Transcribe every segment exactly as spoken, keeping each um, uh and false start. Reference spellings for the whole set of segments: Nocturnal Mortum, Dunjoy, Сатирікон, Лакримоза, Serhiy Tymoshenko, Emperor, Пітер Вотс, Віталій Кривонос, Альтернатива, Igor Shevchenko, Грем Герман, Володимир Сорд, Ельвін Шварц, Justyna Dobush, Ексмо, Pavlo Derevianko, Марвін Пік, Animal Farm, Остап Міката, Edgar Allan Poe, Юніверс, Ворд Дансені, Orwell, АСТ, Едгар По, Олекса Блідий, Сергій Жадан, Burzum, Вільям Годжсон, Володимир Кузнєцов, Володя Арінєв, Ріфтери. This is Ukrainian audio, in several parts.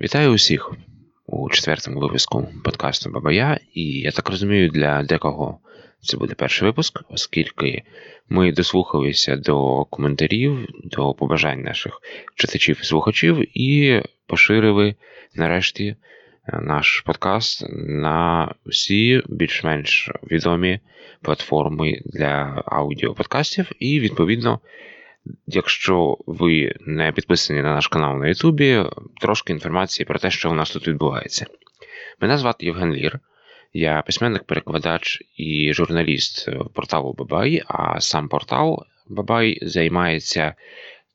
Вітаю усіх у четвертому випуску подкасту «Бабая», і я так розумію, для декого це буде перший випуск, оскільки ми дослухалися до коментарів, до побажань наших читачів і слухачів і поширили нарешті наш подкаст на всі більш-менш відомі платформи для аудіоподкастів і, відповідно, якщо ви не підписані на наш канал на Ютубі, трошки інформації про те, що у нас тут відбувається. Мене звати Євген Лір, я письменник, перекладач і журналіст порталу «Бабай», а сам портал «Бабай» займається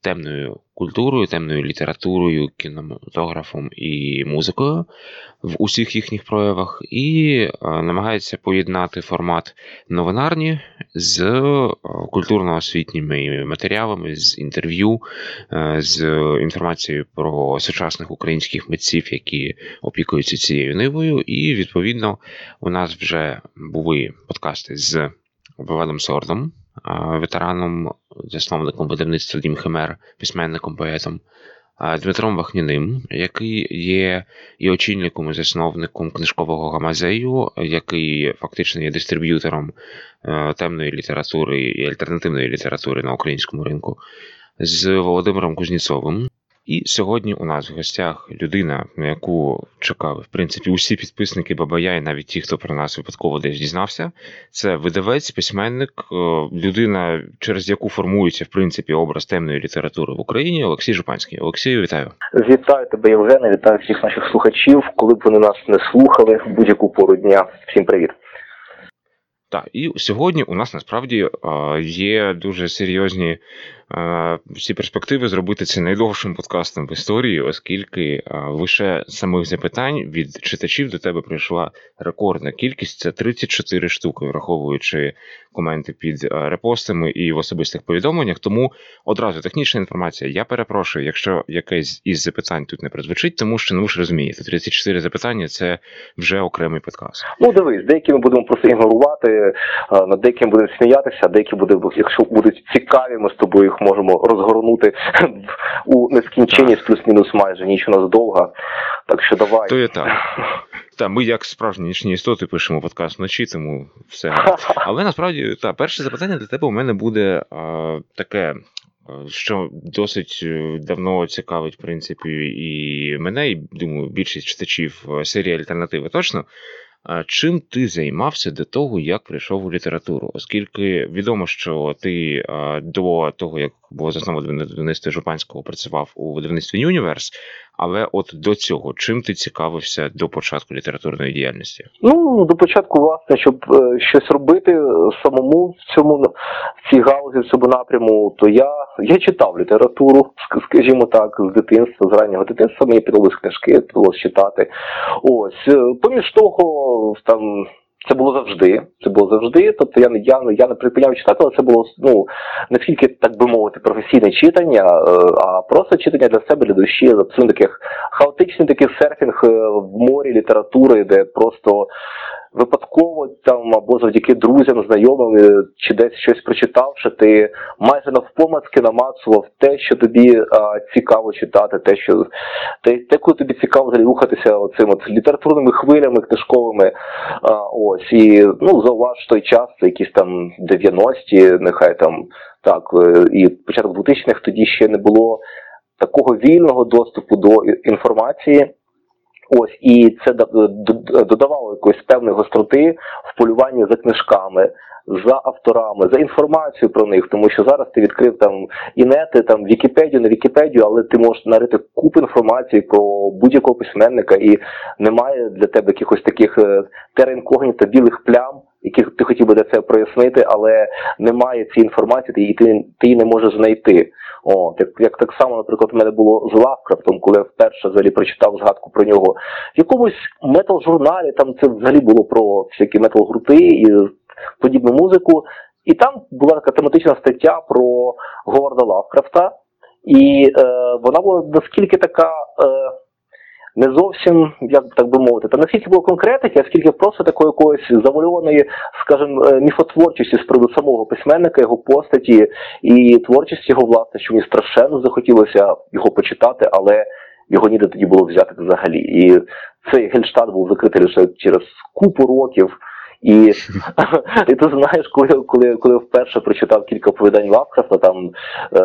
темною культурою, темною літературою, кінематографом і музикою в усіх їхніх проявах і намагається поєднати формат новинарні з культурно-освітніми матеріалами, з інтерв'ю, з інформацією про сучасних українських митців, які опікуються цією нивою. І, відповідно, у нас вже були подкасти з Володимиром Сордом, ветераном, засновником видавництва «Дім Химер», письменником, поетом, Дмитром Бахніним, який є і очільником, і засновником книжкового гамазею, який фактично є дистриб'ютором темної літератури і альтернативної літератури на українському ринку, з Володимиром Кузнєцовим. І сьогодні у нас в гостях людина, на яку чекали, в принципі, усі підписники «Бабая» і навіть ті, хто про нас випадково десь дізнався. Це видавець, письменник, людина, через яку формується, в принципі, образ темної літератури в Україні, Олексій Жупанський. Олексію, вітаю. Вітаю тебе, Євгене, вітаю всіх наших слухачів. Коли б вони нас не слухали, будь-яку пору дня. Всім привіт. Так, і сьогодні у нас насправді є дуже серйозні всі перспективи зробити це найдовшим подкастом в історії, оскільки лише самих запитань від читачів до тебе прийшла рекордна кількість, це тридцять чотири штуки, враховуючи коменти під репостами і в особистих повідомленнях, тому одразу технічна інформація, я перепрошую, якщо якесь із запитань тут не прозвучить, тому що, ну ви ж розумієте, тридцять чотири запитання – це вже окремий подкаст. Ну дивись, деякі ми будемо просто ігнорувати, над деяким будемо сміятися, деякі будуть, якщо будуть цікаві, ми з тобою їх можемо розгорнути у нескінченні з плюс-мінус майже, ніч у нас довга, так що давай. То є так. Та, ми як справжні нічні істоти пишемо подкаст вночі, тому все. Але насправді, та, перше запитання для тебе у мене буде а, таке, що досить давно цікавить, в принципі, і мене, і, думаю, більшість читачів серії «Альтернатива» точно. А чим ти займався до того, як прийшов у літературу? Оскільки відомо, що ти до того, як було засновано видавництво Жупанського, працював у видавництві «Юніверс», але от до цього, чим ти цікавився до початку літературної діяльності? Ну, до початку, власне, щоб щось робити самому в цьому, в цій галузі, в цьому напряму, то я, я читав літературу, скажімо так, з дитинства, з раннього дитинства, мені піддались книжки, піддалось читати. Ось, поміж того, там... Це було завжди, це було завжди, тобто я, я, я не припиняв читати, але це було, ну, не тільки, так би мовити, професійне читання, а просто читання для себе, для душі, абсолютно таких хаотичний такий серфінг в морі літератури, де просто випадково там або завдяки друзям, знайомим, чи десь щось прочитавши, ти майже навпомацки намацував те, що тобі а, цікаво читати, те, що те, те, коли тобі цікаво рухатися оцим от літературними хвилями, книжковими. А, ось і ну зауваж той час, це якісь там дев'яності, нехай там так і початок двотисячних, тоді ще не було такого вільного доступу до інформації. Ось, і це додавало якоїсь певної гостроти в полюванні за книжками, за авторами, за інформацією про них, тому що зараз ти відкрив там інети, там Вікіпедію, не Вікіпедію, але ти можеш нарити купу інформації про будь-якого письменника, і немає для тебе якихось таких теренкогніто білих плям, яких ти хотів би для себе прояснити, але немає цієї інформації, і ти, ти її не можеш знайти. О, як, як так само, наприклад, у мене було з Лавкрафтом, коли я вперше взагалі прочитав згадку про нього. В якомусь метал-журналі, там це взагалі було про всякі метал-гурти і подібну музику, і там була така тематична стаття про Говарда Лавкрафта, і е, вона була наскільки така... Е, не зовсім, як так би мовити, та наскільки було конкретики, а скільки просто такої якоїсь завуальованої, скажімо, міфотворчості з приводу самого письменника, його постаті і творчості його, власне, що мені страшенно захотілося його почитати, але його ніде тоді було взяти взагалі. І цей Гельштат був закритий лише через купу років. І, і ти знаєш, коли, коли, коли вперше прочитав кілька оповідань Лавкрафта, там е,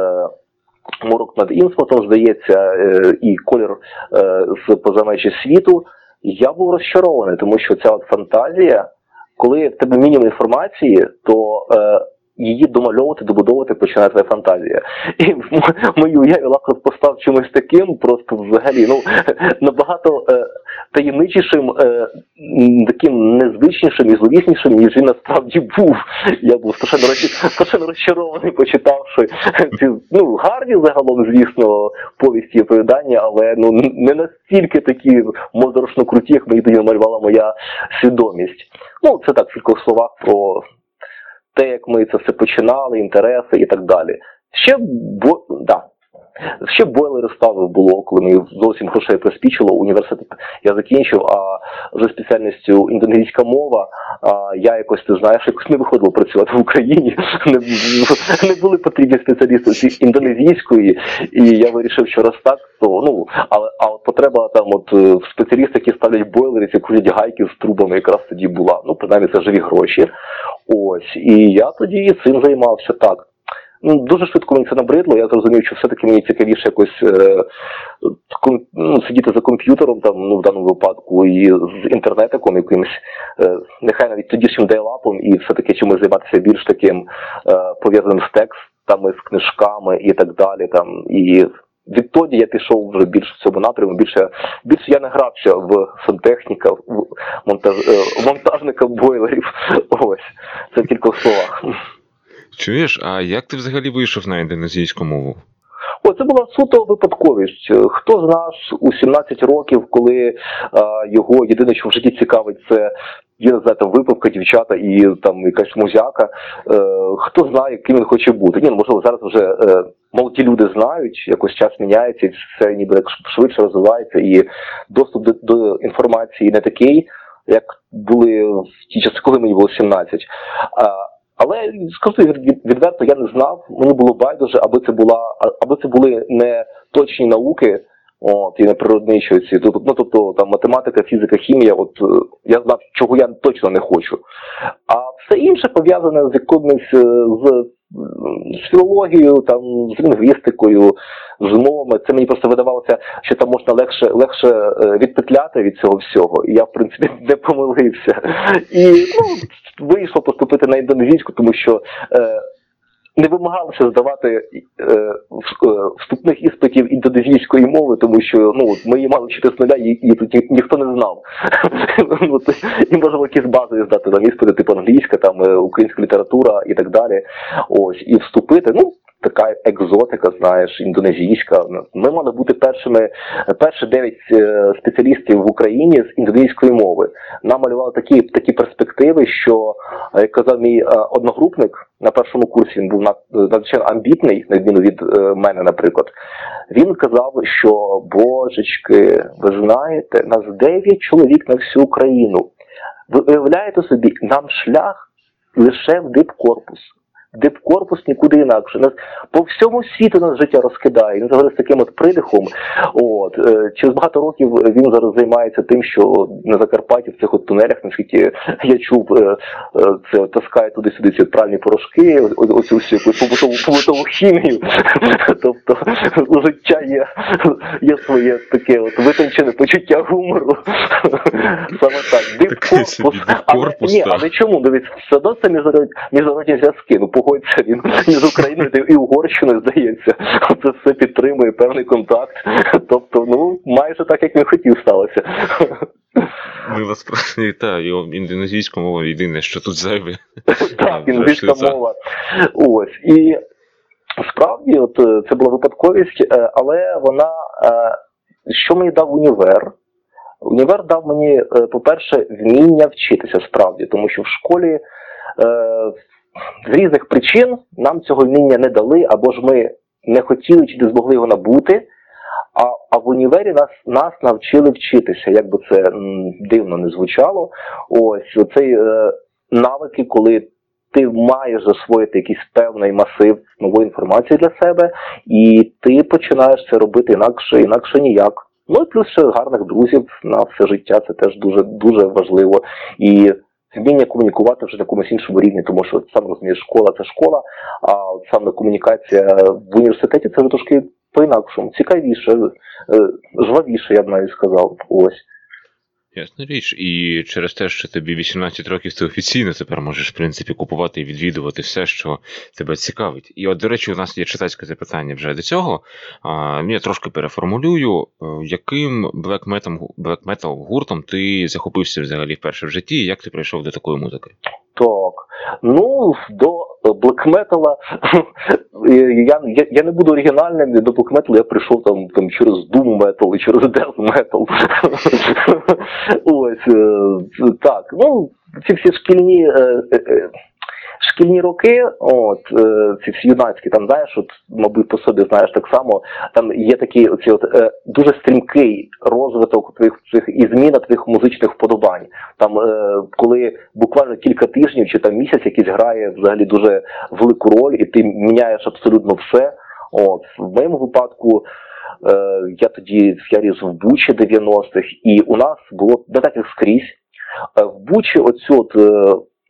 «Морок над Інсмутом», здається, е, і «Колір е, з позамечі світу», я був розчарований, тому що ця от фантазія, коли в тебе мінімум інформації, то е, її домальовувати, добудовувати починає твоя фантазія. І мої уяві Лавкрафт постав чимось таким, просто взагалі, ну, набагато е, таємничішим, е, таким незвичнішим і зловіснішим, ніж він насправді був. Я був страшенно, страшенно розчарований, почитавши ці, ну, гарні загалом, звісно, повісті і оповідання, але, ну, не настільки такі моторошно круті, як мені тоді намалювала моя свідомість. Ну, це так в кількох словах про те, як ми це все починали, інтереси і так далі. Ще, бо... да. Ще бойлери ставив було, коли мені зовсім грошей приспічило. Університет я закінчив, а за спеціальністю індонезійська мова, а я якось, ти знаєш, якось не виходило працювати в Україні. Не, не були потрібні спеціалісти індонезійської, і я вирішив, що раз так, то, ну, але, а от потреба там от спеціалісти, які ставлять бойлери, ці крутять гайки з трубами, якраз тоді була. Ну, принаймні, це живі гроші. Ось, і я тоді цим займався так. Ну, дуже швидко мені це набридло, я зрозумів, що все-таки мені цікавіше якось е, ком, ну, сидіти за комп'ютером, там, ну, в даному випадку, і з інтернетиком якимось, е, нехай навіть тодішнім дейлапом, і все-таки чимось займатися більш таким е, пов'язаним з текстами, з книжками і так далі. Там. І відтоді я пішов вже більше в цьому напрямку, більше, більше я не грався в сантехніка, в монтаж, е, монтажника бойлерів. Ось, це в кількох словах. Чуєш, а як ти взагалі вийшов на індонезійську мову? О, це була суто випадковість. Хто з нас у сімнадцять років, коли а, його єдине, що в житті цікавить, це є, не знаю, там, випивка, дівчата і там якась музяка, е, хто знає, ким він хоче бути. Ні, ну, можливо, зараз вже е, молоді люди знають, якось час міняється, і все ніби так швидше розвивається, і доступ до, до інформації не такий, як були в ті часи, коли мені було сімнадцять. Але, скажу відверто, я не знав, мені було байдуже, аби це була, аби це були не точні науки, от, і не природничі ці, ну, тобто, там, математика, фізика, хімія, от, я знав, чого я точно не хочу. А все інше пов'язане з якимось, з, з філологією, там, з лінгвістикою, з мовами, це мені просто видавалося, що там можна легше, легше відпетляти від цього всього, і я, в принципі, не помилився. І, ну, вийшло поступити на індонезійську, тому що е, не вимагалося здавати е, вступних іспитів індонезійської мови, тому що, ну, ми її мали вчити з нуля, її тут ніхто не знав. І можемо якісь базові здати там іспити, типу англійська, там, українська література і так далі. Ось, і вступити, ну, така екзотика, знаєш, індонезійська. Ми мали бути першими, перші дев'ять спеціалістів в Україні з індонезійської мови. Нам малювали такі, такі перспективи, що, як казав мій одногрупник на першому курсі, він був надзвичайно амбітний, на відміну від мене, наприклад. Він казав, що, божечки, ви знаєте, нас дев'ять чоловік на всю Україну. Ви уявляєте собі, нам шлях лише в дипкорпус. Дипкорпус нікуди інакше. Нас по всьому світу нас життя розкидає. Він зараз з таким от придихом. От. Через багато років він зараз займається тим, що на Закарпатті в цих от тунелях, наскільки я чув, це таскає туди-сюди ці пральні порошки, оцю всю побутову хімію. Тобто у життя є, є своє таке от витончене почуття гумору. Саме так. Дипкорпус. Але, ні, але чому? Дивіться, все одно це міжнародні зв'язки. Ну, погодься, він між Україною і Угорщиною, здається, це все підтримує певний контакт. Тобто, ну, майже так, як він хотів, сталося. Ми вас просили, так, індонезійська мова єдине, що тут зайве. Так, індонезійська мова. Ось, і справді, от, це була випадковість, але вона, що мені дав універ? Універ дав мені, по-перше, вміння вчитися, справді, тому що в школі з різних причин нам цього вміння не дали, або ж ми не хотіли чи не змогли його набути, а, а в універі нас, нас навчили вчитися, як би це м, дивно не звучало. Ось, оцей е, навики, коли ти маєш засвоїти якийсь певний масив нової інформації для себе, і ти починаєш це робити інакше, інакше ніяк. Ну і плюс ще гарних друзів на все життя, це теж дуже, дуже важливо. І вміння комунікувати вже на якомусь іншому рівні, тому що сам розумієш, школа – це школа, а саме комунікація в університеті – це вже трошки по-інакшому, цікавіше, жвавіше, я б навіть сказав. Ось. Ясна річ. І через те, що тобі вісімнадцять років, ти офіційно тепер можеш, в принципі, купувати і відвідувати все, що тебе цікавить. І от, до речі, у нас є читацьке запитання вже до цього. А, я трошки переформулюю. Яким блек-метал гуртом ти захопився взагалі вперше в житті? І як ти прийшов до такої музики? Так. Ну, до блек-метала я, я, я не буду оригінальним, до блек-металу я прийшов там, там через дум-метал і через дез-метал. Ось, так, ну, ці всі шкільні, шкільні роки, от, ці всі юнацькі, там, знаєш, от, мабуть, по собі знаєш так само, там є такий оці, от, дуже стрімкий розвиток твоїх, твоїх, і зміна твоїх музичних вподобань. Там, коли буквально кілька тижнів чи там місяць якийсь грає взагалі дуже велику роль, і ти міняєш абсолютно все. От, в моєму випадку, я тоді я ріс в Бучі дев'яностих, і у нас було, не так як скрізь, в Бучі оцю от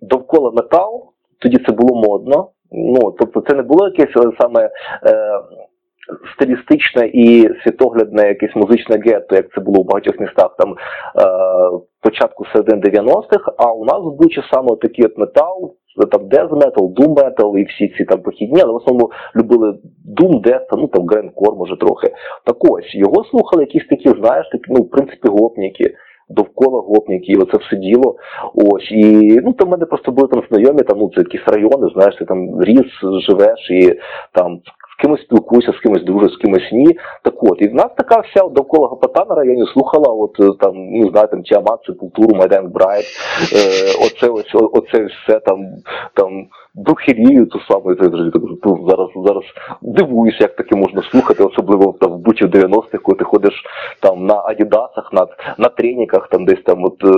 довкола метал, тоді це було модно, ну, тобто це не було якесь саме е, стилістичне і світоглядне якесь музичне гетто, як це було в багатьох містах, там, е, початку середини дев'яностих, а у нас в Бучі саме такий от метал, там дез-метал, дум-метал і всі ці там похідні, але в основному любили дум, дез, ну там гренкор може трохи. Так ось, його слухали якісь такі, знаєш, такі, ну в принципі гопніки, довкола гопніки, і оце все діло. Ось, і, ну там в мене просто були там знайомі, там, ну це якісь райони, знаєш, ти там ріс, живеш і там з кимось спілкуюся, з кимось дружу, з кимось ні. Так от, і в нас така вся довкола гопота на районі слухала, от там, не знаю, там Тіамат, Сепултуру, Майдан Брайт, е, оце ось, оце все там, там, Друхерію ту саму, зараз, зараз дивуюся, як таке можна слухати, особливо там, в Бучі в дев'яностих, коли ти ходиш там на адідасах, на, на треніках, там десь там, от, е,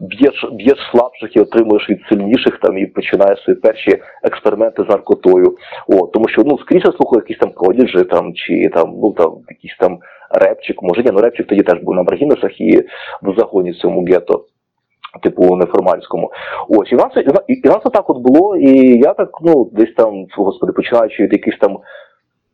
б'єш, б'єш слабших і отримуєш від сильніших, там, і починаєш свої перші експерименти з наркотою. О, тому що, ну, скрізь слухаю якісь там продіджі, там, чи там, ну, там, якийсь там репчик, може, ні, ну, репчик тоді теж був на маргінесах і в загоні в цьому гетто, типу, неформальському. Ось, і в нас, і, і в нас отак от було, і я так, ну, десь там, господи, починаючи від якихось там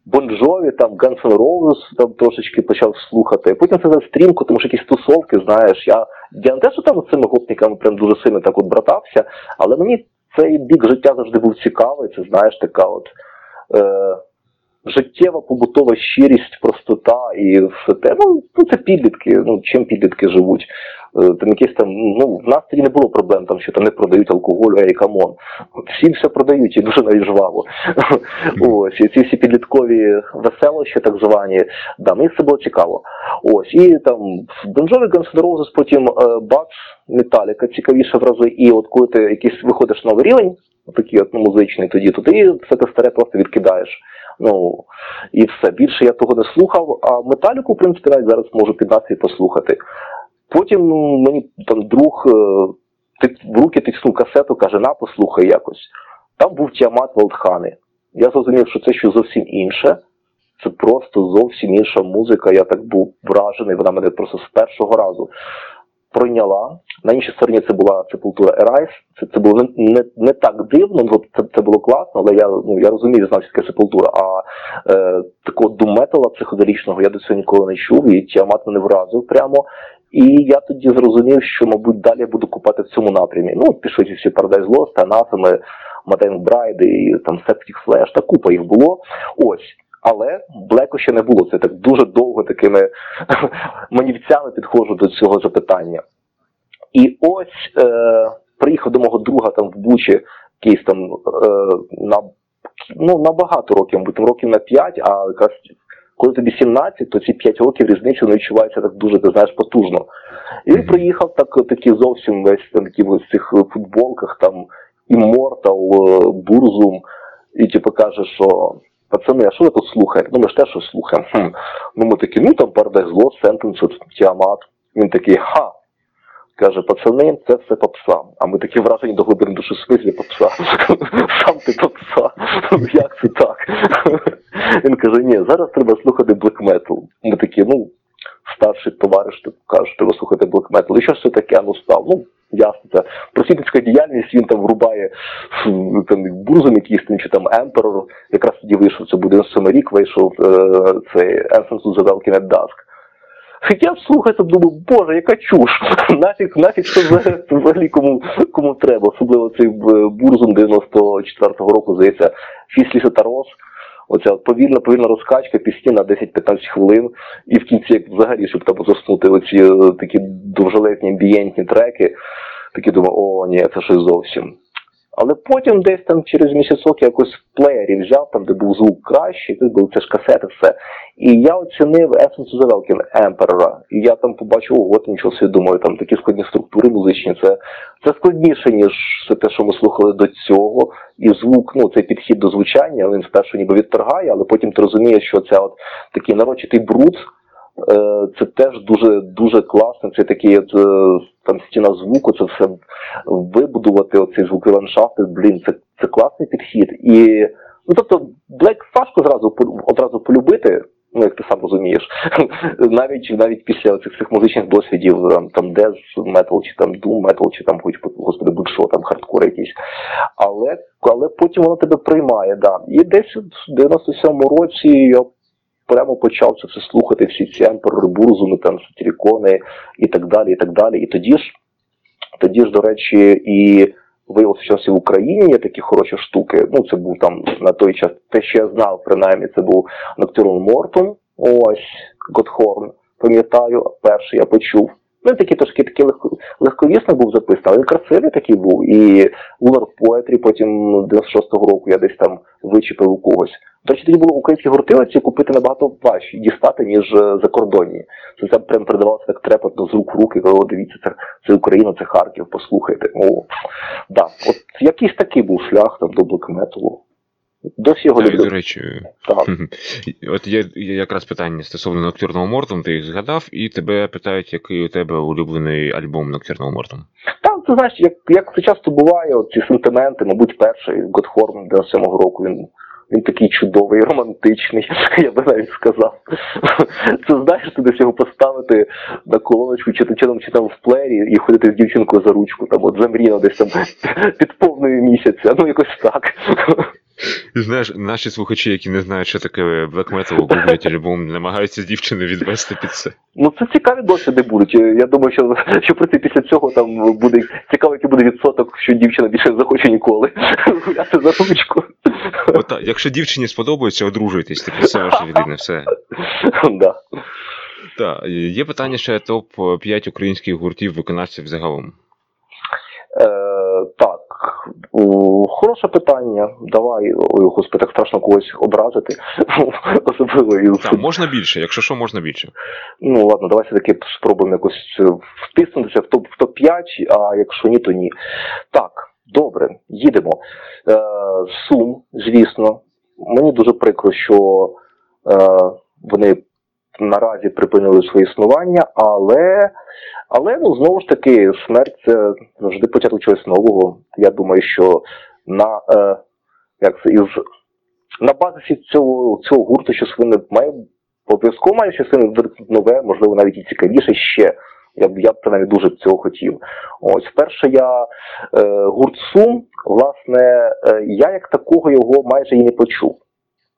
Бонджові, там, Guns N' Roses, там трошечки почав слухати. Потім це за стрімко, тому що якісь тусовки, знаєш, я, я не те, що там з цими гопниками прям дуже сильно так от братався, але мені цей бік життя завжди був цікавий, це, знаєш, така от е, життєва, побутова щирість, простота і все те. Ну, це підлітки, ну, чим підлітки живуть. Е, там якісь там, ну, в нас тоді не було проблем, там, що там не продають алкоголю, а й камон. Всі все продають, і дуже навіть жваво. Ось, і ці всі підліткові веселощі, так звані, да, мені це було цікаво. Ось, і там, Dunjoy, Guns N' Roses, потім Бакс, Metallica, цікавіше в рази, і от коли ти якийсь виходиш новий рівень, такий от, ну, музичний тоді, то ти все те старе просто відкидаєш. Ну, і все. Більше я того не слухав, а Металіку, в принципі, навіть зараз можу піддатися і послухати. Потім мені там друг в руки тиснув касету, каже, на, послухай якось. Там був Тіамат Валдхани. Я зрозумів, що це щось зовсім інше. Це просто зовсім інша музика. Я так був вражений, вона мене просто з першого разу прийняла. На іншій стороні це була Sepultura Erase. Це, це було не, не, не так дивно, це, це було класно, але я, ну, я розумію, знав, що таке Sepultura. А е, такого дум-метала психоделічного я до цього ніколи не чув, і Тіамат мене вразив прямо. І я тоді зрозумів, що, мабуть, далі я буду купати в цьому напрямі. Ну, пішли ці всі Paradise Lost, Tanatos, Madden Bride і там Septic Flash, та купа їх було. Ось. Але блеку ще не було. Це так дуже довго такими манівцями підходжу до цього запитання. І ось е, приїхав до мого друга там в Бучі, якийсь там е, на, ну, на багато років, мабуть, років на п'ять, а якраз коли тобі сімнадцять, то ці п'ять років різницю не відчувається так дуже, ти знаєш, потужно. І він приїхав так, такі зовсім весь там, такі, в цих футболках, там, Immortal, Burzum, і типу каже, що пацани, а що ви тут слухаєте? Ну, ми ж теж щось слухаємо. Хм. Ну, ми такі, ну, там, Paradise Lost, Sentence, Тіамат. Він такий, ха! Каже, пацани, це все попса. А ми такі вражені до глибини душі, в смислі попса. Сам ти попса. Як це так? Він каже, ні, зараз треба слухати блек метал. Ми такі, ну, старший товариш, ти каже, треба слухати black metal. І що ж це таке? Ну, став. Ну, ясно, це просвітницька діяльність, він там врубає там, Burzum якийсь, чи там Emperor. Якраз тоді вийшов, це буде саме рік, вийшов цей Essence у Задалки на Dusk. Хотів слухати, думаю, боже, яка чуш, нафіг, нафіг це взагалі кому, кому треба. Особливо цей Burzum дев'яносто четвертого року, здається, Фісліса Тарос. Оця повільна, повільна розкачка, пісні на десять-п'ятнадцять хвилин. І в кінці, як взагалі, щоб там заснути оці такі довжелетні амбієнтні треки, такі думаю, о, ні, це щось зовсім. Але потім десь там через місяцок якось в плеєрі взяв, там де був звук кращий, це ж касети все. І я оцінив Essence Завелкін Emperor. І я там побачив, ого, нічого собі думаю, там такі складні структури музичні, це, це складніше, ніж все те, що ми слухали до цього. І звук, ну цей підхід до звучання, він спершу ніби відторгає, але потім ти розумієш, що ця от такий нарочитий бруд, це теж дуже, дуже класно, це такий от, там стіна звуку, це все вибудувати, оцей звуки ландшафти, блін, це, це класний підхід. І, ну тобто, Black важко зразу, одразу полюбити, ну як ти сам розумієш, навіть, навіть після цих всіх музичних досвідів, там Death Metal, чи там Doom Metal, чи там, хоч, господи, будь-що, там хардкор якийсь. Але, але потім воно тебе приймає, да. І десь в дев'яносто сьомому році я прямо почав це все слухати, всі ці Emperor, Burzum, там, Сатирікони і так далі, і так далі. І тоді ж, тоді ж, до речі, і виявилося, що і в Україні є такі хороші штуки. Ну, це був там на той час, те, що я знав, принаймні, це був Nocturnal Mortum, ось, Gotho, пам'ятаю, перший я почув. Ну, такий трошки такий легко, легковісний був записаний, але він красивий такий був. І Lunar Poetry потім дев'яносто шостого року я десь там вичепив у когось. До речі, тоді було українські гуртилиці купити набагато важче дістати, ніж закордонні. Це там прям передавалося так трепетно з рук в руки, коли дивіться, це, це Україна, це Харків, послухайте. О, да. От якийсь такий був шлях там до блек-металу. Досі його люблю. До речі, так. От є, є якраз питання стосовно Nocturnal Mortum, ти їх згадав, і тебе питають, який у тебе улюблений альбом Nocturnal Mortum. Так, ти знаєш, як, як це часто буває, ці сентименти, мабуть, перший Gotho дев'яносто сьомого року, він Він такий чудовий, романтичний, я би навіть сказав. Це знаєш, ти десь його поставити на колоночку, чи, чи, чи там в плеєрі, і ходити з дівчинкою за ручку, там от замріно десь там під повною місяця, ну якось так. Знаєш, наші слухачі, які не знають, що таке black metal, гублять альбом, намагаються дівчини відвести під це. Ну це цікаві досвіди будуть. Я думаю, що, що при це після цього там буде цікаво, який буде відсоток, що дівчина більше захоче ніколи гуляти за ручку. Ота, якщо дівчині сподобається, одружуйтесь, таке все ваше віддане, все. Да. Так, є питання ще топ п'ять українських гуртів-виконавців загалом. Е, так, О, хороше питання. Давай, ой, господи, так страшно когось образити. Особливо із... Та, можна більше, якщо що, можна більше. Ну, ладно, давай все-таки спробуємо якось втиснутися в топ п'ять, а якщо ні, то ні. Так, добре, їдемо. Е, Сум, звісно. Мені дуже прикро, що е, вони наразі припинили своє існування, але, але ну, знову ж таки, смерть – це завжди початок чогось нового. Я думаю, що на, е, як це, із, на базисі цього, цього гурту щось вони має, обов'язково має щось нове, можливо, навіть і цікавіше ще. Я б, я б навіть дуже цього хотів. Ось, вперше я е, гурт Сум, власне, е, я як такого його майже і не почув.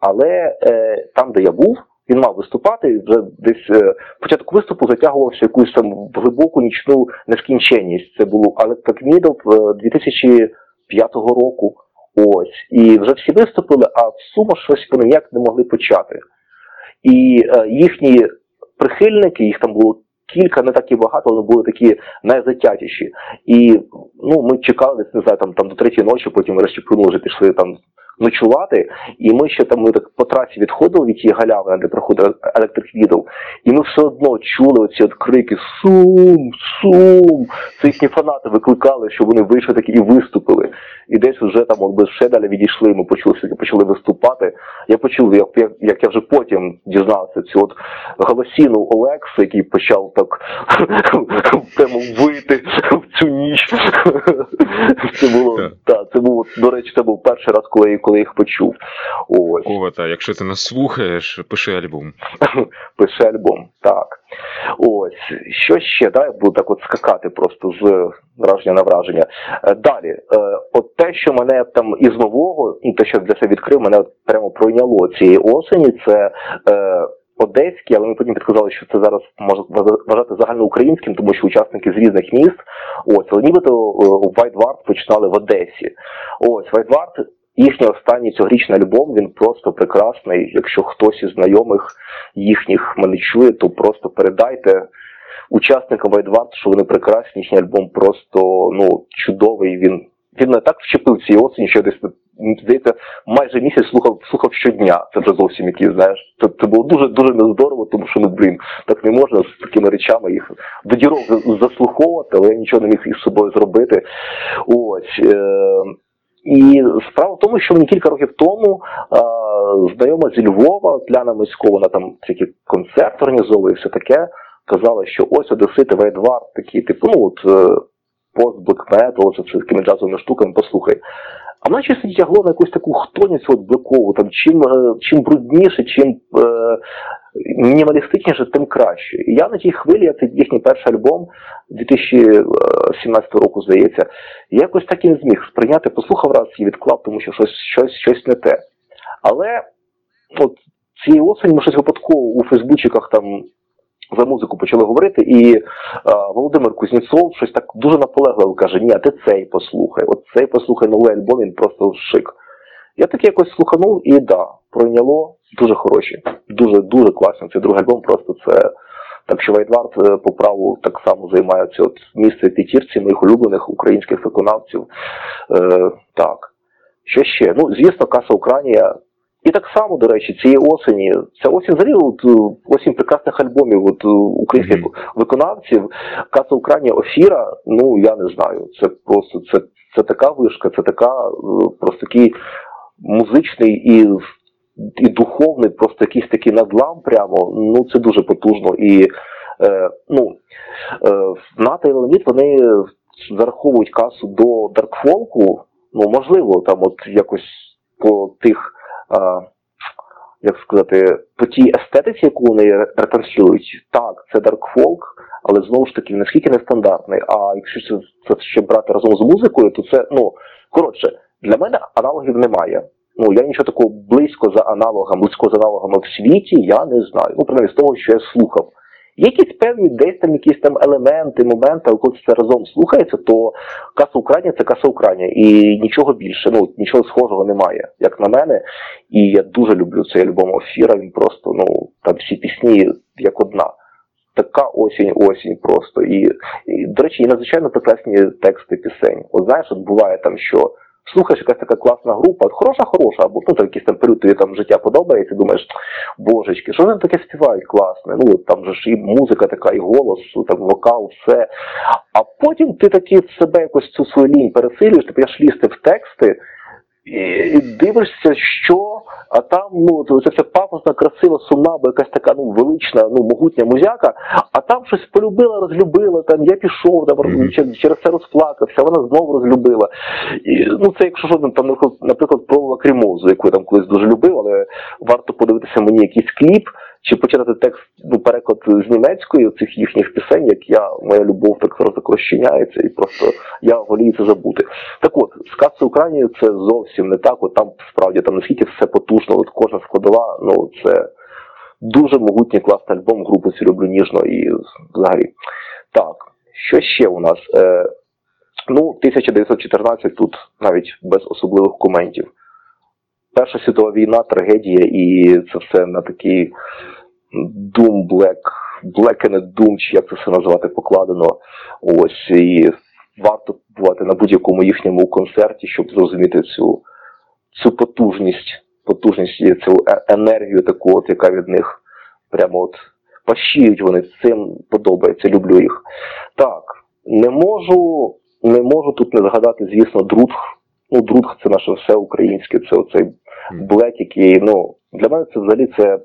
Але е, там, де я був, він мав виступати, вже десь початок виступу затягувався якусь там глибоку нічну нескінченність. Це було Electric Needle дві тисячі п'ятого року. Ось. І вже всі виступили, а в Сума щось вони ніяк не могли почати. І е, їхні прихильники, їх там було кілька, не так і багато, але були такі найзатятіші. І ну, ми чекали, не знаю, там, там до третьої ночі, потім розчіпнули, вже пішли там ночувати, і ми ще там ми так по трасі відходили від тієї галявини, де проходив Electric Needle, і ми все одно чули оці от крики «Сум! Сум!». Це їхні фанати викликали, що вони вийшли такі і виступили. І десь вже там, якби ще далі відійшли, ми почули, почали виступати. Я почув, як, як, як я вже потім дізнався, цю от голосіну Олекса, який почав так прямо вити в цю ніч. Це було, так, це було, до речі, це був перший раз, коли я коли їх почув. Ось. Ковата, якщо ти нас слухаєш, пиши альбом. Пиши альбом, так. Ось, що ще, да, я буду так от скакати просто з враження на враження. Далі, от те, що мене там із нового, те, що для себе відкрив, мене прямо пройняло цієї осені, це... Одеські, але ми потім підказали, що це зараз можна вважати загальноукраїнським, тому що учасники з різних міст. Ось, але нібито White Ward починали в Одесі. Ось, White Ward, їхній останній цьогорічний альбом, він просто прекрасний. Якщо хтось із знайомих їхніх мене чує, то просто передайте учасникам White Ward, що вони прекрасні, їхній альбом просто, ну, чудовий. Він, він мене так вчепив цієї осені, що десь... Здається, майже місяць слухав, слухав щодня. Це вже зовсім якісь, знаєш. Це, це було дуже-дуже нездорово, тому що, ну, блін, так не можна з такими речами їх до дірок заслуховувати, але я нічого не міг із собою зробити. Ось. Е- і справа в тому, що мені кілька років тому е- знайома зі Львова, Ляна Миськова, вона там всякі концерт організовує, все таке, казала, що ось одесити, White Ward, такі, типу, ну, от е- пост-блек-метал, це такими джазовими штуками, послухай. А вона чисто тягло на якусь таку хтоність от блекову, там, чим, чим брудніше, чим е, мінімалістичніше, тим краще. І я на тій хвилі, це їхній перший альбом дві тисячі сімнадцятого року, здається, я якось так і не зміг сприйняти, послухав раз і відклав, тому що щось, щось, щось не те. Але от цієї осені ми щось випадково у фейсбучиках там за музику почали говорити, і е, Володимир Кузнєцов щось так дуже наполегливо каже: ні, а ти цей послухай, от цей послухай, новий альбом, він просто шик. Я так якось слуханув, і да, пройняло, дуже хороші, дуже-дуже класно. Цей другий альбом просто це, так що White Ward по праву так само займає це от місце в п'ятірці моїх улюблених українських виконавців. Е, так, що ще? Ну, звісно, Kasa Ukraina. І так само, до речі, цієї осені, ця осінь взагалі, от, осінь прекрасних альбомів от, українських mm-hmm. виконавців, Kasa Ukraina, Ofira, ну, я не знаю, це просто, це, це така вишка, це така, просто такий музичний і, і духовний, просто якийсь такий надлам прямо, ну, це дуже потужно. І, е, ну, е, Ната і Леонід, вони зараховують Касу до даркфолку, ну, можливо, там от якось по тих, А, як сказати, по тій естетиці, яку вони ретранслюють, так, це даркфолк, але знову ж таки, наскільки нестандартний, а якщо це, це ще брати разом з музикою, то це, ну, коротше, для мене аналогів немає. Ну, я нічого такого близько за аналогами, близько за аналогами в світі, я не знаю, ну, принаймні, з того, що я слухав. Якісь певні десь там якісь там елементи, моменти, але коли це разом слухається, то Kasa Ukraina – це Kasa Ukraina, і нічого більше, ну, нічого схожого немає, як на мене. І я дуже люблю цей альбом Ofira, він просто, ну, там всі пісні як одна. Така осінь-осінь просто. І, і, до речі, і надзвичайно прекрасні тексти пісень. От знаєш, от буває там, що слухаєш, якась така класна група, хороша-хороша, або, ну, там якісь там період, тобі там життя подобається, думаєш, божечки, що вони таке співають класне, ну, от там же ж і музика така, і голос, там вокал, все. А потім ти таки в себе якось цю свою лінь пересилюєш, ти п'єш лізти в тексти, і дивишся, що, а там, ну, це вся пафосна, красива, сумна, бо якась така, ну, велична, ну, могутня музяка, а там щось полюбила, розлюбила, там, я пішов, там, mm-hmm. через це розплакався, вона знову розлюбила. І, ну, це, якщо що, там, наприклад, про лакримозу, яку я там колись дуже любив, але варто подивитися мені якийсь кліп, чи почитати текст, ну, переклад з німецької цих їхніх пісень, як я, моя любов так зараз розчиняється, і просто я волію це забути. Так от, з Kasa Ukraina це зовсім не так, от там справді, там наскільки все потужно, от кожна складова, ну, це дуже могутній класний альбом, групу цю люблю ніжно і взагалі. Так, що ще у нас? Е, ну, тисяча дев'ятсот чотирнадцятий тут навіть без особливих коментів. Перша світова війна, трагедія, і це все на такий doom, black, black and doom, чи як це все називати, покладено. Ось, і варто бувати на будь-якому їхньому концерті, щоб зрозуміти цю, цю потужність, потужність і цю енергію таку, от, яка від них прямо от пащіють вони, цим подобається, люблю їх. Так, не можу, не можу тут не згадати, звісно, Drudkh. Ну, Drudkh – це наше все українське, це оцей блек, який, ну, для мене це взагалі це,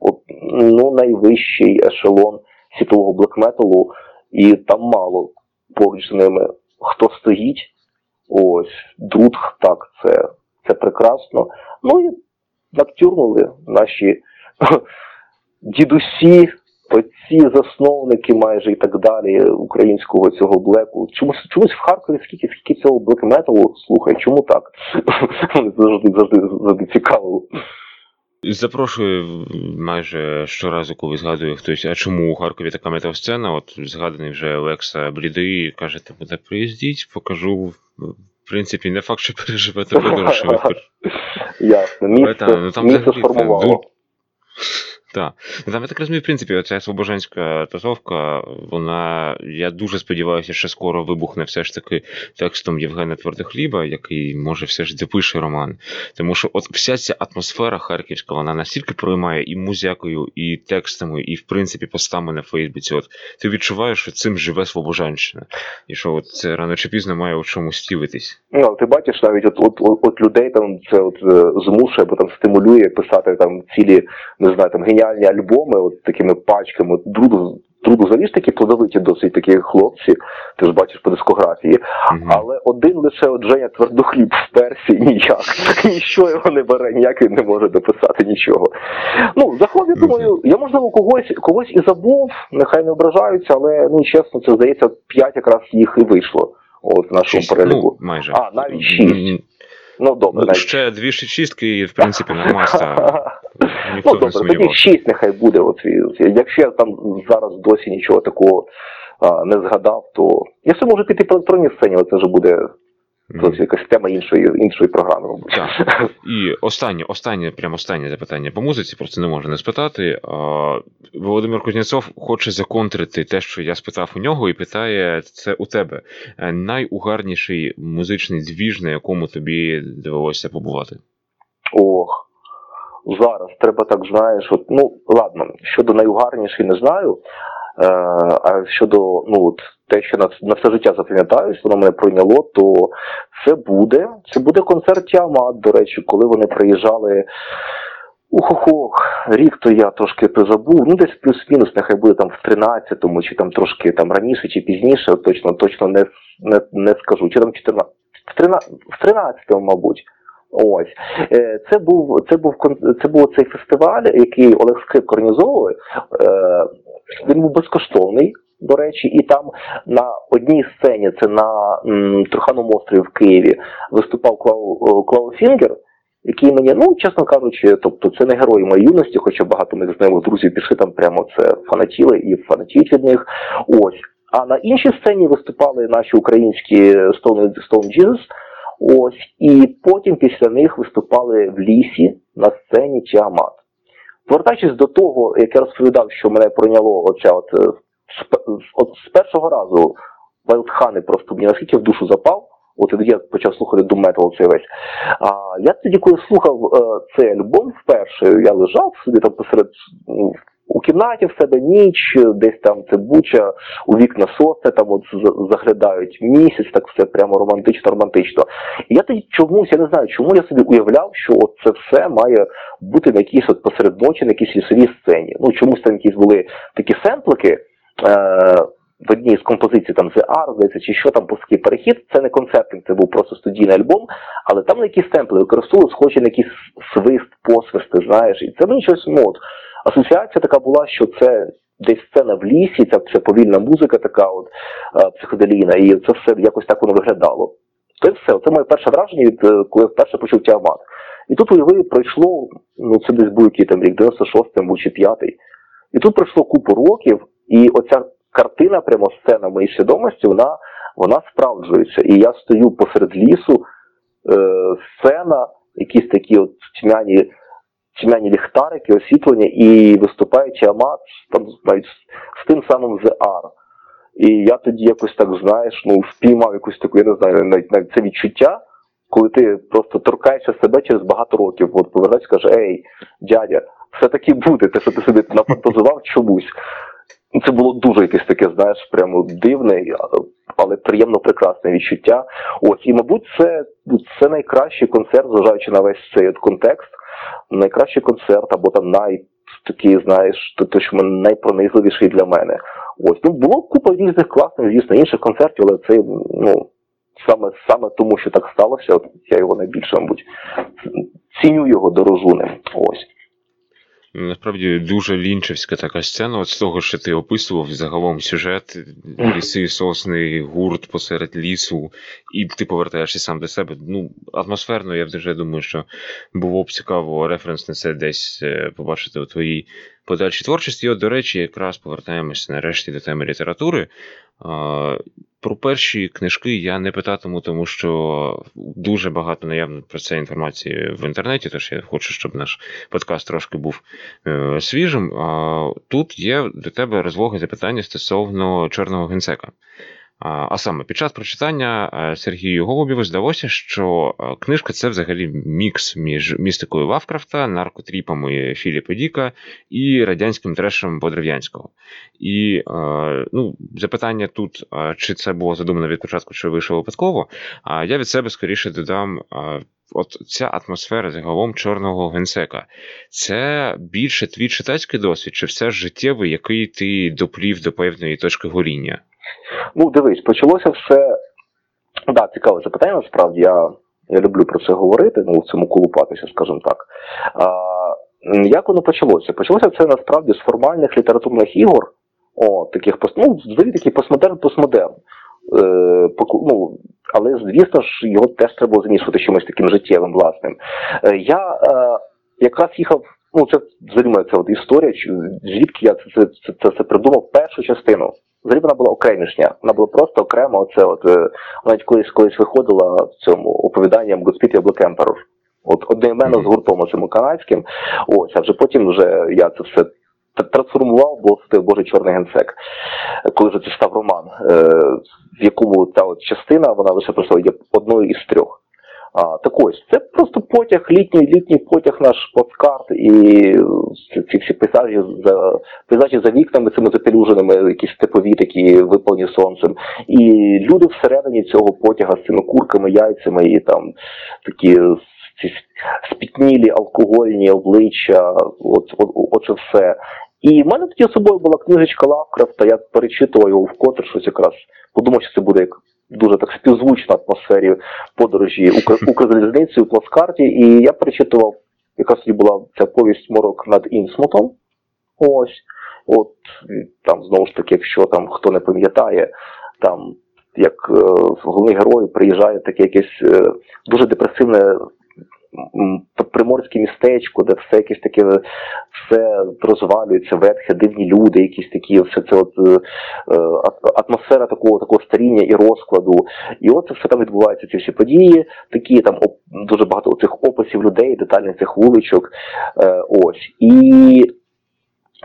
от, ну, найвищий ешелон світового блек-металу, і там мало поруч з ними хто стоїть. Ось, Drudkh, так, це, це прекрасно. Ну і Ноктюрнали наші дідусі, оці засновники майже і так далі українського цього блеку. Чомусь, чомусь в Харкові скільки, скільки цього блек-металу слухає, чому так? завжди, завжди, завжди цікаво. Запрошую майже щоразу, коли згадує хтось, а чому у Харкові така метал-сцена, от згаданий вже Олекса Блідий, каже, та приїздіть, покажу. В принципі, не факт, що переживете подорожчими. Ясно, місце сформувало. Так. Я так розумію, в принципі, оця слобожанська тусовка, вона, я дуже сподіваюся, що скоро вибухне все ж таки текстом Євгена Твердохліба, який, може, все ж допише роман. Тому що от вся ця атмосфера харківська, вона настільки проймає і музякою, і текстами, і, в принципі, постами на Фейсбуці. От ти відчуваєш, що цим живе Слобожанщина. І що от це рано чи пізно має у чому стілитись. Ну, ти бачиш, навіть от, от, от, от людей там це от змушує, бо там стимулює писати там цілі, не знаю, там геніальні альбоми, от такими пачками. Друду, Друду заліз такі плодовиті досить такі хлопці, ти ж бачиш по дискографії. Mm-hmm. Але один лише от Женя Твердохліб вперся ніяк. Ніщо його не бере, ніяк він не може дописати нічого. Ну, заходить, mm-hmm. думаю, я, можливо, когось, когось і забув, нехай не ображаються, але, ну, чесно, це, здається, п'ять якраз їх і вийшло от, в нашому переліку. Ну, майже. А, навіть шість. Mm-hmm. Ну, добре. Ну, ще дві шістки і, в принципі, нормально. Ну, добре, тоді шість нехай буде. От, якщо я там зараз досі нічого такого а, не згадав, то я все можу піти по електронній сцені, але це вже буде mm. якась тема іншої, іншої програми. Так. І останнє, останнє, прямо останнє запитання по музиці, про це не можна не спитати. А, Володимир Кузнєцов хоче законтрити те, що я спитав у нього, і питає, це у тебе найугарніший музичний двіж, на якому тобі довелося побувати? Ох. Зараз треба так, знаєш, от, ну, ладно, щодо найугарнішої не знаю, е, а щодо, ну, от, те, що на, на все життя запам'ятаю, що воно мене прийняло, то це буде, це буде концерт Тіамат, до речі, коли вони приїжджали, ух-ох, рік то я трошки призабув, ну, десь плюс-мінус, нехай буде там в тринадцятому, чи там трошки там раніше, чи пізніше, точно, точно не, не, не скажу, чи там чотирнадцятому, в тринадцятому, мабуть. Ось. Це був, це був, це був цей фестиваль, який Олег Скрипка організовував. Він був безкоштовний, до речі, і там на одній сцені, це на Труханому острові в Києві, виступав Клау, Клау Фінгер, який мені, ну, чесно кажучи, тобто це не герої моєї юності, хоча багато моїх знайомих друзів пішли там прямо, це фанатіли і фанатіють від них. Ось. А на іншій сцені виступали наші українські Stone, Stone Jesus. Ось, і потім після них виступали в лісі на сцені Тіамат. Повертаючись до того, як я розповідав, що мене прийняло оця от, от з першого разу Вайлдхани просто мені наскільки в душу запав, от я почав слухати дум-метал цей весь. А я тоді, коли слухав е, цей альбом вперше, я лежав собі там посеред у кімнаті в себе ніч, десь там це буча, у вікна сосни там от заглядають місяць, так все прямо романтично-романтично. І я тоді чомусь, я не знаю, чому я собі уявляв, що от це все має бути на якійсь от посеред ночі, на якійсь лісовій сцені. Ну, чомусь там якісь були такі семплики, е- в одній з композицій, там, The Art, здається, чи що там, пускай перехід, це не концертний, це був просто студійний альбом, але там на якісь семпли використовували, схожі на якийсь свист, посвисти, знаєш, і це мені щось, ну, от, асоціація така була, що це десь сцена в лісі, ця, ця повільна музика така, от, психоделійна, і це все якось так воно виглядало. То й все, це моє перше враження, від, коли вперше почув Тіамат. І тут, уяви, пройшло, ну, це десь був який там рік, дев'яносто шостий, був чи п'ятий, і тут пройшло купу років, і оця картина, прямо сцена моєї свідомості, вона, вона справджується. І я стою посеред лісу, е, сцена, якісь такі от тьмяні, тьмяні ліхтарики, освітлення, і виступає Тіамат там, навіть, з тим самим The Art. І я тоді якось так, знаєш, ну, впіймав якусь таку, я не знаю, навіть, навіть це відчуття, коли ти просто торкаєшся себе через багато років, от повернешся і каже, ей, дядя, все-таки буде, те, що ти собі нафантазував чомусь. Це було дуже якесь таке, знаєш, прямо дивне, але приємно прекрасне відчуття. Ось, і, мабуть, це, це найкращий концерт, зважаючи на весь цей от контекст, найкращий концерт, або там най, такий, знаєш, точно найпронизливіший для мене. Ось, ну, було купа різних класних, звісно, інших концертів, але це, ну, саме, саме тому, що так сталося, от я його найбільше, мабуть, ціню його, дорожу ним. Ось. Насправді дуже лінчевська така сцена. От з того, що ти описував, загалом сюжет, ліси, сосни, гурт посеред лісу, і ти повертаєшся сам до себе. Ну, атмосферно, я вже думаю, що було б цікаво референс на це десь побачити у твоїй подальшій творчості. І от, до речі, якраз повертаємося нарешті до теми літератури. Про перші книжки я не питатиму, тому що дуже багато наявно про це інформації в інтернеті, тож я хочу, щоб наш подкаст трошки був свіжим. Тут є до тебе розлоги запитання стосовно «Чорного генсека». А саме, під час прочитання Сергію Голубєву здалося, що книжка – це взагалі мікс між містикою Лавкрафта, наркотріпами Філіпа Діка і радянським трешем Подрив'янського. І ну, запитання тут, чи це було задумано від початку, чи вийшло випадково, я від себе скоріше додам. От ця атмосфера загалом «Чорного генсека» – це більше твій читацький досвід, чи все життєвий, який ти доплів до певної точки горіння? Ну, дивись, почалося все... Так, да, цікаве запитання, насправді, я, я люблю про це говорити, ну, в цьому колупатися, скажімо так. А, як воно почалося? Почалося це, насправді, з формальних літературних ігор, о, таких, ну, взагалі, такий постмодерн-постмодерн. Е, ну, але, звісно ж, його теж треба було замісувати чимось таким життєвим, власним. Е, я е, якраз їхав, ну, це, взагалі, це от історія, звідки я це, це, це, це, це придумав першу частину. Взагалі вона була окремішня, вона була просто окремо, оце от, вона колись, колись виходила в цьому оповіданням «Good Speed, Emperor». От одноіменно mm-hmm. з гуртом цим канадським, ось, а вже потім вже я це все трансформував, бо це Божий Чорний генсек, коли вже це став роман, в якому та от частина, вона лише просто є одною із трьох. А, так ось, це просто потяг, літній, літній потяг наш плацкарт і ці всі пейзажі за, пейзажі за вікнами, цими запелюженими, якісь степові такі виповнені сонцем. І люди всередині цього потяга з цими курками, яйцями і там такі ці спітнілі алкогольні обличчя, от, от, оце все. І в мене тоді з собою була книжечка Лавкрафта, я перечитував його вкотре, щось якраз подумав, що це буде як дуже так співзвучно атмосфері подорожі Укрзалізницею у плацкарті, і я перечитував, яка собі була ця повість «Морок над Інсмутом». Ось, от, там, знову ж таки, якщо там хто не пам'ятає, там, як е, головний герой приїжджає таке якесь е, дуже депресивне приморське містечко, де все якесь таке, все розвалюється, ветхе, дивні люди, якісь такі, все це от, е, атмосфера такого, такого старіння і розкладу. І от це все там відбуваються, ці всі події, такі там оп, дуже багато цих описів людей, детальних цих вуличок, е, ось. І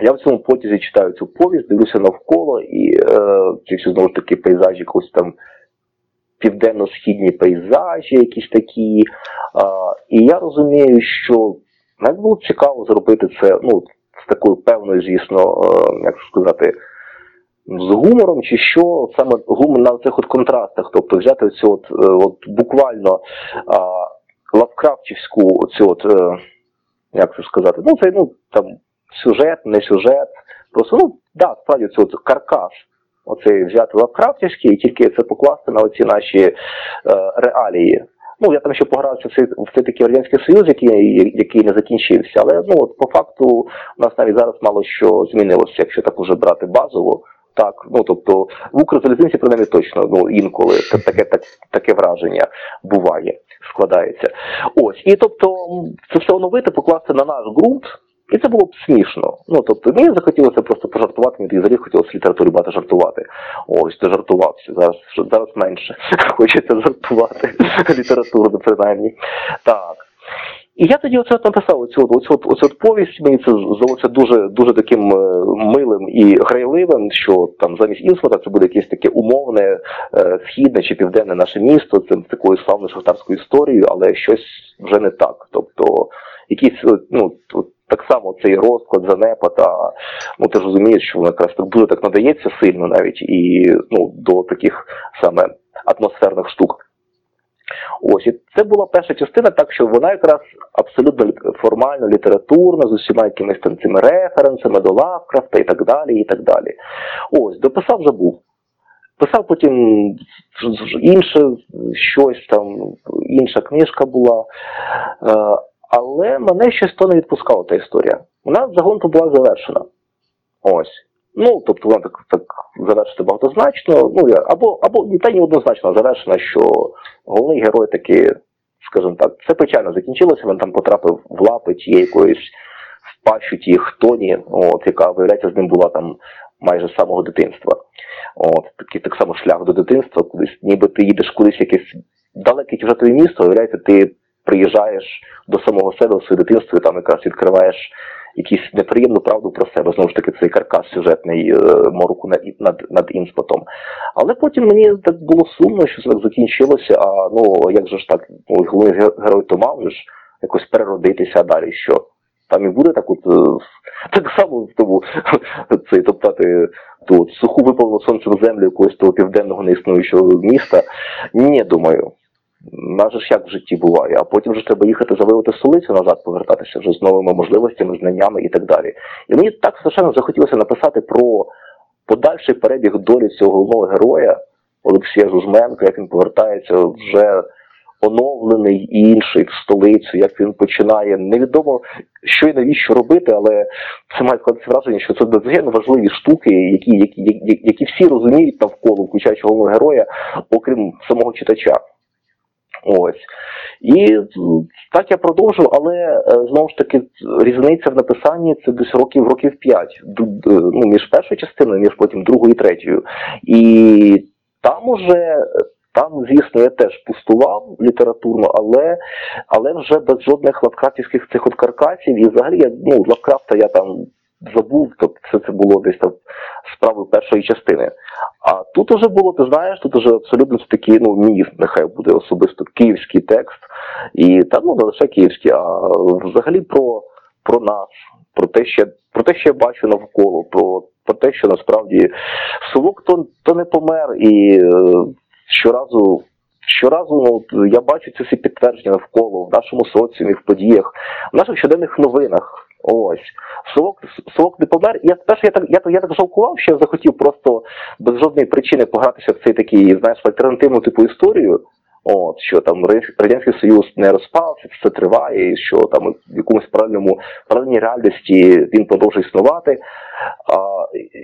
я в цьому потязі читаю цю повість, дивлюся навколо, і е, ці всі, знову ж таки, пейзажі якось там, південно-східні пейзажі якісь такі, а, і я розумію, що навіть було б цікаво зробити це, ну, з такою певною, звісно, а, як сказати, з гумором, чи що, саме гумор на цих от контрастах, тобто взяти оцю от, от буквально лавкрафтівську оцю от, як це сказати, ну, це, ну, там, сюжет, не сюжет, просто, ну, да, справді, це от каркас, оцей взяти лавкрафтівський і тільки це покласти на оці наші е, реалії. Ну, я там ще погрався в цей, в цей такий Радянський Союз, який, який не закінчився, але, ну, от, по факту у нас навіть зараз мало що змінилося, якщо так уже брати базово. Так, ну, тобто, в Укрзалізниці, принаймні, точно, ну, інколи таке, так, таке враження буває, складається. Ось, і, тобто, це все оновити, покласти на наш ґрунт. І це було б смішно. Ну, тобто, мені захотілося просто пожартувати, мені взагалі хотілося в літературі багато жартувати. Ось, ти жартувався, зараз, зараз менше хочеться жартувати літературно, принаймні. Так. І я тоді оце от написав, оцю от, оцю от, оцю от повість, мені це здалося дуже, дуже таким милим і грайливим, що там замість Інсмута це буде якесь таке умовне, е, східне чи південне наше місто, це такою славною шахтарською історією, але щось вже не так. Тобто, якісь, ну, так само цей розклад, занепад, а, ну, ти ж розумієш, що воно якраз так дуже так надається сильно навіть і, ну, до таких саме атмосферних штук. Ось, і це була перша частина, так що вона якраз абсолютно формально літературна, з усіма якимись там цими референсами до Лавкрафта і так далі, і так далі. Ось, дописав, забув. Писав потім інше щось, там, інша книжка була. Але мене щось то не відпускало, та історія. Вона загонку була завершена. Ось. Ну, тобто вона так, так завершити багатозначно, ну, або, або та й однозначно завершена, що головний герой таки, скажімо так, це печально закінчилося, він там потрапив в лапи тієї якоїсь в пащу тієї хтоні, от, яка, виявляється, з ним була там майже з самого дитинства. От, такий так само шлях до дитинства, кудись, ніби ти їдеш кудись в якесь далеке тюжатове місто, виявляється, ти приїжджаєш до самого себе, в своє дитинство, і там якраз відкриваєш якусь неприємну правду про себе. Знову ж таки, цей каркас сюжетний мороку над, над, над інспотом. Але потім мені так було сумно, що так закінчилося, а ну, як же ж так, ну, головний герой то мав ж якось переродитися далі, що там і буде так от, так само, тому, цей, топтати ту суху випалену сонцем землю якогось того південного неіснуючого міста. Ні, думаю. Наже ж як в житті буває, а потім вже треба їхати заливати столицю назад, повертатися вже з новими можливостями, знаннями і так далі. І мені так страшенно захотілося написати про подальший перебіг долі цього головного героя Олексія Жужменка, як він повертається вже оновлений і інший в столицю, як він починає. Невідомо, що і навіщо робити, але це має складатися враження, що це надзвичайно важливі штуки, які, які, які, які всі розуміють навколо, включаючи головного героя, окрім самого читача. Ось. І так я продовжив, але, знову ж таки, різниця в написанні – це десь років, років п'ять, ну, між першою частиною, між потім другою і третьою. І там уже, там, звісно, я теж пустував літературно, але, але вже без жодних лавкрафтівських цих от каркасів. І взагалі, я, ну, Лавкрафта я там забув, тобто все це було десь там справою першої частини. А тут уже було, ти знаєш, тут уже абсолютно такий, ну, мій, нехай буде особисто київський текст, і там, ну, не лише київський, а взагалі про, про нас, про те, що, про те, що я бачу навколо, про, про те, що насправді совок то, то не помер, і щоразу, щоразу ну, я бачу ці всі підтвердження навколо, в нашому соціумі, в подіях, в наших щоденних новинах. Ось. Совок, совок не помер. Я, перше, я, так, я, я так жалкував, що я захотів просто без жодної причини погратися в цей такий, знаєш, альтернативну типу історію, от, що там Радянський Союз не розпався, це триває, і що там в якомусь паралельному, паралельній реальності він продовжує існувати. А,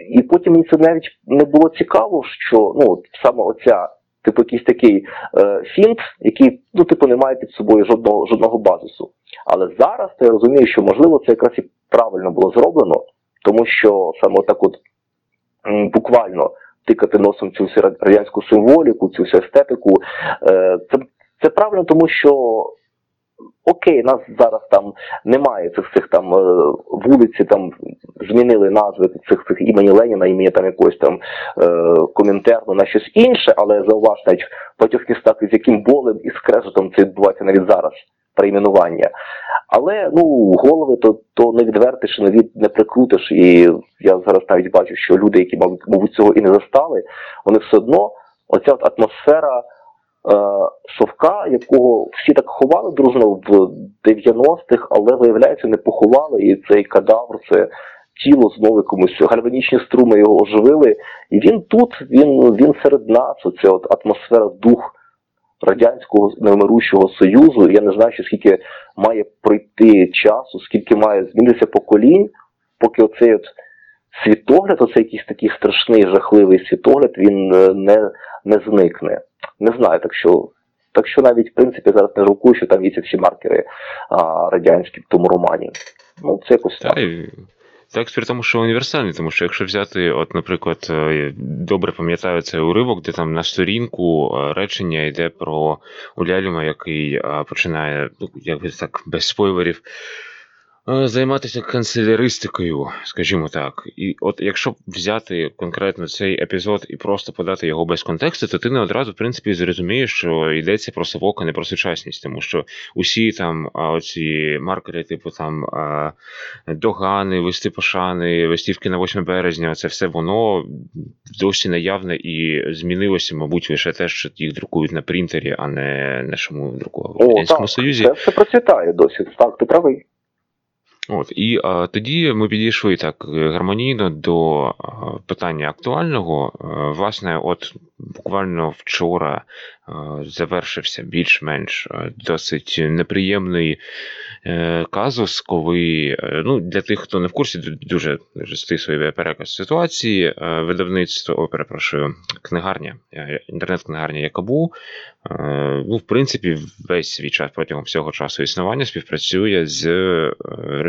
і потім мені це навіть не було цікаво, що ну, саме оця типу якийсь такий е, фінт, який, ну, типу, не має під собою жодного, жодного базису. Але зараз то я розумію, що, можливо, це якраз і правильно було зроблено, тому що саме так от м, буквально тикати носом цю всю радянську символіку, цю всю естетику, е, це, це правильно, тому що окей, нас зараз там немає цих цих там вулиці, там змінили назви цих цих імені Леніна, імені там якогось там е, Комінтерну на щось інше, але зауваж, навіть в багатьох містах з яким болем і скрежетом це відбувається навіть зараз, перейменування. Але ну голови то, то не відвертиш, навіть не прикрутиш, і я зараз навіть бачу, що люди, які мабуть цього і не застали, вони все одно оця от атмосфера Совка, якого всі так ховали дружно в дев'яностих, але, виявляється, не поховали, і цей кадавр, це тіло знову якомусь, гальванічні струми його оживили, і він тут, він, він серед нас, оця от атмосфера, дух Радянського невмирущого Союзу. Я не знаю, що скільки має пройти часу, скільки має змінитися поколінь, поки оцей от світогляд, оцей якийсь такий страшний, жахливий світогляд, він не, не зникне. Не знаю, так що, так що навіть, в принципі, зараз не жалкую, що там є ці всі маркери а, радянські в тому романі. Ну, це якось так. Та, і, так, при тому, що універсальний, тому що якщо взяти, от, наприклад, добре пам'ятаю цей уривок, де там на сторінку речення йде про Уляльма, який починає, як би так, без спойлерів, займатися канцеляристикою, скажімо так. І от якщо взяти конкретно цей епізод і просто подати його без контексту, то ти не одразу, в принципі, зрозумієш, що йдеться про совок, а не про сучасність. Тому що усі там оці маркери, типу там догани, листи пошани, листівки на восьме березня, це все воно досі наявне і змінилося, мабуть, лише те, що їх друкують на принтері, а не нашому друку в Радянському Союзі. Це все процвітає досі. Так, ти правий. От, і а, тоді ми підійшли так гармонійно до а, питання актуального. А, власне, от буквально вчора а, завершився більш-менш досить неприємний а, казус, коли, а, ну, для тих, хто не в курсі, дуже, дуже стислий переказ ситуації, а, видавництво, о, перепрошую, книгарня, інтернет-книгарня Якабу, а, ну, в принципі, весь свій час протягом всього часу існування співпрацює з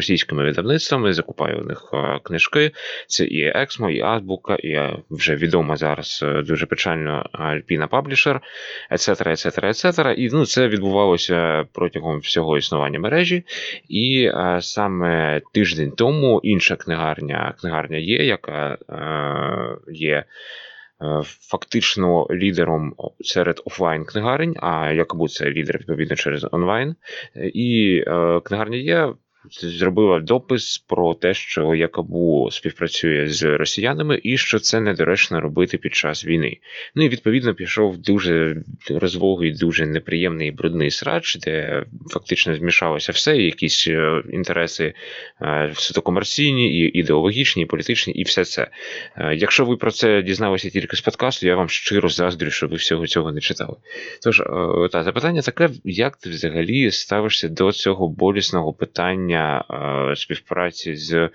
російськими видавництвами, закупаю у них книжки. Це і Ексмо, і Азбука, і вже відома зараз дуже печально Альпіна Паблішер, ецетера, ецетера, ецетера. І ну, це відбувалося протягом всього існування мережі. І а, саме тиждень тому інша книгарня, книгарня є, яка а, є фактично лідером серед офлайн-книгарень, а Якобу це лідер, відповідно, через онлайн. І а, книгарня є зробила допис про те, що Якобу співпрацює з росіянами і що це недоречно робити під час війни. Ну і, відповідно, пішов дуже розвогий, дуже неприємний і брудний срач, де фактично змішалося все, і якісь інтереси суто комерційні, і ідеологічні, і політичні, і все це. Якщо ви про це дізналися тільки з подкасту, я вам щиро заздрю, що ви всього цього не читали. Тож, та, запитання таке, як ти взагалі ставишся до цього болісного питання співпраці з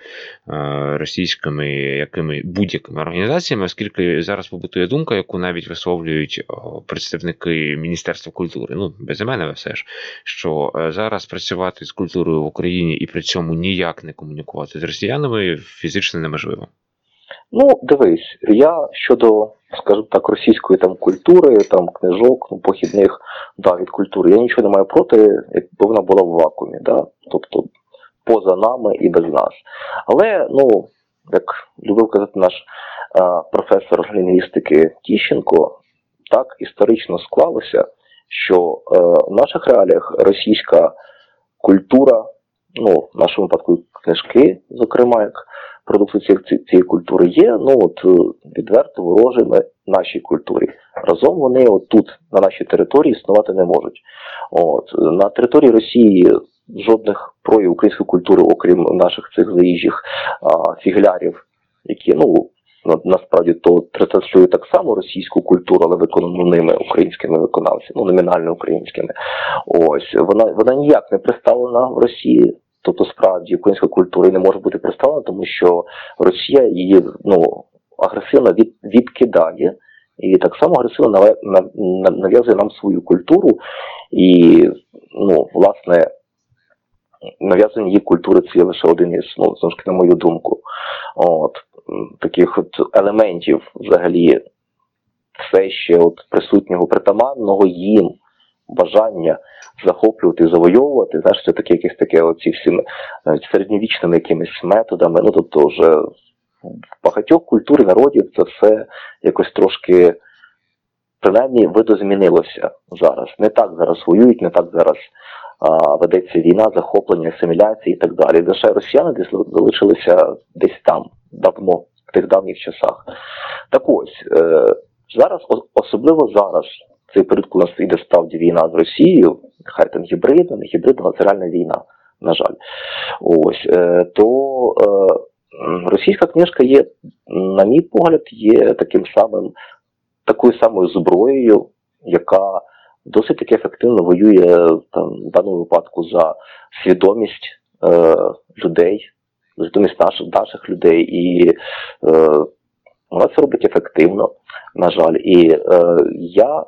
російськими якими, будь-якими організаціями, оскільки зараз побутує думка, яку навіть висловлюють представники Міністерства культури, ну, без мене все ж, що зараз працювати з культурою в Україні і при цьому ніяк не комунікувати з росіянами фізично неможливо. Ну, дивись, я щодо, скажімо так, російської там культури, там книжок, ну, похідних, да, від культури, я нічого не маю проти, якби вона була в вакуумі, да, тобто поза нами і без нас. Але, ну, як любив казати наш а, професор лінгвістики Тіщенко, так історично склалося, що а, в наших реаліях російська культура, ну, в нашому випадку книжки, зокрема, як продукти цієї, цієї культури є, ну, от, відверто ворожими нашій культурі. Разом вони от тут, на нашій території, існувати не можуть. От, на території Росії жодних проявів української культури, окрім наших цих заїжджих фіглярів, які, ну, насправді, то транслюють так само російську культуру, але виконаними українськими виконавцями, ну, номінально українськими. Ось, вона, вона ніяк не представлена в Росії. Тобто, справді, українська культура не може бути представлена, тому що Росія її, ну, агресивно від, відкидає. І так само агресивно нав'язує нам свою культуру. І, ну, власне, нав'язання її культури – це лише один із, ну, знову ж таки, на мою думку, от, таких от елементів, взагалі, все ще от присутнього притаманного їм бажання захоплювати, завойовувати, знаєш, це таке якесь таке оці всі навіть середньовічними якимись методами, ну, тобто вже в багатьох культур і народів це все якось трошки, принаймні, видозмінилося зараз. Не так зараз воюють, не так зараз а, ведеться війна, захоплення, асиміляції і так далі. Лише росіяни десь залишилися десь там, давно, в тих давніх часах. Так ось, е, зараз, особливо зараз, цей період, коли нас іде справді війна з Росією, хай там гібридна, не гібридна, це реальна війна, на жаль. Ось, е, то е, російська книжка є, на мій погляд, є таким самим, такою самою зброєю, яка досить таки ефективно воює там, в даному випадку за свідомість е, людей, свідомість наших, наших людей, і е, вона це робить ефективно, на жаль. І е, я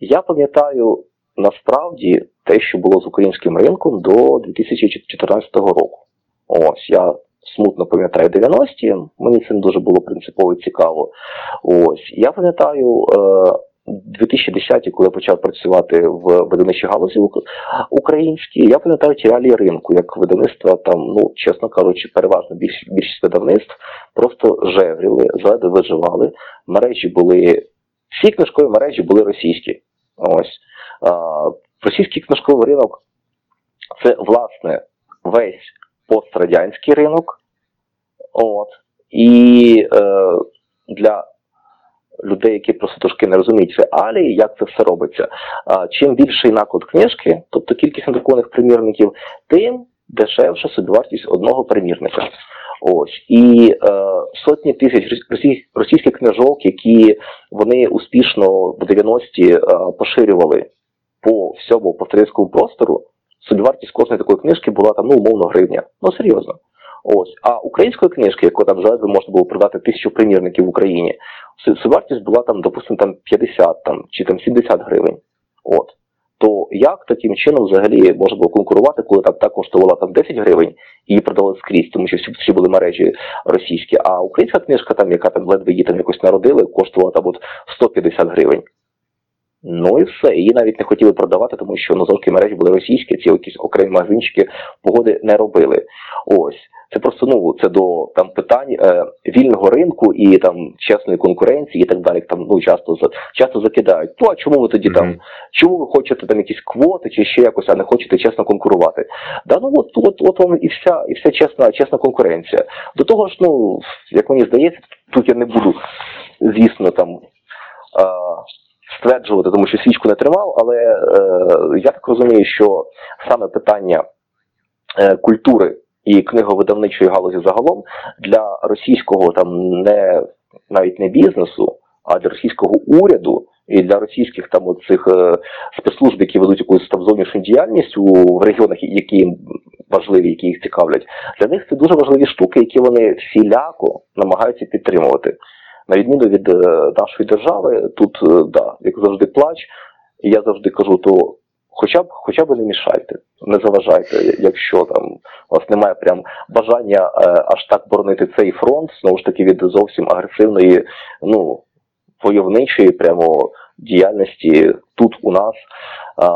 Я пам'ятаю насправді те, що було з українським ринком до дві тисячі чотирнадцятого року. Ось, я смутно пам'ятаю дев'яності, мені це не дуже було принципово цікаво. Ось, я пам'ятаю дві тисячі десятий, коли я почав працювати в видавничій галузі українській, я пам'ятаю ті реалії ринку, як видавництва там, ну, чесно кажучи, переважно більш, більшість видавництв просто жевріли, зледве виживали, мережі були, всі книжкові мережі були російські. Ось. Російський книжковий ринок – це, власне, весь пострадянський ринок. От. І е, для людей, які просто трошки не розуміють реалії, як це все робиться, чим більший наклад книжки, тобто кількість надрукованих примірників, тим дешевше собівартість одного примірника. Ось. І е, сотні тисяч російських книжок, які вони успішно в дев'яності е, поширювали по всьому повторицькому простору, собівартість кожної такої книжки була там, ну, умовно, гривня. Ну, серйозно. Ось. А української книжки, яку там жаль, можна було продати тисячу примірників в Україні, собівартість була там, допустимо, там п'ятдесят там, чи там сімдесят гривень. От. То як таким чином взагалі можна було конкурувати, коли там та коштувала там десять гривень і продавали скрізь, тому що всі, всі були мережі російські, а українська книжка, там, яка там ледве її там якось народили, коштувала там от сто п'ятдесят гривень. Ну і все, її навіть не хотіли продавати, тому що назовські мережі були російські, ці якісь окремі магазинчики погоди не робили. Ось. Це просто, ну, це до там питань е, вільного ринку і там чесної конкуренції і так далі. Там, ну, часто, часто закидають. Ну, а чому ви тоді mm-hmm. там, чому ви хочете там якісь квоти чи ще якось, а не хочете чесно конкурувати? Да, ну, от, от, от вам і вся, і вся чесна, чесна конкуренція. До того ж, ну, як мені здається, тут я не буду, звісно, там, е, стверджувати, тому що свічку не тримав, але е, я так розумію, що саме питання е, культури і книговидавничої галузі загалом для російського там не навіть не бізнесу, а для російського уряду і для російських там оцих е, спецслужб, які ведуть якусь там зовнішню діяльність у в регіонах, які їм важливі, які їх цікавлять. Для них це дуже важливі штуки, які вони всіляко намагаються підтримувати. На відміну від е, нашої держави, тут е, да, як завжди плач, і я завжди кажу, то хоча б хоча б не мішайте, не заважайте, якщо там у вас немає прям бажання е, аж так боронити цей фронт, знову ж таки від зовсім агресивної, ну, войовничої прямо діяльності тут у нас е,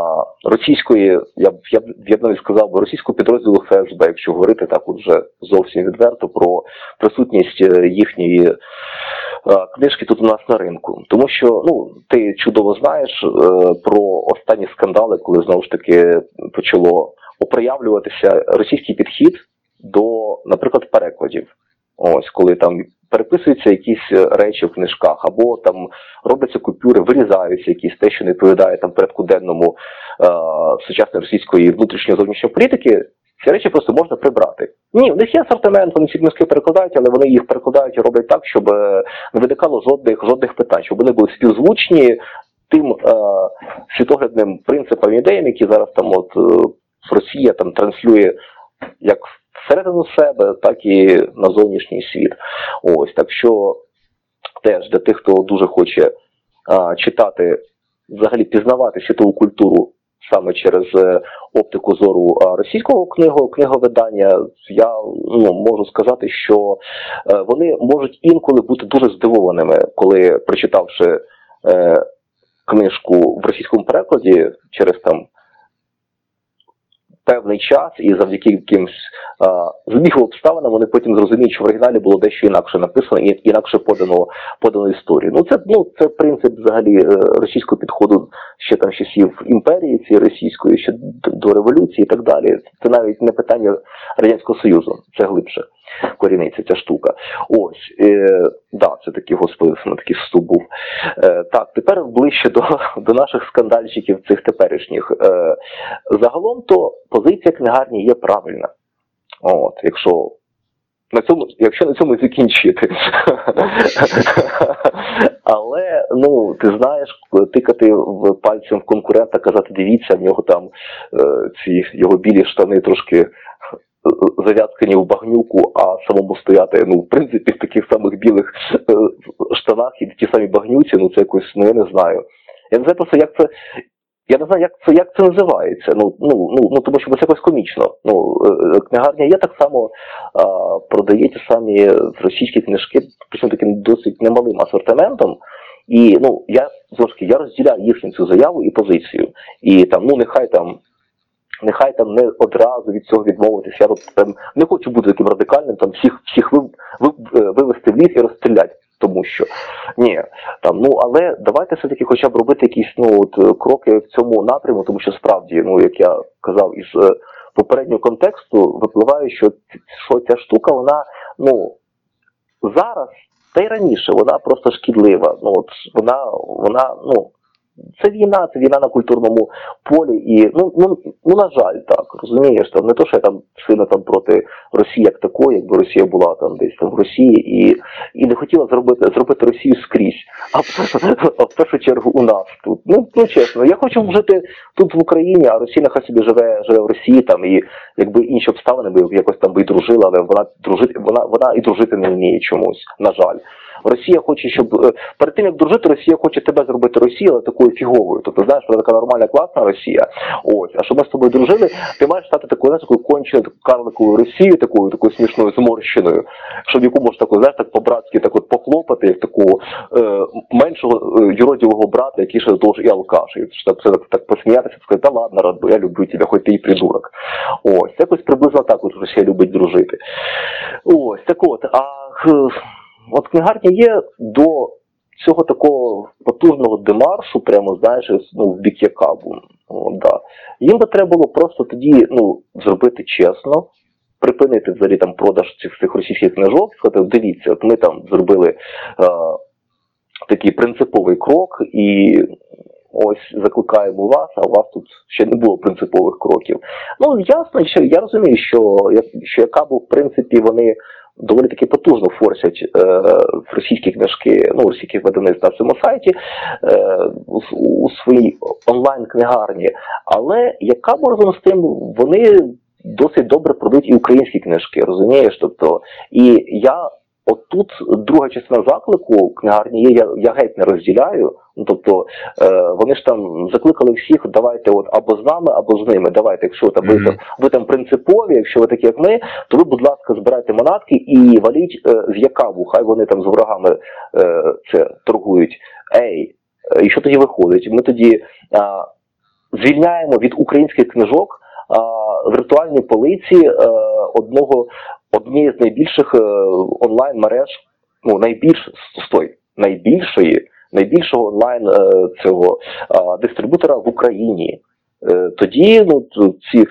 російської, я б я б я б навіть сказав би російського підрозділу ФСБ, якщо говорити так уже зовсім відверто про присутність їхньої книжки тут у нас на ринку. Тому що, ну, ти чудово знаєш е, про останні скандали, коли, знову ж таки, почало оприявлюватися російський підхід до, наприклад, перекладів. Ось, коли там переписуються якісь речі в книжках, або там робляться купюри, вирізаються якісь те, що не відповідає там порядку денному е, сучасної російської внутрішньо-зовнішньої політики, ці речі просто можна прибрати. Ні, в них є асортимент, вони ці книжки перекладають, але вони їх перекладають і роблять так, щоб не виникало жодних, жодних питань, щоб вони були співзвучні тим е, світоглядним принципам і ідеям, які зараз там от е, Росія там транслює як всередину себе, так і на зовнішній світ. Ось, так що теж для тих, хто дуже хоче е, читати, взагалі пізнавати світову культуру саме через оптику зору російського книгу, книговидання, я, ну, можу сказати, що вони можуть інколи бути дуже здивованими, коли, прочитавши е, книжку в російському перекладі через там певний час і завдяки якимсь е, збігу обставинам, вони потім зрозуміють, що в оригіналі було дещо інакше написано і інакше подано, подано історію. Ну це, ну, це принцип взагалі е, російського підходу ще там часів імперії цієї російської, ще до революції і так далі. Це навіть не питання Радянського Союзу, це глибше коріниться ця штука. Ось, е, да, це такий, господи, на такий вступ був. Е, так, тепер ближче до, до наших скандальчиків цих теперішніх. Е, загалом то позиція книгарні є правильна. От, якщо на цьому, якщо на цьому закінчити. Але, ну, ти знаєш, тикати пальцем в конкурента, казати, дивіться, в нього там ці його білі штани трошки зав'язкані в багнюку, а самому стояти, ну, в принципі, в таких самих білих штанах і ті самі багнюці, ну, це якось, ну, я не знаю. Я не знаю просто, як це... Я не знаю, як це, як це називається, ну, ну, ну, тому що це якось комічно. Ну, книгарня є, так само а, продає ті самі російські книжки, причому таким досить немалим асортиментом. І, ну, я, зовсім, я розділяю їхню цю заяву і позицію. І там, ну, нехай там, нехай там не одразу від цього відмовитися. Я там не хочу бути таким радикальним, там всіх, всіх вив, вив, вивести в ліс і розстріляти. Тому що, ні, там, ну, але давайте все-таки хоча б робити якісь, ну, от, кроки в цьому напряму, тому що справді, ну, як я казав, із е, попереднього контексту випливає, що, що ця штука, вона, ну, зараз, та й раніше, вона просто шкідлива, ну, от, вона, вона, ну, це війна, це війна на культурному полі, і, ну, ну, ну на жаль, так, розумієш, там, не то, що я там сильно там проти Росії як такої, якби Росія була там десь там в Росії, і, і не хотіла зробити, зробити Росію скрізь, а в першу чергу у нас тут. Ну, ну, чесно, я хочу жити тут в Україні, а Росія нехай собі живе, живе в Росії, там, і якби інші обставини би якось там би і дружила, але вона, дружити, вона, вона і дружити не вміє чомусь, на жаль. Росія хоче, щоб перед тим як дружити, Росія хоче тебе зробити Росію, але такою фіговою. Тобто, знаєш, вона така нормальна, класна Росія. Ось, а щоб ми з тобою дружили, ти маєш стати такою, такою конченою, карликовою Росією, такою, такою смішною зморщеною, щоб яку можеш таку, знаєш, так по-братськи так от похлопати, як такого е, меншого е, юродівого брата, який ще до того ж і алкаш. І щоб все так, так посміятися, сказати, да ладно, Радбо, я люблю тебе, хоч ти і придурок. Ось, якось приблизно так от Росія любить дружити. Ось, так от, а... От книгарня є до цього такого потужного демаршу, прямо, знаєш, ну, в бік Якабу. О, да. Їм би треба було просто тоді, ну, зробити чесно, припинити взагалі там продаж цих, цих російських книжок, сказати, дивіться, от ми там зробили е, такий принциповий крок і... Ось закликаємо вас, а у вас тут ще не було принципових кроків. Ну, ясно, що я розумію, що, що Якабу, в принципі, вони доволі таки потужно форсять е, російські книжки, ну, російських видавництв на цьому сайті, е, у, у своїй онлайн-книгарні. Але Якабу разом з тим, вони досить добре продають і українські книжки, розумієш? Тобто, і я от тут друга частина заклику книгарні є, я, я геть не розділяю. Ну, тобто е, вони ж там закликали всіх, давайте от або з нами, або з ними, давайте, якщо там, mm-hmm. ви, там, ви там принципові, якщо ви такі, як ми, то ви, будь ласка, збирайте манатки і валіть е, з Якабу, хай вони там з ворогами е, це торгують. Ей, і що тоді виходить? Ми тоді е, звільняємо від українських книжок е, віртуальні полиці е, одного, однієї з найбільших е, онлайн-мереж, ну, найбільш, стой, найбільшої, найбільшого онлайн е, цього е, дистрибутора в Україні. Е, тоді, ну, ці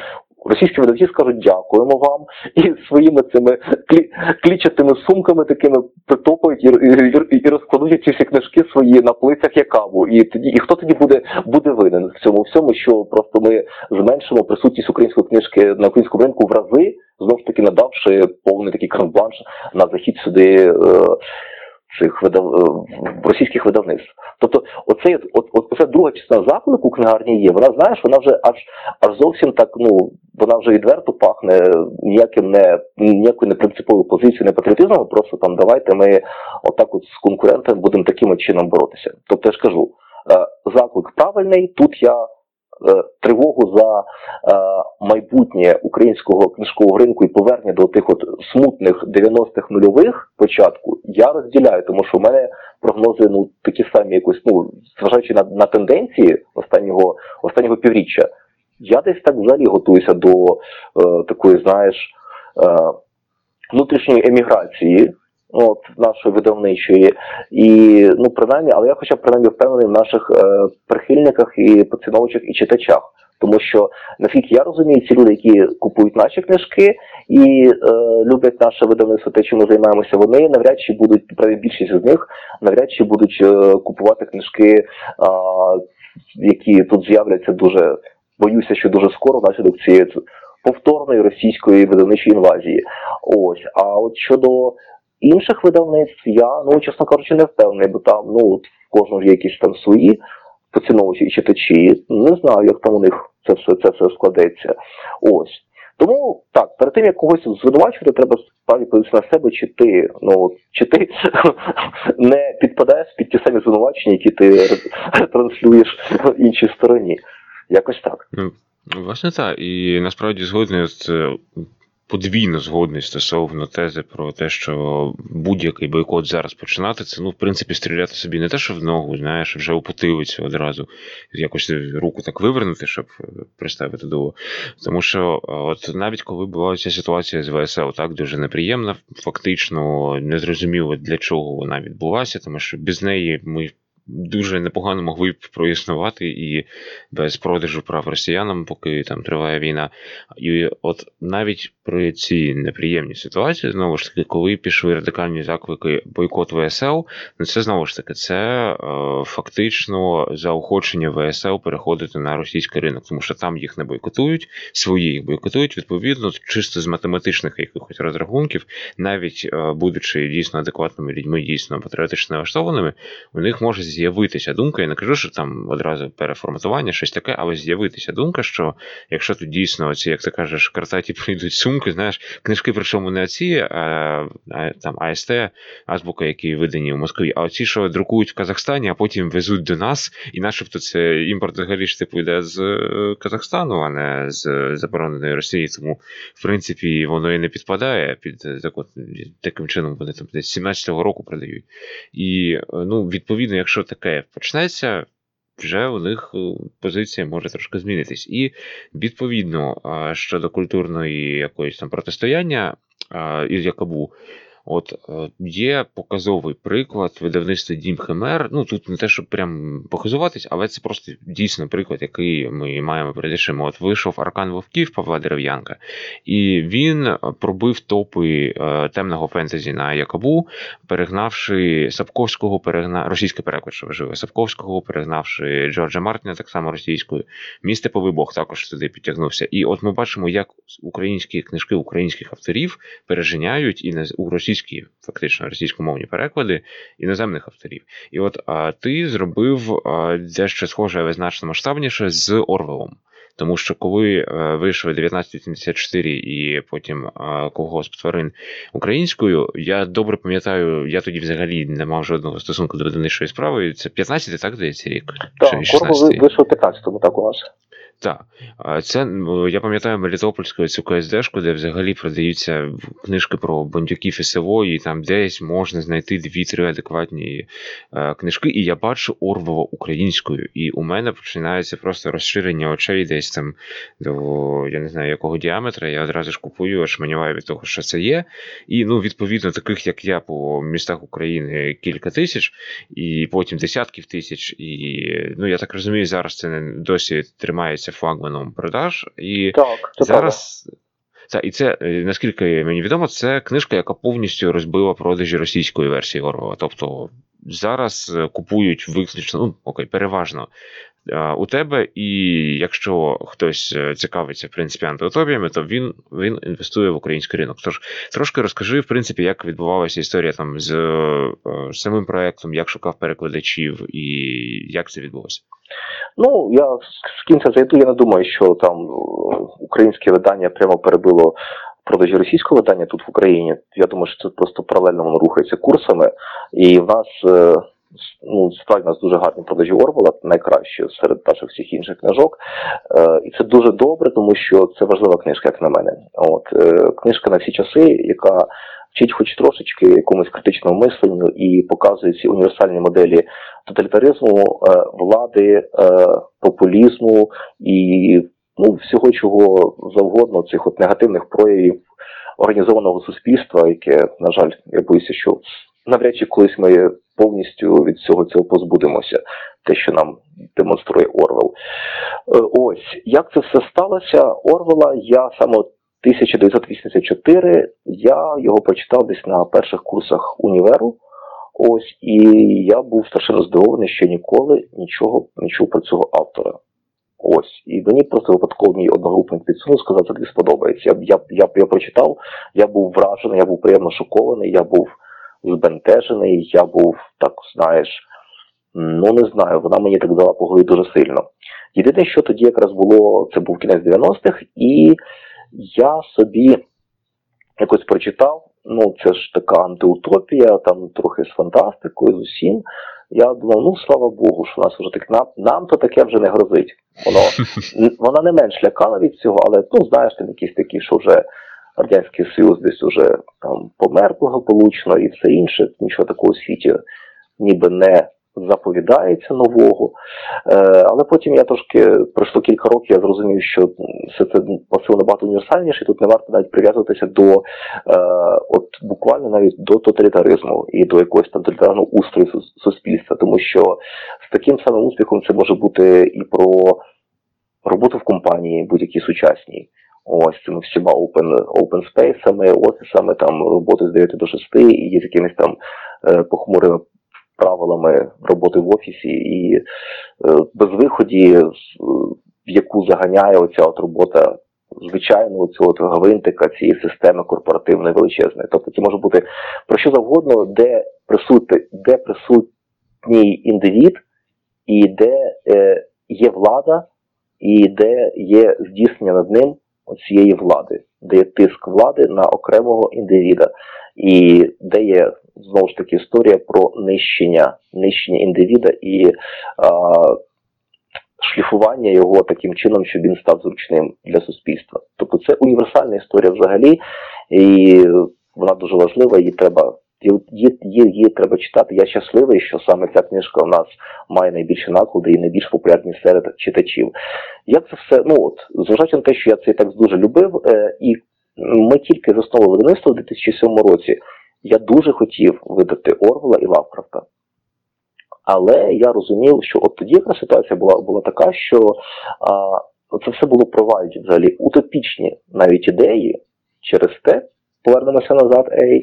російські видавці скажуть, дякуємо вам, і своїми цими клі, клічатими сумками такими притопають і, і, і розкладуть ці всі книжки свої на полицях Якабу. І тоді, і хто тоді буде, буде винен в цьому всьому, що просто ми зменшимо присутність української книжки на українському ринку в рази, знову ж таки надавши повний такий карт-бланш на захід сюди е, цих видав... російських видавництв. Тобто оце, от, оце друга частина заклику книгарні є, вона, знаєш, вона вже аж, аж зовсім так, ну, вона вже відверто пахне ніяким не, ніякою непринциповою позицією, не патріотизмом, просто там давайте ми отак от з конкурентами будемо таким чином боротися. Тобто я ж кажу, заклик правильний, тут я тривогу за майбутнє українського книжкового ринку і повернення до тих от смутних дев'яностих нульових початку я розділяю, тому що в мене прогнози, ну, такі самі якось, ну, зважаючи на, на тенденції останнього, останнього півріччя, я десь так взагалі готуюся до е, такої, знаєш, е, внутрішньої еміграції, от, нашої видавничої, і, ну, принаймні, але я хоча б принаймні впевнений в наших е, прихильниках і поціновувачах і читачах, тому що, наскільки я розумію, ці люди, які купують наші книжки і е, люблять наше видавництво, те, чим ми займаємося, вони навряд чи будуть, більшість з них, навряд чи будуть е, купувати книжки, е, які тут з'являться дуже, боюся, що дуже скоро внаслідок цієї повторної російської видавничої інвазії. Ось, а от щодо інших видавництв я, ну, чесно кажучи, не впевнений, бо там, ну, от в кожного є якісь там свої поціновувачі і читачі. Не знаю, як там у них це все, це все складеться. Ось. Тому, так, перед тим, як когось звинувачувати, треба справді подивитися на себе, чи ти, ну, чи ти не підпадаєш під ті самі звинувачення, які ти транслюєш іншій стороні. Якось так. Ну, власне, так. І, насправді, згодні з... подвійно згодний стосовно тези про те, що будь-який бойкот зараз починати, це, ну, в принципі, стріляти собі не те, що в ногу, знаєш, вже у потилицю одразу, якось руку так вивернути, щоб приставити до. Тому що, от навіть коли була ця ситуація з ВСЛ, так, дуже неприємна, фактично, незрозуміло, для чого вона відбулася, тому що без неї ми дуже непогано могли б проіснувати і без продажу прав росіянам, поки там триває війна. І от навіть при цій неприємній ситуації, знову ж таки, коли пішли радикальні заклики бойкот ВСЛ, ну це знову ж таки, це е, фактично заохочення ВСЛ переходити на російський ринок, тому що там їх не бойкотують, свої їх бойкотують, відповідно, чисто з математичних якихось розрахунків, навіть е, будучи дійсно адекватними людьми, дійсно патріотично налаштованими, у них може з'явитися думка, я не кажу, що там одразу переформатування, щось таке, але з'явитися думка, що якщо тут дійсно оці, як ти кажеш, картаті прийдуть сумки, знаєш, книжки, причому не оці, а, там АСТ, азбука, які видані у Москві, а оці, що друкують в Казахстані, а потім везуть до нас, і начебто це імпорт взагалі ж типу йде з Казахстану, а не з забороненої Росії, тому в принципі воно і не підпадає під так от, таким чином, вони там десь сімнадцятого року продають. І, ну, відповідно, якщо таке почнеться, вже у них позиція може трошки змінитись. І, відповідно, щодо культурної якоїсь там протистояння із Якабу, от є показовий приклад видавництва Дім Химер. Ну, тут не те, щоб прям показуватись, але це просто дійсно приклад, який ми маємо перед очима. От вийшов Аркан Вовків Павла Дерев'янка, і він пробив топи темного фентезі на Якабу, перегнавши Сапковського, перегна... російський переклад, що виживе Сапковського, перегнавши Джорджа Мартіна, так само російською. Мій Степовий Бог також сюди підтягнувся. І от ми бачимо, як українські книжки українських авторів переженяють і у російській російські, фактично російськомовні переклади іноземних авторів. І от а, ти зробив а, дещо схоже, але значно масштабніше з Орвелом. Тому що коли а, вийшли дев'ятнадцять сімдесят чотири і потім а, Колгосп тварин українською, я добре пам'ятаю, я тоді взагалі не мав жодного стосунку до видавничої справи. Це п'ятнадцятий, так, здається, рік? Так, Орвел вийшов п'ятнадцятому, так, у нас. Так, це, я пам'ятаю, Мелітопольську цю КСДшку, де взагалі продаються книжки про бандюків і село, і там десь можна знайти дві-три адекватні книжки, і я бачу Орвела українською, і у мене починається просто розширення очей десь там до, я не знаю, якого діаметра, я одразу ж купую, ошманюваю від того, що це є, і, ну, відповідно, таких, як я, по містах України кілька тисяч, і потім десятків тисяч, і, ну, я так розумію, зараз це не досі тримається флагманом продаж, і так, зараз... Та, і це, наскільки мені відомо, це книжка, яка повністю розбила продажі російської версії Орвела. Тобто зараз купують виключно, ну, окей, переважно у тебе, і якщо хтось цікавиться, в принципі, антиутопіями, то він, він інвестує в український ринок. Тож, трошки розкажи, в принципі, як відбувалася історія там з, з самим проектом, як шукав перекладачів і як це відбулося. Ну, я з кінця зайду, я не думаю, що там українське видання прямо перебило продажі російського видання тут в Україні. Я думаю, що це просто паралельно воно рухається курсами, і в нас... Ну, справді, у нас дуже гарні продажі Орвела, найкраще серед наших всіх інших книжок. Е, і це дуже добре, тому що це важлива книжка, як на мене. От, е, книжка на всі часи, яка вчить хоч трошечки якомусь критичному мисленню і показує ці універсальні моделі тоталітаризму, е, влади, е, популізму і, ну, всього, чого завгодно, цих от негативних проявів організованого суспільства, яке, на жаль, я боюся, що навряд чи колись ми повністю від всього цього позбудемося, те, що нам демонструє Орвел. Ось, як це все сталося? Орвела я саме тисяча дев'ятсот вісімдесят чотири, я його прочитав десь на перших курсах універу. Ось, і я був страшенно здивований, що ніколи нічого не чув про цього автора. Ось, і мені просто випадково мій одногрупник підсунув, сказав, що тобі сподобається. Я, я, я, я прочитав, я був вражений, я був приємно шокований, я був збентежений, я був, так, знаєш, ну не знаю, вона мені так дала по голові дуже сильно. Єдине, що тоді якраз було, це був кінець дев'яностих, і я собі якось прочитав, ну це ж така антиутопія, там трохи з фантастикою, з усім. Я думав, ну слава Богу, що нас вже так, нам, нам то таке вже не грозить. Воно, вона не менш лякала від цього, але, ну знаєш, там якісь такі, що вже... Радянський Союз десь уже там помер благополучно і все інше, нічого такого у світі ніби не заповідається нового. Але потім я трошки, пройшло кілька років, я зрозумів, що все це пасило набагато універсальніше, і тут не варто навіть прив'язуватися до, от буквально навіть до тоталітаризму і до якогось там тоталітарного устрою суспільства, тому що з таким самим успіхом це може бути і про роботу в компанії, будь-якій сучасній. Ось цими всіма open, open space-ами, офісами, там роботи з дев'яти до шести, і з якимись там похмурими правилами роботи в офісі, і е, безвиході, в яку заганяє оця от робота звичайного цього гвинтика цієї системи корпоративної величезної. Тобто це може бути про що завгодно, де присутні, де присутній індивід, і де е, є влада, і де є здійснення над ним цієї влади, де є тиск влади на окремого індивіда, і де є, знову ж таки, історія про нищення, нищення індивіда і е, шліфування його таким чином, щоб він став зручним для суспільства. Тобто це універсальна історія взагалі, і вона дуже важлива, її треба, її, її треба читати. Я щасливий, що саме ця книжка у нас має найбільші наклади і найбільш популярні серед читачів. Я це все, ну от, зважаючи на те, що я цей текст дуже любив, е, і ми тільки засновували видавництво в дві тисячі сьомому році. Я дуже хотів видати Орвела і Лавкрафта. Але я розумів, що от тоді якраз ситуація була, була така, що а, це все було провалюючи взагалі утопічні навіть ідеї, через те, повернемося назад, ей,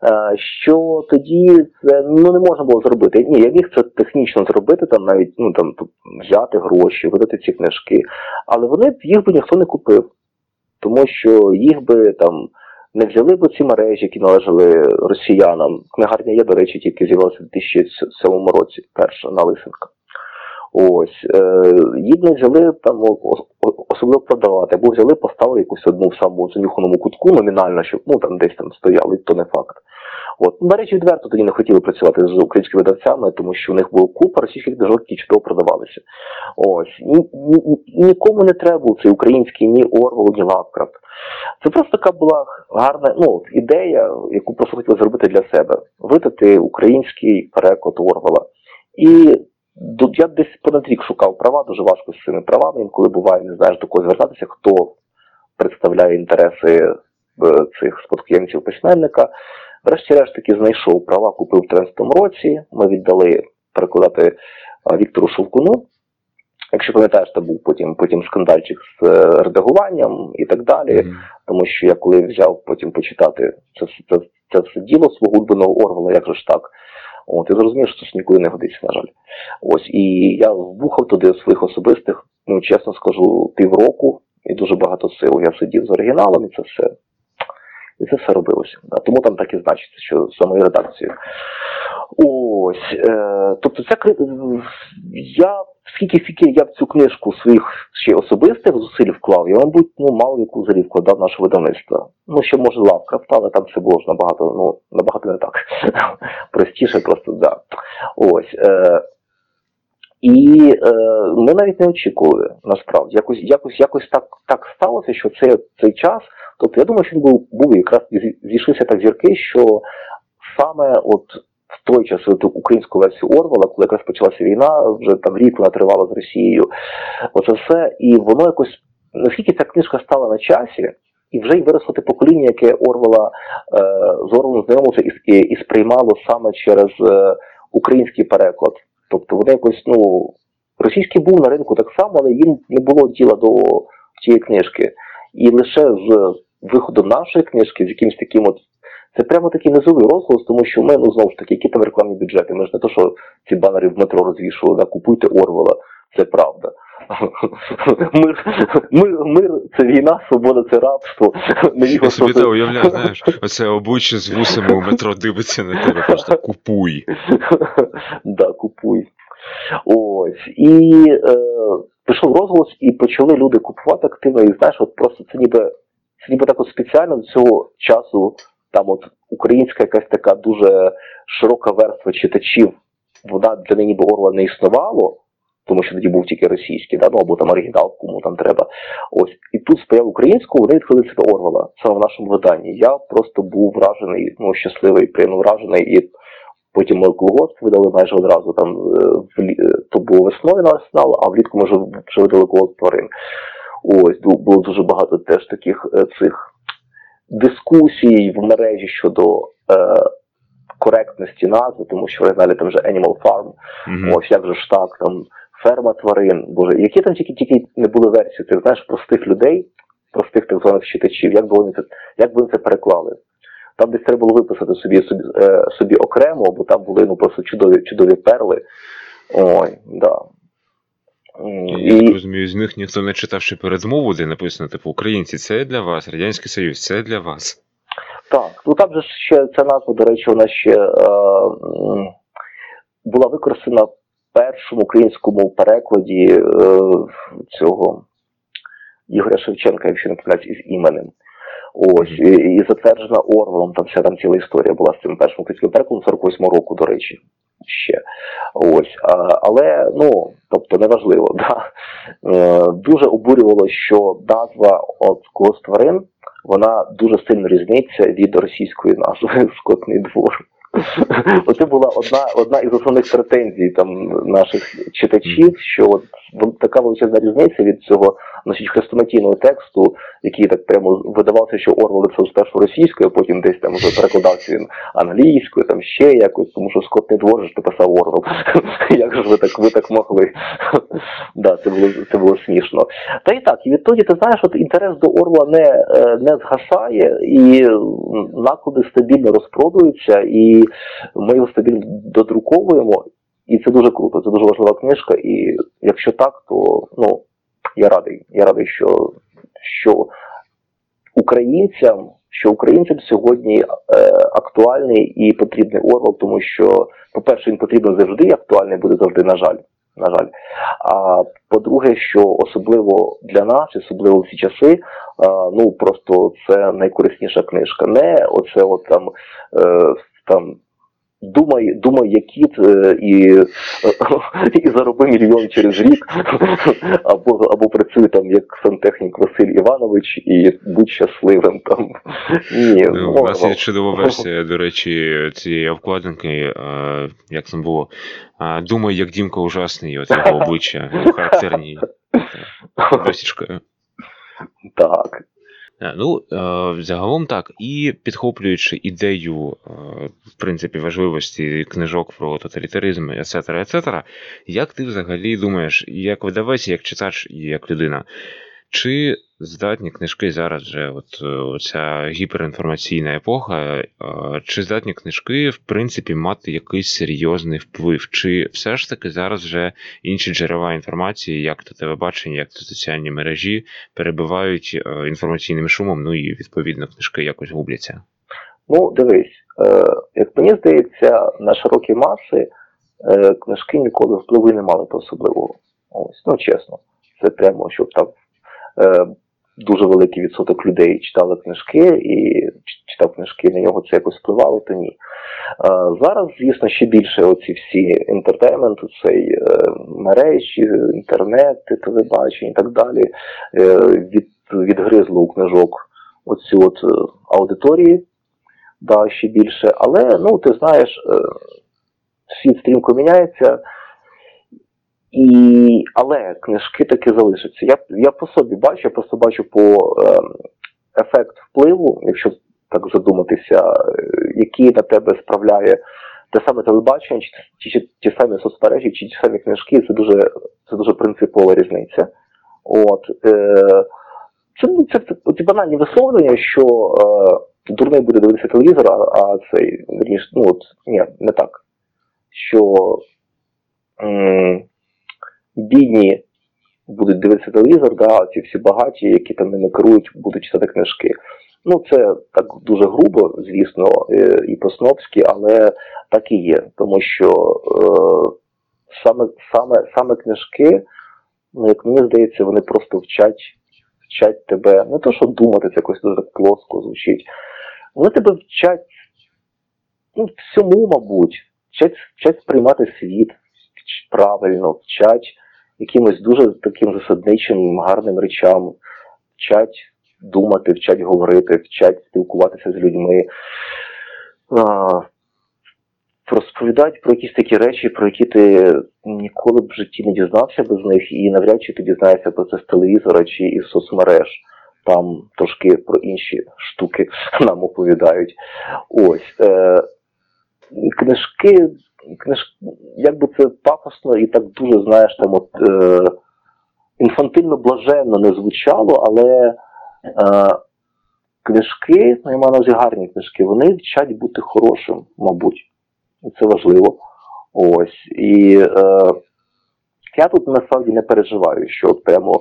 а, що тоді це ну, не можна було зробити. Ні, я міг це технічно зробити, там навіть ну, там, взяти гроші, видати ці книжки. Але вони їх би ніхто не купив, тому що їх би там... Не взяли б ці мережі, які належали росіянам. Книгарня є, до речі, тільки з'явилася в дві тисячі сьомому році, перша на Лисенка. Ось. Її не взяли там особливо продавати, або взяли, поставили якусь одну в самому занюханому кутку номінально, щоб ну, там десь там стояли, то не факт. От. До речі, відверто тоді не хотіли працювати з українськими видавцями, тому що у них було купа російських книжок, які чудово продавалися. Ось. Ні, ні, нікому не треба був цей український ні Орвел, ні Лавкрафт. Це просто така була гарна ну, ідея, яку просто хотіли зробити для себе. Видати український переклад Орвела. І я десь понад рік шукав права, дуже важко з цими правами. Інколи буває, не знаєш, до кого звертатися, хто представляє інтереси цих спадкоємців письменника. Врешті-решт таки знайшов права, купив в тринадцятому році. Ми віддали перекладати Віктору Шовкуну. Якщо пам'ятаєш, то був потім, потім скандальчик з редагуванням і так далі. Mm. Тому що я коли взяв потім почитати це, це, це, це все діло свого улюбленого Орвела, як же ж так. От, я зрозумів, що це ніколи не годиться, на жаль. Ось, і я вбухав туди своїх особистих, ну, чесно скажу, півроку і дуже багато сил. Я сидів з оригіналом, і це все, і це все робилося. Да. Тому там так і значиться, що за моєю редакцією. Ось, е, тобто ця кри... я, скільки-скільки я в цю книжку своїх ще особистих зусиль вклав, я, мабуть, ну, мало яку взагалі вкладав наше видавництво. Ну, ще, може, Лавкрафт, але там все було ж набагато, ну, набагато не так. Простіше просто, так. Да. Ось. Е, і е, ми навіть не очікували, насправді. Якось, якось, якось так, так сталося, що це, цей час, тобто, я думаю, що він був, був якраз зійшлися так зірки, що саме от в той час українську версію Орвела, коли якраз почалася війна, вже там рік вона тривала з Росією, оце все, і воно якось, наскільки ця книжка стала на часі, і вже й виросло те покоління, яке Орвела е, з Орвелом знайомилося і, і, і сприймало саме через е, український переклад. Тобто вони якось, ну, російський був на ринку так само, але їм не було діла до тієї книжки. І лише з виходом нашої книжки, з якимось таким от, це прямо такий низовий розголос, тому що ми, ну, знову ж таки, які там рекламні бюджети, ми ж не то, що ці банери в метро розвішували, да, купуйте Орвела, це правда. Мир, мир, мир, це війна, свобода, це рабство. Я собі так уявляю, знаєш, оце обличчя з вусами у метро дивиться на тебе, просто купуй. Да, купуй. Ось, і е, пішов розголос, і почали люди купувати активно, і знаєш, от просто це ніби, це ніби так от спеціально до цього часу там от українська якась така дуже широка верства читачів, вона для неї ніби Орла не існувало, тому що тоді був тільки російський, да? Ну, або там оригінал, кому там треба. Ось. І тут сприяв українського, вони відкрили себе Орвела, саме в нашому виданні. Я просто був вражений, ну, щасливий, приємно вражений, і Потім Молклогост видали майже одразу, там в, то було весною на Арсенал, а влітку, може, вже видали «Голод тварин». Ось, було дуже багато теж таких цих дискусій в мережі щодо е, коректності назви, тому що в оригіналі там вже Animal Farm, mm-hmm. ось як же ж так, там ферма тварин, боже, які там тільки тільки не були версії, ти знаєш, простих людей, простих так званих читачів, як би вони це, як би вони це переклали. Там десь треба було виписати собі, собі, собі окремо, бо там були ну, просто чудові, чудові перли. Ой, да. Я і... розумію, з них ніхто не читавши передмову, де написано, типу, українці, це для вас, Радянський Союз, це для вас. Так, ну там же ще ця назва, до речі, вона ще е, була використана в першому українському перекладі е, цього Ігоря Шевченка, якщо не помиляюсь, із іменем. Ось, і, і затверджена Орвелом, там вся там ціла історія була з цим першим українським перекладом сорок восьмого року, до речі, ще. Ось, а, але, ну, тобто, неважливо, да. Е, дуже обурювало, що назва от «Голос тварин», вона дуже сильно різниця від російської назви «Скотний двор». Оце була одна, одна із основних претензій там, наших читачів, що от, така величезна різниця від цього значить, хрестоматійного тексту, який так прямо видавався, що Орвел це спершу російською, а потім десь там вже перекладався він англійською, там ще якось, тому що «Скотний двор» ж ти писав Орвел. Як же ж ви так, ви так могли? Да, це було, це було смішно. Та і так, і відтоді ти знаєш, от інтерес до Орвела не, не згасає, і наклади стабільно розпродуються, і ми його стабільно додруковуємо, і це дуже круто, це дуже важлива книжка, і якщо так, то ну, я радий, я радий, що, що українцям, що українцям сьогодні е, актуальний і потрібний Орвел, тому що, по-перше, він потрібен завжди, і актуальний буде завжди, на жаль, на жаль. А по-друге, що особливо для нас, особливо в ці часи, е, ну просто це найкорисніша книжка. Не оце от там е, там думай, думай, як кіт і, і зароби мільйон через рік, або, або працюй там як сантехнік Василь Іванович і будь щасливим там. Ні, ну, у нас є чудова версія, до речі, цієї обкладинки, як там було, думай, як Дімка Ужасний, от його обличчя, характерні досічкою. Так. Ну, загалом так, і підхоплюючи ідею, в принципі, важливості книжок про тоталітаризм, ецетера, ецетера, як ти взагалі думаєш, як видавець, як читач, як людина, чи здатні книжки зараз вже, от оця гіперінформаційна епоха, чи здатні книжки, в принципі, мати якийсь серйозний вплив, чи все ж таки зараз вже інші джерела інформації, як то телебачення, як то соціальні мережі, перебивають інформаційним шумом, ну і, відповідно, книжки якось губляться? Ну, дивись, як мені здається, на широкі маси книжки ніколи впливу не мали то особливого. Ось, ну, чесно, це прямо, щоб там дуже великий відсоток людей читали книжки і читав книжки, на нього це якось впливало, то ні. Зараз, звісно, ще більше оці всі ентертеймент, цей мережі, інтернет, телебачення і так далі, від, відгризло у книжок оці от аудиторії, да, ще більше, але, ну, ти знаєш, світ стрімко міняється. І, але книжки таки залишаться. Я, я по собі бачу, я просто бачу по е, ефект впливу, якщо так задуматися, який на тебе справляє те саме телебачення, чи, чи, чи ті самі соцмережі, чи ті самі книжки, це дуже, це дуже принципова різниця. От, е, це, це, це, це, це банальні висловлення, що е, дурний буде дивитися телевізор, а, а цей, верніше, ну от, ні, не так, що... М- бідні будуть дивитися телевізор, да, а ці всі багаті, які там ними керують, будуть читати книжки. Ну, це так дуже грубо, звісно, і по-снобськи, але так і є. Тому що е, саме, саме, саме книжки, ну, як мені здається, вони просто вчать, вчать тебе, не то, що думати, це якось дуже плоско звучить, вони тебе вчать, ну, всьому, мабуть, вчать, вчать сприймати світ правильно, вчать якимось дуже таким засадничим, гарним речам, вчать думати, вчать говорити, вчать спілкуватися з людьми. розповідають про якісь такі речі, про які ти ніколи б в житті не дізнався без них, і навряд чи ти дізнаєшся про це з телевізора чи із соцмереж. Там трошки про інші штуки нам оповідають. Ось. Е- книжки, книж... як би це пафосно і так дуже, знаєш, там от е- інфантильно-блаженно не звучало, але е- книжки, ну, я маю на увазі гарні книжки, вони вчать бути хорошим, мабуть. І це важливо. Ось. І е, я тут насправді не переживаю, що от прямо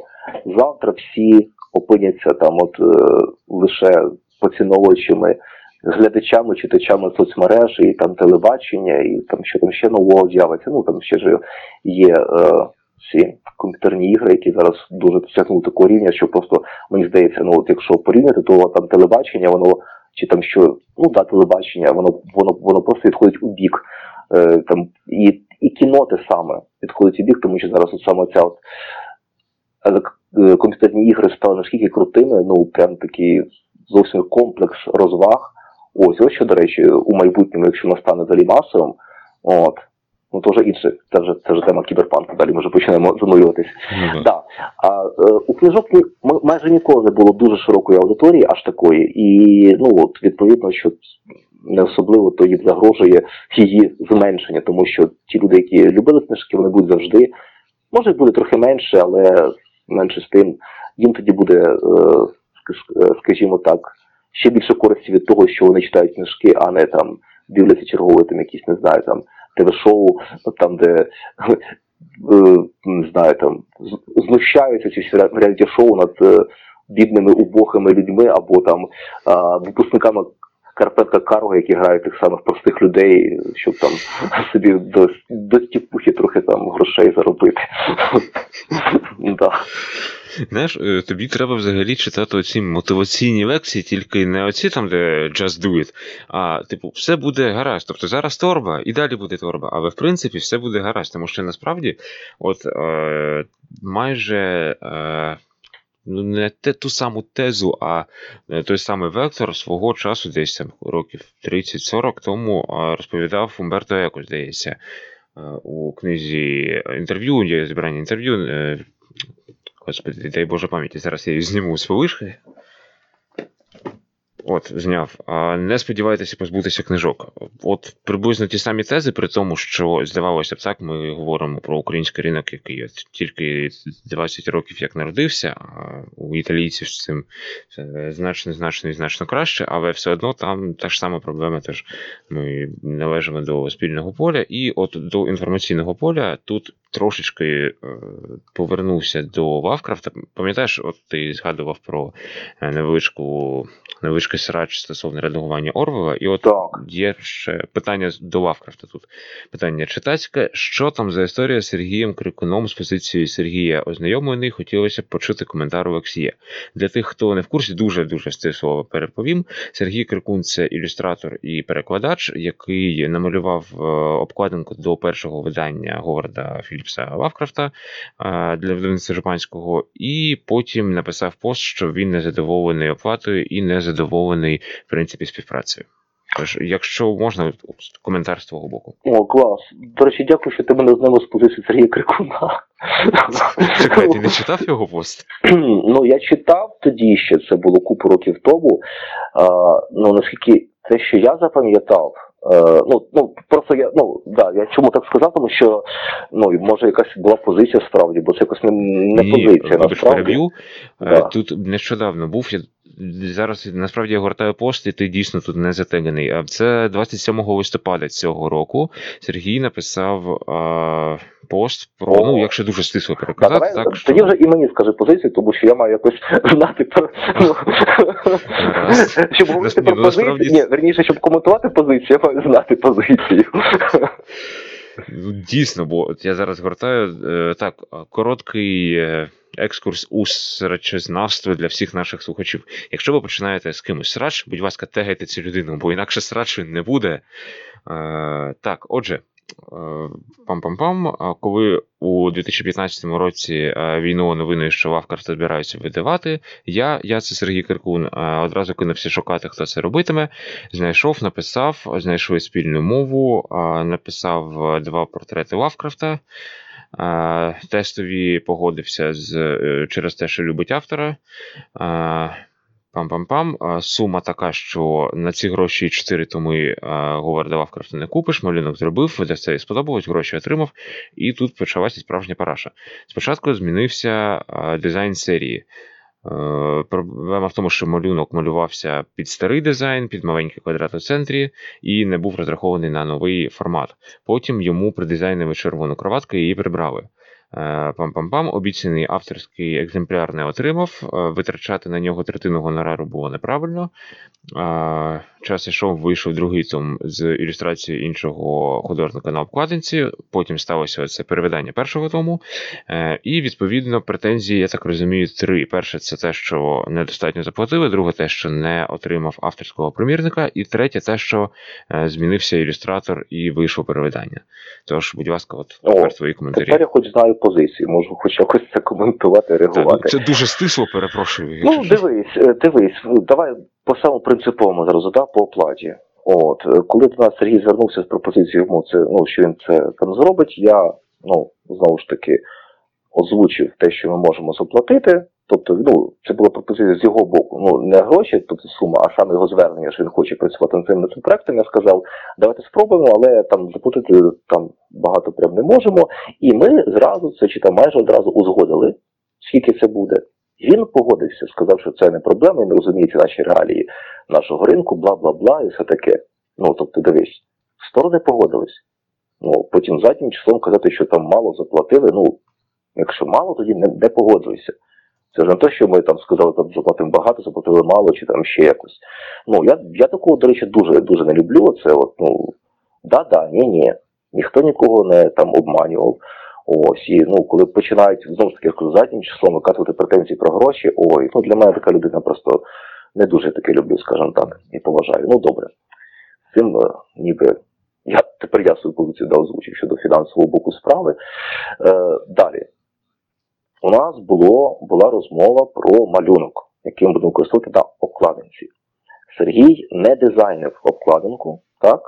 завтра всі опиняться там от е, лише поціновувачами, глядачами, читачами соцмереж, і там телебачення, і там що там ще нового з'явиться. Ну там ще ж є е, ці комп'ютерні ігри, які зараз дуже досягнули такого рівня, що просто, мені здається, ну от якщо порівняти, то там телебачення, воно чи там що, ну так, да, телебачення, воно, воно, воно просто відходить у бік. Е, там, і, і кіно те саме відходить у бік, тому що зараз от саме ця от, е, комп'ютерні ігри стали наскільки крутими, ну прям такий зовсім комплекс розваг. Ось, ось що, до речі, у майбутньому, якщо воно стане далі масовим, от, ну то вже інше, це вже, це вже тема кіберпанку, далі ми вже починаємо занурюватись. Mm-hmm. Да. А, е, у книжок майже ніколи не було дуже широкої аудиторії, аж такої, і ну от відповідно, що не особливо то їм загрожує її зменшення, тому що ті люди, які любили книжки, вони будуть завжди, може буде трохи менше, але менше з тим, їм тоді буде, е, скажімо так, ще більше користі від того, що вони читають книжки, а не там дивляться чергове там якісь, не знаю, там ТВ-шоу, там, де, не знаю, там, знущаються ці реаліті-шоу над бідними, убогими людьми, або там випускниками Карпенка Карого, які грають тих самих простих людей, щоб там собі до, до стіпухи трохи там грошей заробити. Знаєш, тобі треба взагалі читати оці мотиваційні лекції, тільки не оці там, де just do it, а типу, все буде гаразд. Тобто зараз торба і далі буде торба, але в принципі все буде гаразд, тому що насправді от е, майже е, ну, не те, ту саму тезу, а той самий вектор свого часу, десь там років тридцять-сорок тому розповідав Умберто Еко, здається, у книзі інтерв'ю, є збирання інтерв'ю, господи, дай Боже пам'яті, зараз я її зніму з полишки. От, зняв. Не сподівайтеся позбутися книжок. От приблизно ті самі тези, при тому, що, здавалося б, так, ми говоримо про український ринок, який тільки двадцять років як народився, а у італійців з цим значно, значно і значно краще, але все одно там та ж сама проблема, теж ми належимо до спільного поля, і от до інформаційного поля тут трошечки повернувся до Лавкрафта. Пам'ятаєш, от ти згадував про невеличку невеличкий срач стосовно редагування Орвела, і от так. Є ще питання до Лавкрафта тут. Питання читацьке. Що там за історія з Сергієм Крикуном з позиції Сергія ознайомлений? Хотілося б почути коментар Олексія. Для тих, хто не в курсі, дуже-дуже з цих слова переповім. Сергій Крикун – це ілюстратор і перекладач, який намалював обкладинку до першого видання Говарда Філіпса Лавкрафта для видавництва Жупанського, і потім написав пост, що він незадоволений оплатою і незадоволений, в принципі, співпрацею. Тож, якщо можна, коментар з твого боку. О, клас. До речі, дякую, що ти мене знала з позиції Сергія Крикуна. Чекай, ти не читав його пост? Ну, я читав тоді ще, це було купу років тому. А, ну, наскільки те, що я запам'ятав, Ну, ну, просто я, ну, да, я чому так сказав, тому що, ну, може якась була позиція справді, бо це якось не, не позиція. Ні, переб'ю, да. Тут нещодавно був, я зараз насправді я гортаю пост, і ти дійсно тут не затеганий. Це двадцять сьомого листопада цього року Сергій написав а, пост про, О. ну, якщо дуже стисло переказати. Да, давай, так, тоді що... вже і мені скажи позицію, тому що я маю якось знати про, ну, щоб говорити про позицію, ні, верніше, щоб коментувати позицію, я маю знати позицію. Дійсно, бо я зараз гортаю, так, короткий екскурс у срачознавство для всіх наших слухачів. Якщо ви починаєте з кимось срач, будь ласка, тегайте цю людину, бо інакше срачу не буде. Так, отже, Пам-пам-пам. Коли у дві тисячі п'ятнадцятому році війну новини, що Лавкрафт збираються видавати, я, я це Сергій Крикун, одразу кинувся шукати, хто це робитиме. Знайшов, написав, знайшли спільну мову, написав два портрети Лавкрафта. Тестові погодився з, через те, що любить автора. Пам-пам-пам. Сума така, що на ці гроші чотири томи Говарда Лавкрафта не купиш, малюнок зробив, видавцеві сподобалось, гроші отримав, і тут почалася справжня параша. Спочатку змінився дизайн серії. Проблема в тому, що малюнок малювався під старий дизайн, під маленький квадрат у центрі, і не був розрахований на новий формат. Потім йому придизайнили червону кроватку і її прибрали. Пам-пам-пам, обіцяний авторський екземпляр не отримав, витрачати на нього третину гонорару було неправильно. Час ішов, вийшов другий том з ілюстрацією іншого художника на обкладинці, потім сталося це перевидання першого тому, і, відповідно, претензії, я так розумію, три. Перше, це те, що недостатньо заплатили, друге, те, що не отримав авторського примірника, і третє, те, що змінився ілюстратор і вийшло перевидання. Тож, будь ласка, от тепер твої коментарі. Тепер я хоч знаю позицію, можу хоч якось це коментувати, реагувати. Це, це дуже стисло, перепрошую. Ну, дивись, дивись, давай по самому принциповому зараз, да, по оплаті. От, коли до нас Сергій звернувся з пропозицією, йому це, ну, що він це там зробить, я, ну, знову ж таки, озвучив те, що ми можемо заплатити. Тобто, ну, це була пропозиція з його боку, ну, не гроші, тобто сума, а саме його звернення, що він хоче працювати над цим проектом. Я сказав, давайте спробуємо, але там заплатити там багато прям не можемо. І ми зразу це, чи там майже одразу узгодили, скільки це буде. Він погодився, сказав, що це не проблема, він розуміє ці наші реалії нашого ринку, бла-бла-бла і все таке. Ну, тобто, дивись, сторони погодились. Ну, потім заднім числом казати, що там мало заплатили, ну, якщо мало, тоді не, не погоджуйся. Це ж не те, що ми там сказали, там заплатимо багато, заплатили мало, чи там ще якось. Ну, я, я такого, до речі, дуже, дуже не люблю. Це от, ну, да-да, ні-ні, ніхто нікого не там обманював. Ось, і, ну, коли починають, знову ж таки, я скажу, заднім числом викатувати претензії про гроші, ой, ну, для мене така людина просто не дуже таке люблю, скажімо так, і поважаю. Ну, добре. Цим, ніби, я, тепер я свою позицію да, озвучив щодо фінансового боку справи. Е, далі. У нас було, була розмова про малюнок, яким будемо користувати на обкладинці. Сергій не дизайнив обкладинку, так?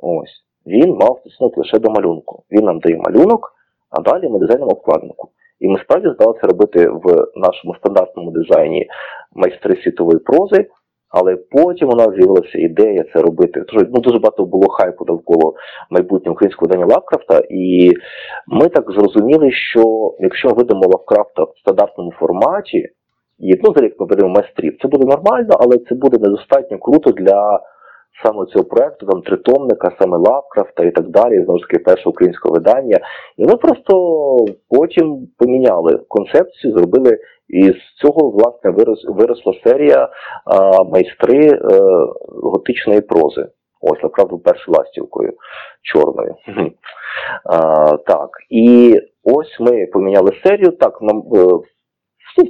Ось. Він мав стосунок лише до малюнку. Він нам дає малюнок, а далі ми дизайнимо обкладинку. І ми справді здалися робити в нашому стандартному дизайні майстри світової прози, але потім у нас з'явилася ідея це робити. Тож, ну, дуже багато було хайпу довкола майбутнього українського видання Лавкрафта, і ми так зрозуміли, що якщо ми видамо Лавкрафта в стандартному форматі, і, ну, за як ми видамо майстрів, це буде нормально, але це буде недостатньо круто для саме цього проєкту, там, тритомника, саме Лавкрафта і так далі, знову ж таки, першого українського видання. І ми просто потім поміняли концепцію, зробили, і з цього, власне, вирос, виросла серія а, майстри а, готичної прози. Ось, Лавкрафт першою ластівкою чорною. А, так, і ось ми поміняли серію, так, нам...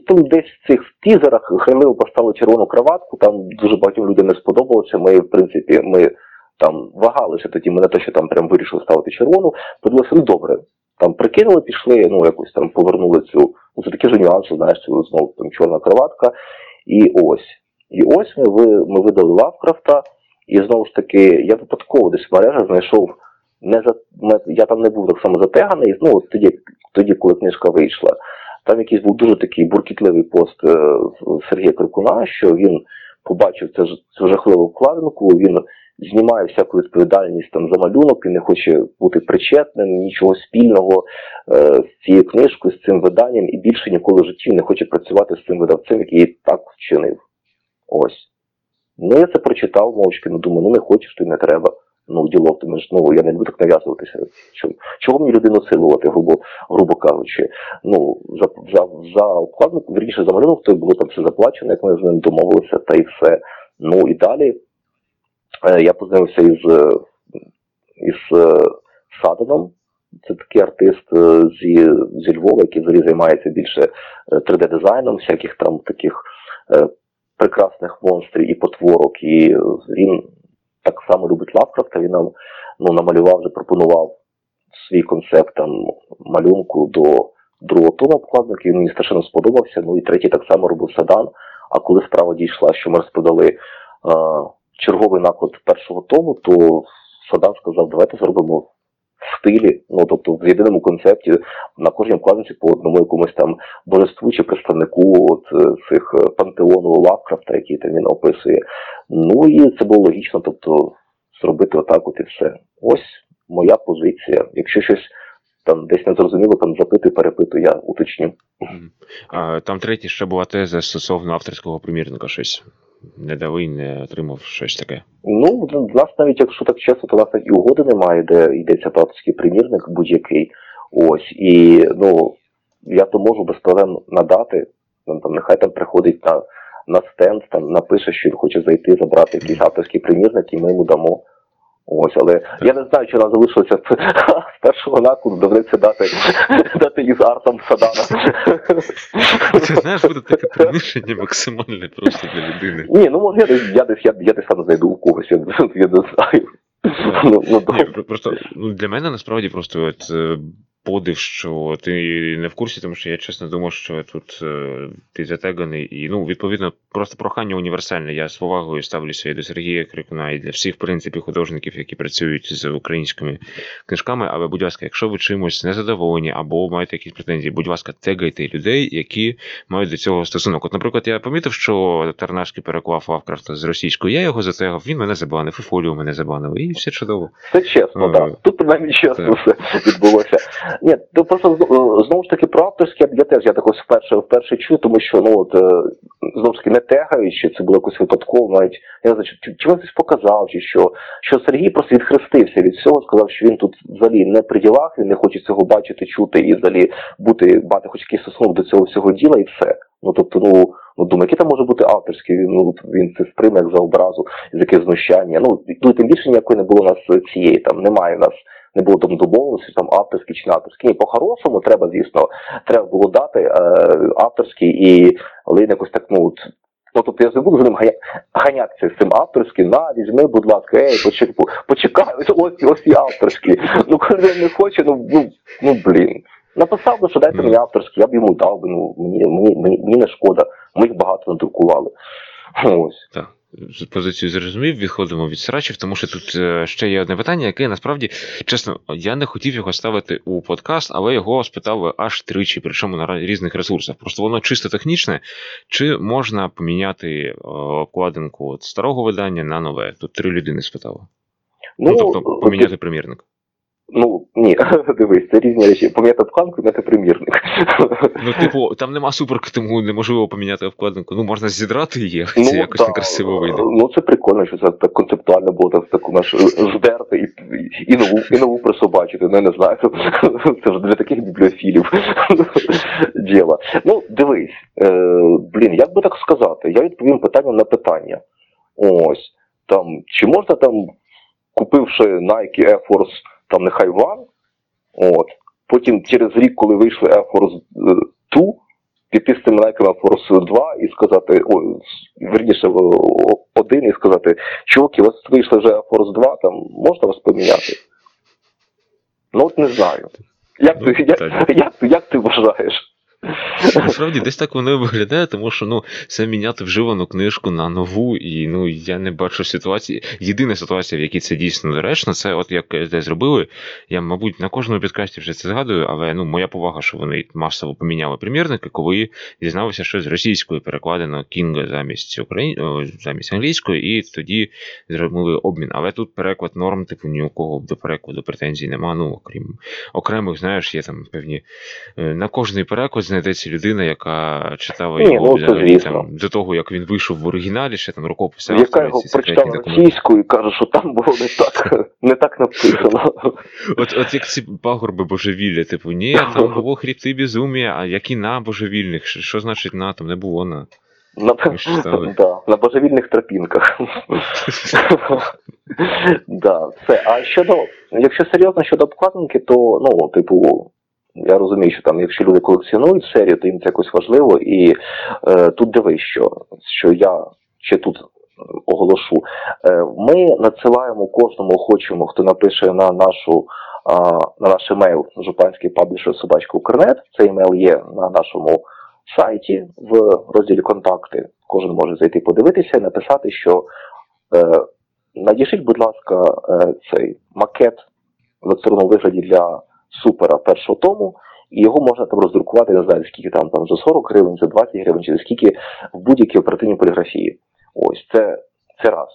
Там десь в цих тізерах хренливо поставили червону кроватку, там дуже багатьом людям не сподобалося, ми, в принципі, ми там вагалися тоді, ми не те, що там прям вирішили ставити червону, подивилися, ну добре, там прикинули, пішли, ну якось там повернули цю, ну це такі ж нюанси, знаєш, цю знову там чорна кроватка, і ось. І ось ми, ми видали Лавкрафта, і знову ж таки, я випадково десь в мережах знайшов, не за, я там не був так само затеганий, ну тоді, тоді коли книжка вийшла. Там якийсь був дуже такий буркітливий пост Сергія Крикуна, що він побачив цю жахливу вкладинку, він знімає всяку відповідальність там за малюнок, він не хоче бути причетним, нічого спільного е, з цією книжкою, з цим виданням, і більше ніколи в житті не хоче працювати з цим видавцем, який так вчинив. Ось. Ну, я це прочитав мовчки, ну думаю, ну не хочеш, то й не треба. Ну, діло, тому ж, ну, я не буду так нав'язуватися. Чого, чого мені людину силувати, грубо, грубо кажучи. Ну, за, за, за обкладинку, вірніше, за малюнок, то й було там все заплачено, як ми з ним домовилися, та й все. Ну, і далі е, я познайомився із, із е, Саденом. Це такий артист е, зі, зі Львова, який взагалі займається більше три-ді дизайном, всяких там таких е, прекрасних монстрів і потворок, і він так само любить Лавкрафта, він нам, ну, намалював, запропонував свій концепт там, малюнку до другого тома обкладинки, він мені страшенно сподобався, ну і третій так само робив Sadhan, а коли справа дійшла, що ми розпродали е, черговий наклад першого тому, то Sadhan сказав, давайте зробимо в стилі, ну тобто в єдиному концепті, на кожній обкладинці по одному якомусь там божеству чи представнику от, цих пантеону Лавкрафта, який там він описує. Ну і це було логічно, тобто зробити отак от і все. Ось моя позиція. Якщо щось там десь не зрозуміло, там запитую, перепитую, я уточню. А, там третій ще була теза стосовно авторського примірника щось. Не дави, не отримав щось таке. Ну, в нас навіть, якщо так чесно, то в нас навіть і угоди немає, де йдеться про авторський примірник будь-який. Ось, і, ну, я то можу без проблем надати, там, нехай там приходить на, на стенд, там напише, що він хоче зайти, забрати якийсь авторський примірник, і ми йому дамо. Ось, але так. Я не знаю, що вона залишилася з першого накладу, доведеться дати, дати із артом Sadhana. Ти знаєш, буде таке приміщення максимальне просто для людини. Ні, ну може, я десь я, я, я сам знайду у когось, я, я не знаю. Ну, ну, Ні, просто, ну, для мене насправді просто от, подив, що ти не в курсі, тому що я чесно думав, що тут ти затеганий. І, ну, відповідно, просто прохання універсальне. Я з повагою ставлюся і до Serhiya Krykuna, і для всіх, в принципі, художників, які працюють з українськими книжками. Але, будь ласка, якщо ви чимось незадоволені або маєте якісь претензії, будь ласка, тегайте людей, які мають до цього стосунок. От, наприклад, я помітив, що Тарнашки переклав Лавкрафта з російської, я його затегав, він мене забанив, і фолію мене забанили, і все чудово. Це чесно, так. Тут, принаймні, чесно все відбулося. Ні, то просто знову ж таки про авторське, я теж я так ось вперше, вперше чую, тому що, ну от, знову ж таки, не тегаючи, це було якось випадково, навіть, я не знаю, чи, чи він щось показав, чи що, що Сергій просто відхрестився від цього, сказав, що він тут взагалі не при ділах, він не хоче цього бачити, чути і взагалі бути, бати хоч якийсь стосунок до цього всього діла і все. Ну, тобто, ну, ну думаю, який там може бути авторський, ну, він це сприйме як за образу, за яке знущання, ну, і тим більше ніякої не було у нас цієї, там, немає у нас. Не було там домовленості, там авторські чи не авторські. Ні, по-хорошому треба, звісно, треба було дати е, авторські, і але якось так, ну, от, ну, тобто я не буду за ним ганя... ганятися з цим авторським, на, візьми, будь ласка, ей, почек... почекай, ось, ось і авторські. Ну, коли він не хоче, ну, ну, ну блін. Написав би, що дайте мені авторські, я б йому дав би, ну, мені, мені, мені, мені не шкода, ми їх багато надрукували. Ось. Так. Позицію зрозумів, відходимо від срачів, тому що тут ще є одне питання, яке насправді, чесно, я не хотів його ставити у подкаст, але його спитали аж тричі, причому на різних ресурсах. Просто воно чисто технічне. Чи можна поміняти обкладинку від старого видання на нове? Тут три людини спитали. Ну, ну тобто поміняти ти... примірник. Ну, ні, дивись, це різні речі. Поміняти обкладинку, поміняти примірник. Ну, типу, там нема суперки, тому неможливо поміняти обкладинку. Ну, можна зідрати її, це ну, якось та, некрасиво вийде. Ну, це прикольно, що це так концептуально було, так, так у нас здерти і, і, нову, і нову присобачити. Ну, я не знаю, це ж для таких бібліофілів діло. Ну, дивись, е, блін, як би так сказати, я відповім питання на питання. Ось, там, чи можна там, купивши Nike Air Force там нехай One, от, потім через рік, коли вийшли Air Force два, піти з тим Nike Air Force два і сказати, о, верніше, один і сказати, чуваки, у вас вийшли вже Air Force два, там, можна вас поміняти? Ну от не знаю. Як, ну, ти, як, як, як, як ти вважаєш? Насправді, десь так воно і виглядає, тому що, ну, це міняти вживану книжку на нову, і, ну, я не бачу ситуації. Єдина ситуація, в якій це дійсно доречно, це, от як це зробили, я, мабуть, на кожному підкасті вже це згадую, але, ну, моя повага, що вони масово поміняли примірники, коли дізналися, що з російської перекладено Кінга замість, україн... замість англійської, і тоді зробили обмін. Але тут переклад норм, типу, ні у кого до перекладу претензій нема, ну, окрім окремих, знаєш, є там певні, на кожний переклад знайдеться людина, яка читала Ні, його ну, взяли, там, до того, як він вийшов в оригіналі, ще там рукопис. Яка його прочитала російську і каже, що там було не так, не так написано. От, от як ці пагорби божевілля, типу, ні, там було хребти безумія, а які на божевільних, що, що значить на, там не було на. На, да, на божевільних тропінках. Да, все. А щодо, якщо серйозно щодо обкладинки, то, ну, типу, я розумію, що там, якщо люди колекціонують серію, то їм це якось важливо, і е, тут дивись, що, що я ще тут оголошу. Е, ми надсилаємо кожному охочому, хто напише на нашу на наш емейл жупанський паблішер собачка Укрнет. Цей емейл є на нашому сайті в розділі «Контакти». Кожен може зайти подивитися, написати, що е, надішіть, будь ласка, е, цей макет в електронному вигляді для супера першого тому, і його можна там роздрукувати, не знаю, скільки там, там за сорок гривень, за двадцять гривень, чи за скільки в будь-якій оперативній поліграфії. Ось, це, це раз.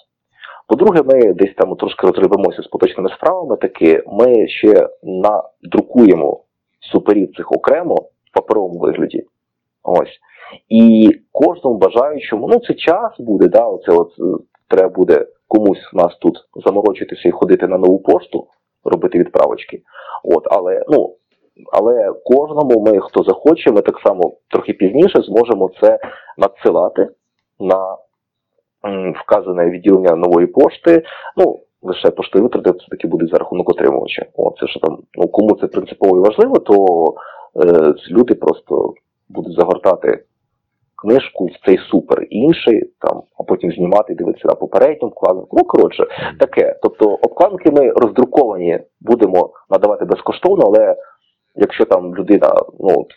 По-друге, ми десь там трошки розривемося з поточними справами таки, ми ще надрукуємо суперів цих окремо в паперовому вигляді. Ось. І кожному бажаючому, ну це час буде, да, оце от, треба буде комусь з нас тут заморочитися і ходити на нову пошту, робити відправочки. От, але, ну, але кожному ми, хто захоче, ми так само трохи пізніше зможемо це надсилати на вказане відділення нової пошти, ну, лише поштові витрати все-таки будуть за рахунок отримувача. От, це що там, ну, кому це принципово і важливо, то е, люди просто будуть загортати книжку в цей супер інший, там, а потім знімати, дивитися на попередню обкладинку. Ну, коротше, таке. Тобто обкладинки ми роздруковані будемо надавати безкоштовно, але якщо там людина, ну,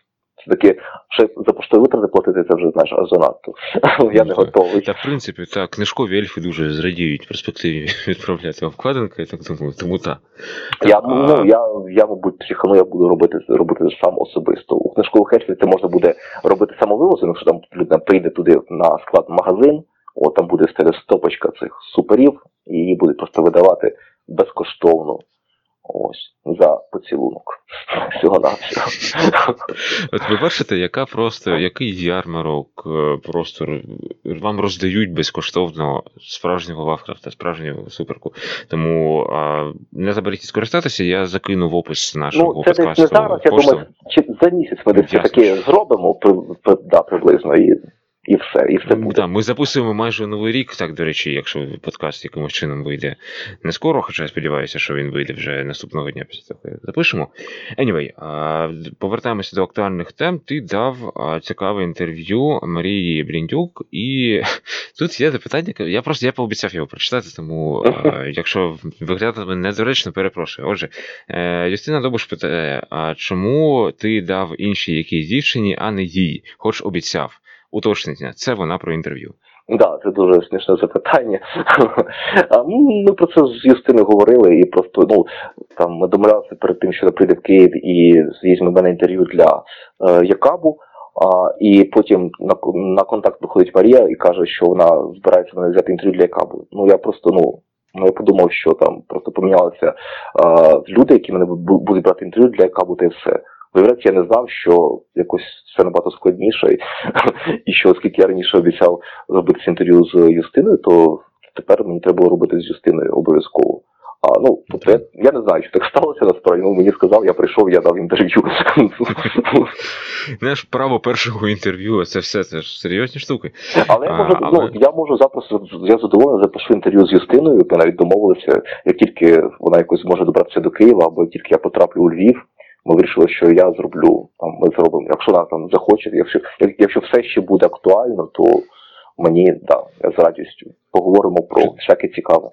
все-таки, ще за поштові витрати платити, це вже, знаєш, аж занадто. Я не готовий. Та, в принципі, так, книжкові ельфи дуже зрадіють в перспективі відправляти обкладинки, я так думаю, тому так. Я, ну, я, я, мабуть, психану, я буду робити, робити сам особисто. У книжкових ельфів це можна буде робити самовивозом, якщо там людина прийде туди на склад магазин, о, там буде стопочка цих суперів, і її будуть просто видавати безкоштовно. Ось, за поцілунок. Всього-навсього. От ви бачите, яка просто, який ярмарок, просто вам роздають безкоштовно справжнього Лавкрафта, справжнього суперку. Тому а, не заберіть скористатися, я закину в опис нашого ну, подкасту. Ну, це не зараз, я думаю, чи за місяць ми десь таки зробимо, при, при, да, приблизно, і... І все, і все буде. Так, ми записуємо майже Новий рік, так, до речі, якщо подкаст якимось чином вийде не скоро, хоча я сподіваюся, що він вийде вже наступного дня після того, як запишемо. Anyway, повертаємося до актуальних тем. Ти дав цікаве інтерв'ю Марії Бріндюк, і тут є запитання, я просто я пообіцяв його прочитати, тому якщо виглядатиме недоречно, перепрошую. Отже, Юстина Добуш питає, а чому ти дав іншій якійсь дівчині, а не їй, хоч обіцяв? Уточнення. Це вона про інтерв'ю. Так, да, це дуже смішне запитання. Ми про це з Юстиною говорили і просто, ну, там, ми домовлялися перед тим, що прийде в Київ і візьме в мене інтерв'ю для е, Якабу, а, і потім на, на контакт виходить Марія і каже, що вона збирається мене взяти інтерв'ю для Якабу. Ну, я просто, ну, ну я подумав, що там просто помінялися е, люди, які мене будуть брати інтерв'ю для Якабу, та й все. Виявляється, я не знав, що якось все набагато складніше, і, і що оскільки я раніше обіцяв робити інтерв'ю з Юстиною, то тепер мені треба було робити з Юстиною обов'язково. А, ну, тобто, я, я не знаю, що так сталося насправді, ну, мені сказав, я прийшов, я дав інтерв'ю. Знаєш, право першого інтерв'ю, це все, це ж серйозні штуки. Але, а, я, можу, але... Ну, я можу запросто, я задоволений, запишу інтерв'ю з Юстиною, ми навіть домовилися, як тільки вона якось зможе добратися до Києва, або як тільки я потраплю у Львів, ми вирішили, що я зроблю, там, ми зробимо, якщо вона там захоче, якщо, якщо все ще буде актуально, то мені, да, я з радістю поговоримо про всяке цікаве.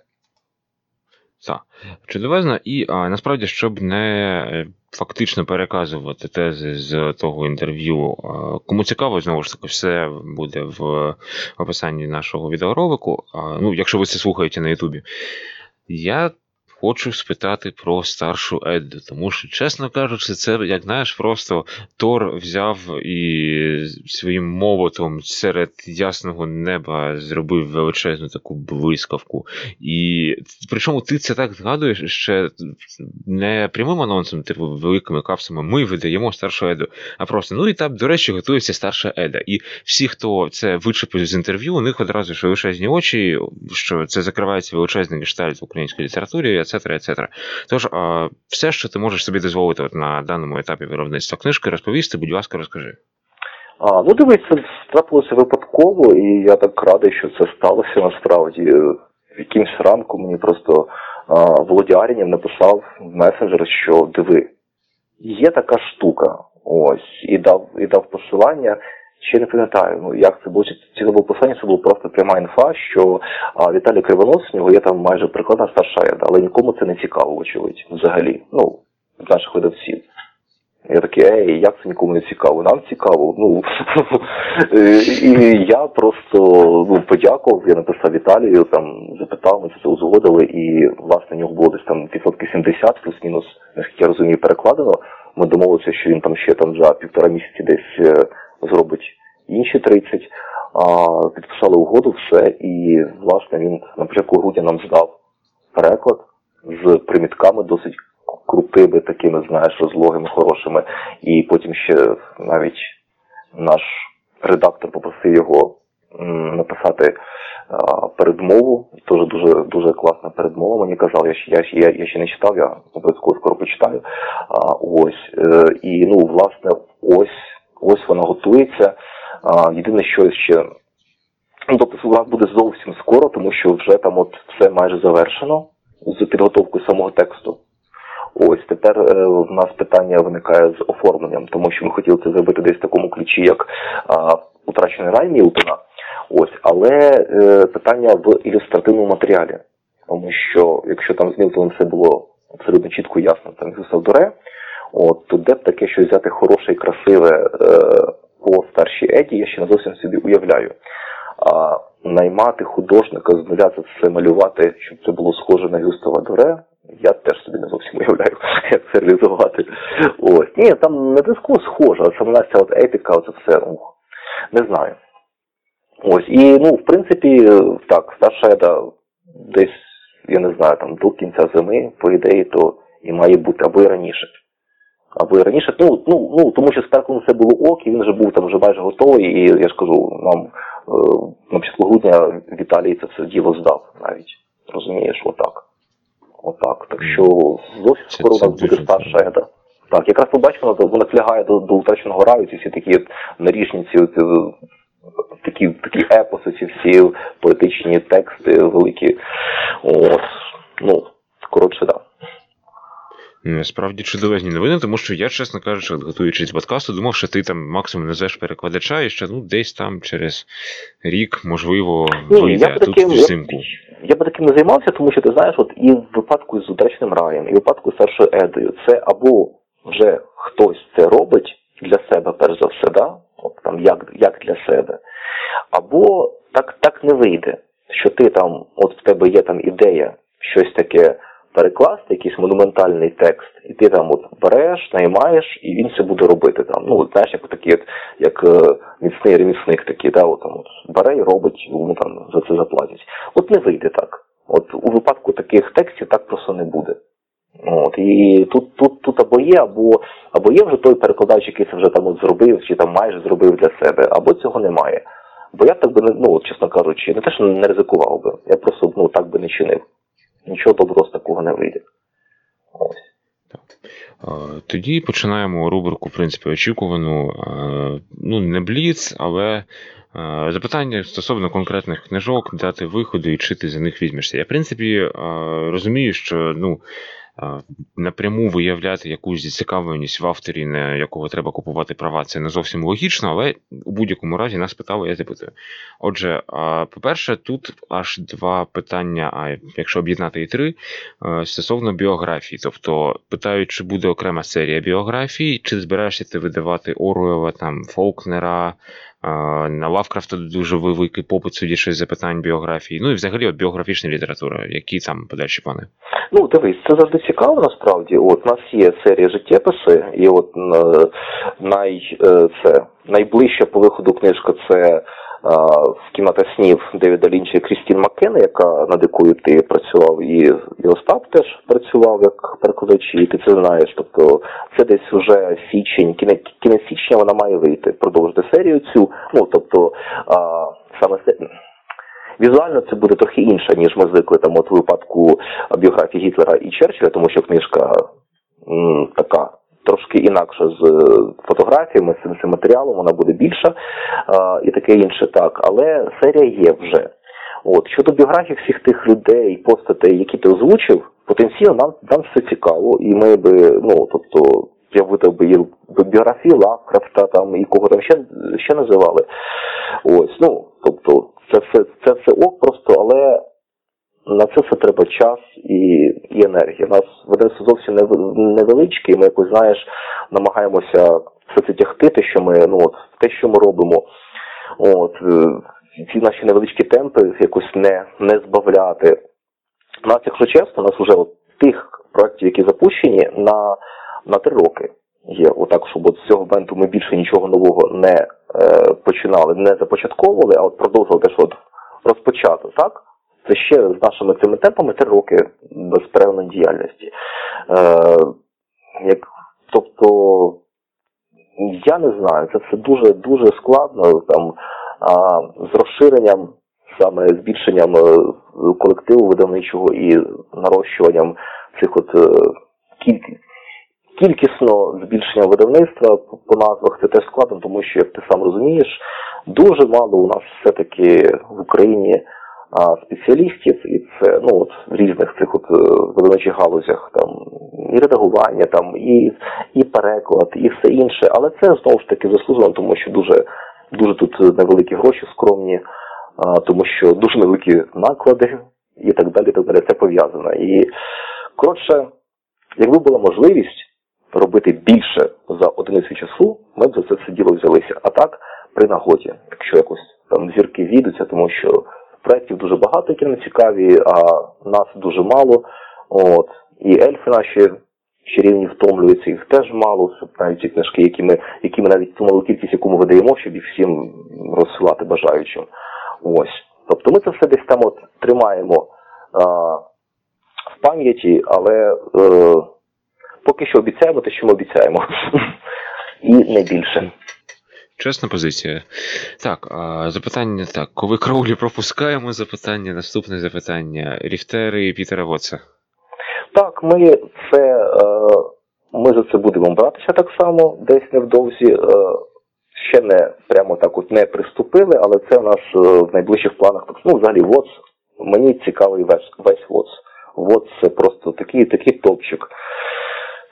Так, чудовезно. І а, насправді, щоб не фактично переказувати тези з того інтерв'ю, а, кому цікаво, знову ж таки, все буде в описанні нашого відеоролику, а, ну, якщо ви це слухаєте на Ютубі. Я хочу спитати про старшу Едду, тому що, чесно кажучи, це, як знаєш, просто Тор взяв і своїм молотом серед ясного неба зробив величезну таку блискавку. І причому ти це так згадуєш ще не прямим анонсом, типу великими капсами, ми видаємо старшу Еду, а просто, ну і там, до речі, готується старша Еда. І всі, хто це вичепив з інтерв'ю, у них одразу ж величезні очі, що це закривається величезний гештальт в українській літературі, Ецетра, ецетра. Тож, все, що ти можеш собі дозволити от на даному етапі виробництва книжки, розповісти, будь ласка, розкажи. А, ну, дивись, це трапилося випадково, і я так радий, що це сталося насправді. Якимсь ранку мені просто а, Володя Арінєв написав в месенджер, що диви, є така штука, ось, і дав, і дав посилання. Ще не пам'ятаю, ну, як це було, чи це було послання, це було просто пряма інфа, що а, Віталій Кривонос, в нього є там майже прикладна старша Еда, але нікому це не цікаво, очевидь, взагалі. Ну, з наших видавців. Я такий, ей, як це нікому не цікаво? Нам цікаво. Ну, і я просто ну, подякував, я написав Віталію, там, запитав, ми це узгодили, і, власне, у нього було десь там сімдесят відсотків плюс-мінус, наскільки я розумію, перекладено. Ми домовилися, що він там ще там за півтора місяці десь зробить інші тридцять. А, підписали угоду, все, і, власне, він на початку грудня нам здав переклад з примітками досить крутими, такими, знаєш, розлогими, хорошими. І потім ще навіть наш редактор попросив його написати а, передмову. Тож дуже, дуже класна передмова, мені казав, я, я, я, я ще не читав, я обов'язково скоро почитаю. А, ось. І, ну, власне, ось, ось вона готується. А, єдине, що ще... Ну, тобто, суврак буде зовсім скоро, тому що вже там от все майже завершено з підготовкою самого тексту. Ось, тепер е, в нас питання виникає з оформленням, тому що ми хотіли це зробити десь в такому ключі, як е, «Утрачений рай» Мілтона. Ось, але е, питання в ілюстративному матеріалі. Тому що, якщо там з Мілтоном все було абсолютно чітко і ясно, там «Гюстав Доре», от, то де б таке щось взяти хороше і красиве е, по старшій Еді, я ще не зовсім собі уявляю. А наймати художника з нуля це все малювати, щоб це було схоже на Гюстава Доре, я теж собі не зовсім уявляю, як це реалізувати. Ось. Ні, там не диско схоже, а саме на ця от епіка, це все, ух, не знаю. Ось, і, ну, в принципі, так, старша Еда десь, я не знаю, там, до кінця зими, по ідеї, то і має бути, або і раніше. Або і раніше, ну, ну, ну, тому що з перекладом все було ок, і він вже був там вже майже готовий, і, я ж кажу, нам, на початку грудня Віталій це все діло здав навіть, розумієш, отак. Отак, так що зовсім скоро у нас буде старша Еда. Так, якраз побачимо, вона клягає до, до «Утраченого раю», ці всі такі наріжниці, такі, такі епоси, ці всі поетичні тексти великі. От, ну, коротше, да. Справді чудовезні новини, тому що я, чесно кажучи, готуючись до подкасту, думав, що ти там максимум назвеш перекладача і ще ну, десь там через рік, можливо, вийде, ну, а тут взимку. Я би таким не займався, тому що, ти знаєш, от і в випадку з «Утраченим раєм», і в випадку з «Старшою Едою» це або вже хтось це робить для себе, перш за все, да? От, там, як, як для себе, або так, так не вийде, що ти там, от в тебе є там ідея, щось таке, перекласти якийсь монументальний текст, і ти там от береш, наймаєш, і він це буде робити там. Ну, знаєш, як такий, як е, міцний реміцник такий, да, от, там, от, бере і робить, йому там за це заплатять. От не вийде так. От у випадку таких текстів так просто не буде. От, і тут, тут, тут або є, або, або є вже той перекладач, який це вже там от зробив, чи там майже зробив для себе, або цього немає. Бо я б так би, ну, от, чесно кажучи, не те, що не ризикував би, я просто, ну, так би не чинив. Нічого доброго з такого не вийде. Ось. Тоді починаємо рубрику, в принципі, очікувану. Ну, не бліц, але запитання стосовно конкретних книжок, дати виходу і чи ти за них візьмешся. Я, в принципі, розумію, що, ну, напряму виявляти якусь зацікавленість в авторі, на якого треба купувати права, це не зовсім логічно, але у будь-якому разі нас питали, я запитую. Отже, по-перше, тут аж два питання, а якщо об'єднати і три, стосовно біографії. Тобто, питають, чи буде окрема серія біографій, чи збираєшся ти видавати Оруела, там, Фолкнера, на Лавкрафта дуже великий попит, судячи з запитань біографії. Ну і взагалі от біографічна література. Які там подальші плани? Ну, дивись, це завжди цікаво, насправді. От, у нас є серія життєписи, і от най, це, найближча по виходу книжка – це «Кімната снів» Девіда Лінча і Крістін Маккена, яка, над якою ти працював, і, і Остап теж працював як перекладач, і ти це знаєш. Тобто це десь уже січень, кінець кіне січня вона має вийти, продовжити серію цю. Ну, тобто, а, саме візуально це буде трохи інше, ніж ми звикли там от у випадку біографії Гітлера і Черчилля, тому що книжка м, така трошки інакше з фотографіями, з цим матеріалом, вона буде більша а, і таке інше, так. Але серія є вже. От. Щодо біографій всіх тих людей, постатей, які ти озвучив, потенційно нам, нам все цікаво, і ми би, ну, тобто, я видав би біографії Лавкрафта, там, і кого там ще, ще називали. Ось, ну, тобто, це все, це все ок просто, але на це все треба час і, і енергія. У нас видається зовсім невеличкий, ми якось, знаєш, намагаємося все це тягти, те, що ми, ну, от, те, що ми робимо. От, ці наші невеличкі темпи якось не, не збавляти. У нас, якщо чесно, у нас вже от тих проєктів, які запущені, на, на три роки є. Отак, щоб от з цього моменту ми більше нічого нового не е, починали, не започатковували, а от продовжували те, що от розпочато, так? Це ще з нашими цими темпами три роки безперервної діяльності. Е, як, тобто, я не знаю, це все дуже-дуже складно, там, а, з розширенням, саме збільшенням колективу видавничого і нарощуванням цих от кількість. Кількісно збільшення видавництва по назвах це теж складно, тому що, як ти сам розумієш, дуже мало у нас все-таки в Україні спеціалістів, і це, ну, от, в різних цих от видавничих галузях, там, і редагування, там, і, і переклад, і все інше, але це, знову ж таки, заслужено, тому що дуже, дуже тут невеликі гроші скромні, а, тому що дуже невеликі наклади, і так далі, і так далі, це пов'язано. І, коротше, якби була можливість робити більше за одиницю часу, ми б за це все діло взялися. А так, при нагоді, якщо якось там зірки зійдуться, тому що проєктів дуже багато, які не цікаві, а нас дуже мало. От. І ельфи наші чарівні втомлюються, їх теж мало. Навіть ті книжки, які ми, які ми навіть ту малу кількість, яку ми видаємо, щоб їх всім розсилати бажаючим. Ось. Тобто ми це все десь там от тримаємо а, в пам'яті, але е, поки що обіцяємо те, що ми обіцяємо. І не більше. Чесна позиція. Так, запитання так. Коли Кроулі пропускаємо, запитання, наступне запитання. Ріфтери і Пітера Вотса. Так, ми це, ми за це будемо братися так само, десь невдовзі. Ще не, прямо так от не приступили, але це в нас в найближчих планах. Ну, взагалі, Вотс, мені цікавий весь, весь Вотс. Вотс це просто такий, такий топчик.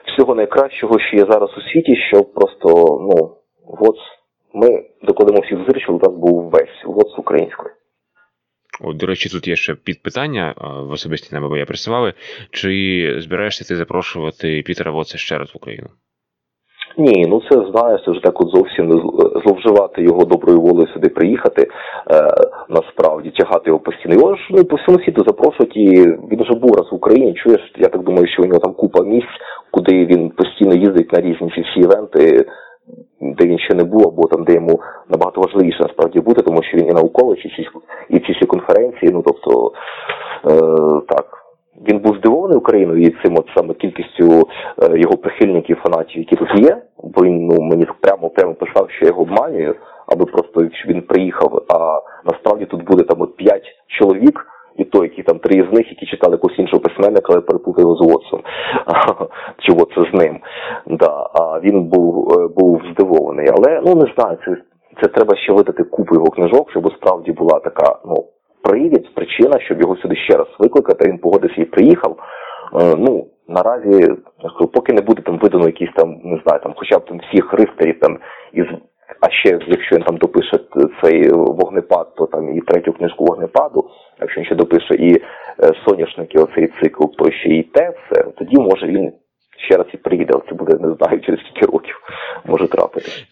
Всього найкращого, що є зараз у світі, що просто, ну, Вотс. Ми докладемо всіх зусиль, щоб у нас був весь Вотс український. О, до речі, тут є ще підпитання, в особисті нам обоє присилали. Чи збираєшся ти запрошувати Пітера Вотса ще раз в Україну? Ні, ну це, знаєш, це вже так от зовсім зловживати його доброю волею сюди приїхати, е, насправді, тягати його постійно. Його ж, ну, по всьому світу запрошують, і він вже був раз в Україні, чуєш, я так думаю, що у нього там купа місць, куди він постійно їздить на різні всі івенти, де він ще не був, або там, де йому набагато важливіше насправді бути, тому що він і науковий, і ці всі конференції, ну, тобто, е, так. Він був здивований Україною і цим от саме кількістю е, його прихильників, фанатів, які тут є, бо він, ну, мені прямо, прямо писав, що я його обманюю, аби просто він приїхав, а насправді тут буде там от п'ять чоловік, і то, які там три з них, які читали якогось іншого письменника, але переплутали з Вотсом, чи Вотса з ним. Да. А він був, був здивований, але, ну, не знаю, це, це треба ще видати купу його книжок, щоб справді була така, ну, привід, причина, щоб його сюди ще раз викликати, він погодився і приїхав. Ну, наразі, поки не буде там видано якісь там, не знаю, там, хоча б там всіх рифтерів там, із, а ще, якщо він там допише цей вогнепад, то там і третю книжку вогнепаду, якщо він ще допише і соняшники, оцей цикл, то ще і те все, тоді, може, він ще раз і приїде, це буде, не знаю, через скільки років може трапитись.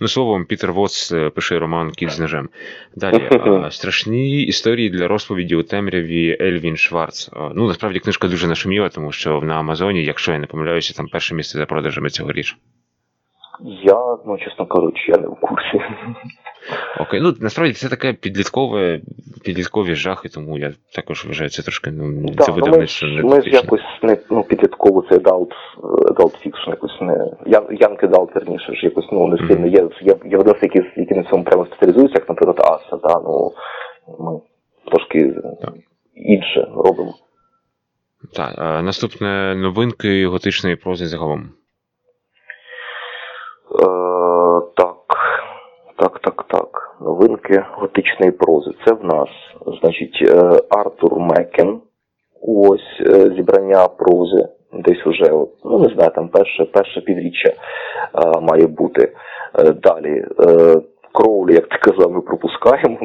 Ну, словом, Пітер Вотс пише роман «Кіт з ножем». Далі. Страшні історії для розповіді у темряві Ельвін Шварц. Ну, насправді, книжка дуже нашуміла, тому що на Амазоні, якщо я не помиляюся, там перше місце за продажами цьогоріч. Я, ну, чесно кажучи, я не в курсі. Окей, ну, насправді, це таке підліткове, підліткові жахи, тому я також вважаю, це трошки, ну, да, це видавництво не критично. Ми ж якось не, ну, підлітково це adult, adult fiction, якось не, young adult, верніше, ж якось, ну, не сильно, mm-hmm. є, є видавці, які, які на цьому прямо спеціалізуються, як, наприклад, Аса, да, ну, ми трошки так. інше робимо. Так, а, наступне новинки готичної прози загалом. Так, так, так. Новинки готичної прози. Це в нас, значить, Артур Мекен. Ось зібрання прози. Десь уже, ну, не знаю, там перше, перше підріччя має бути. Далі Кроулі, як ти казав, ми пропускаємо,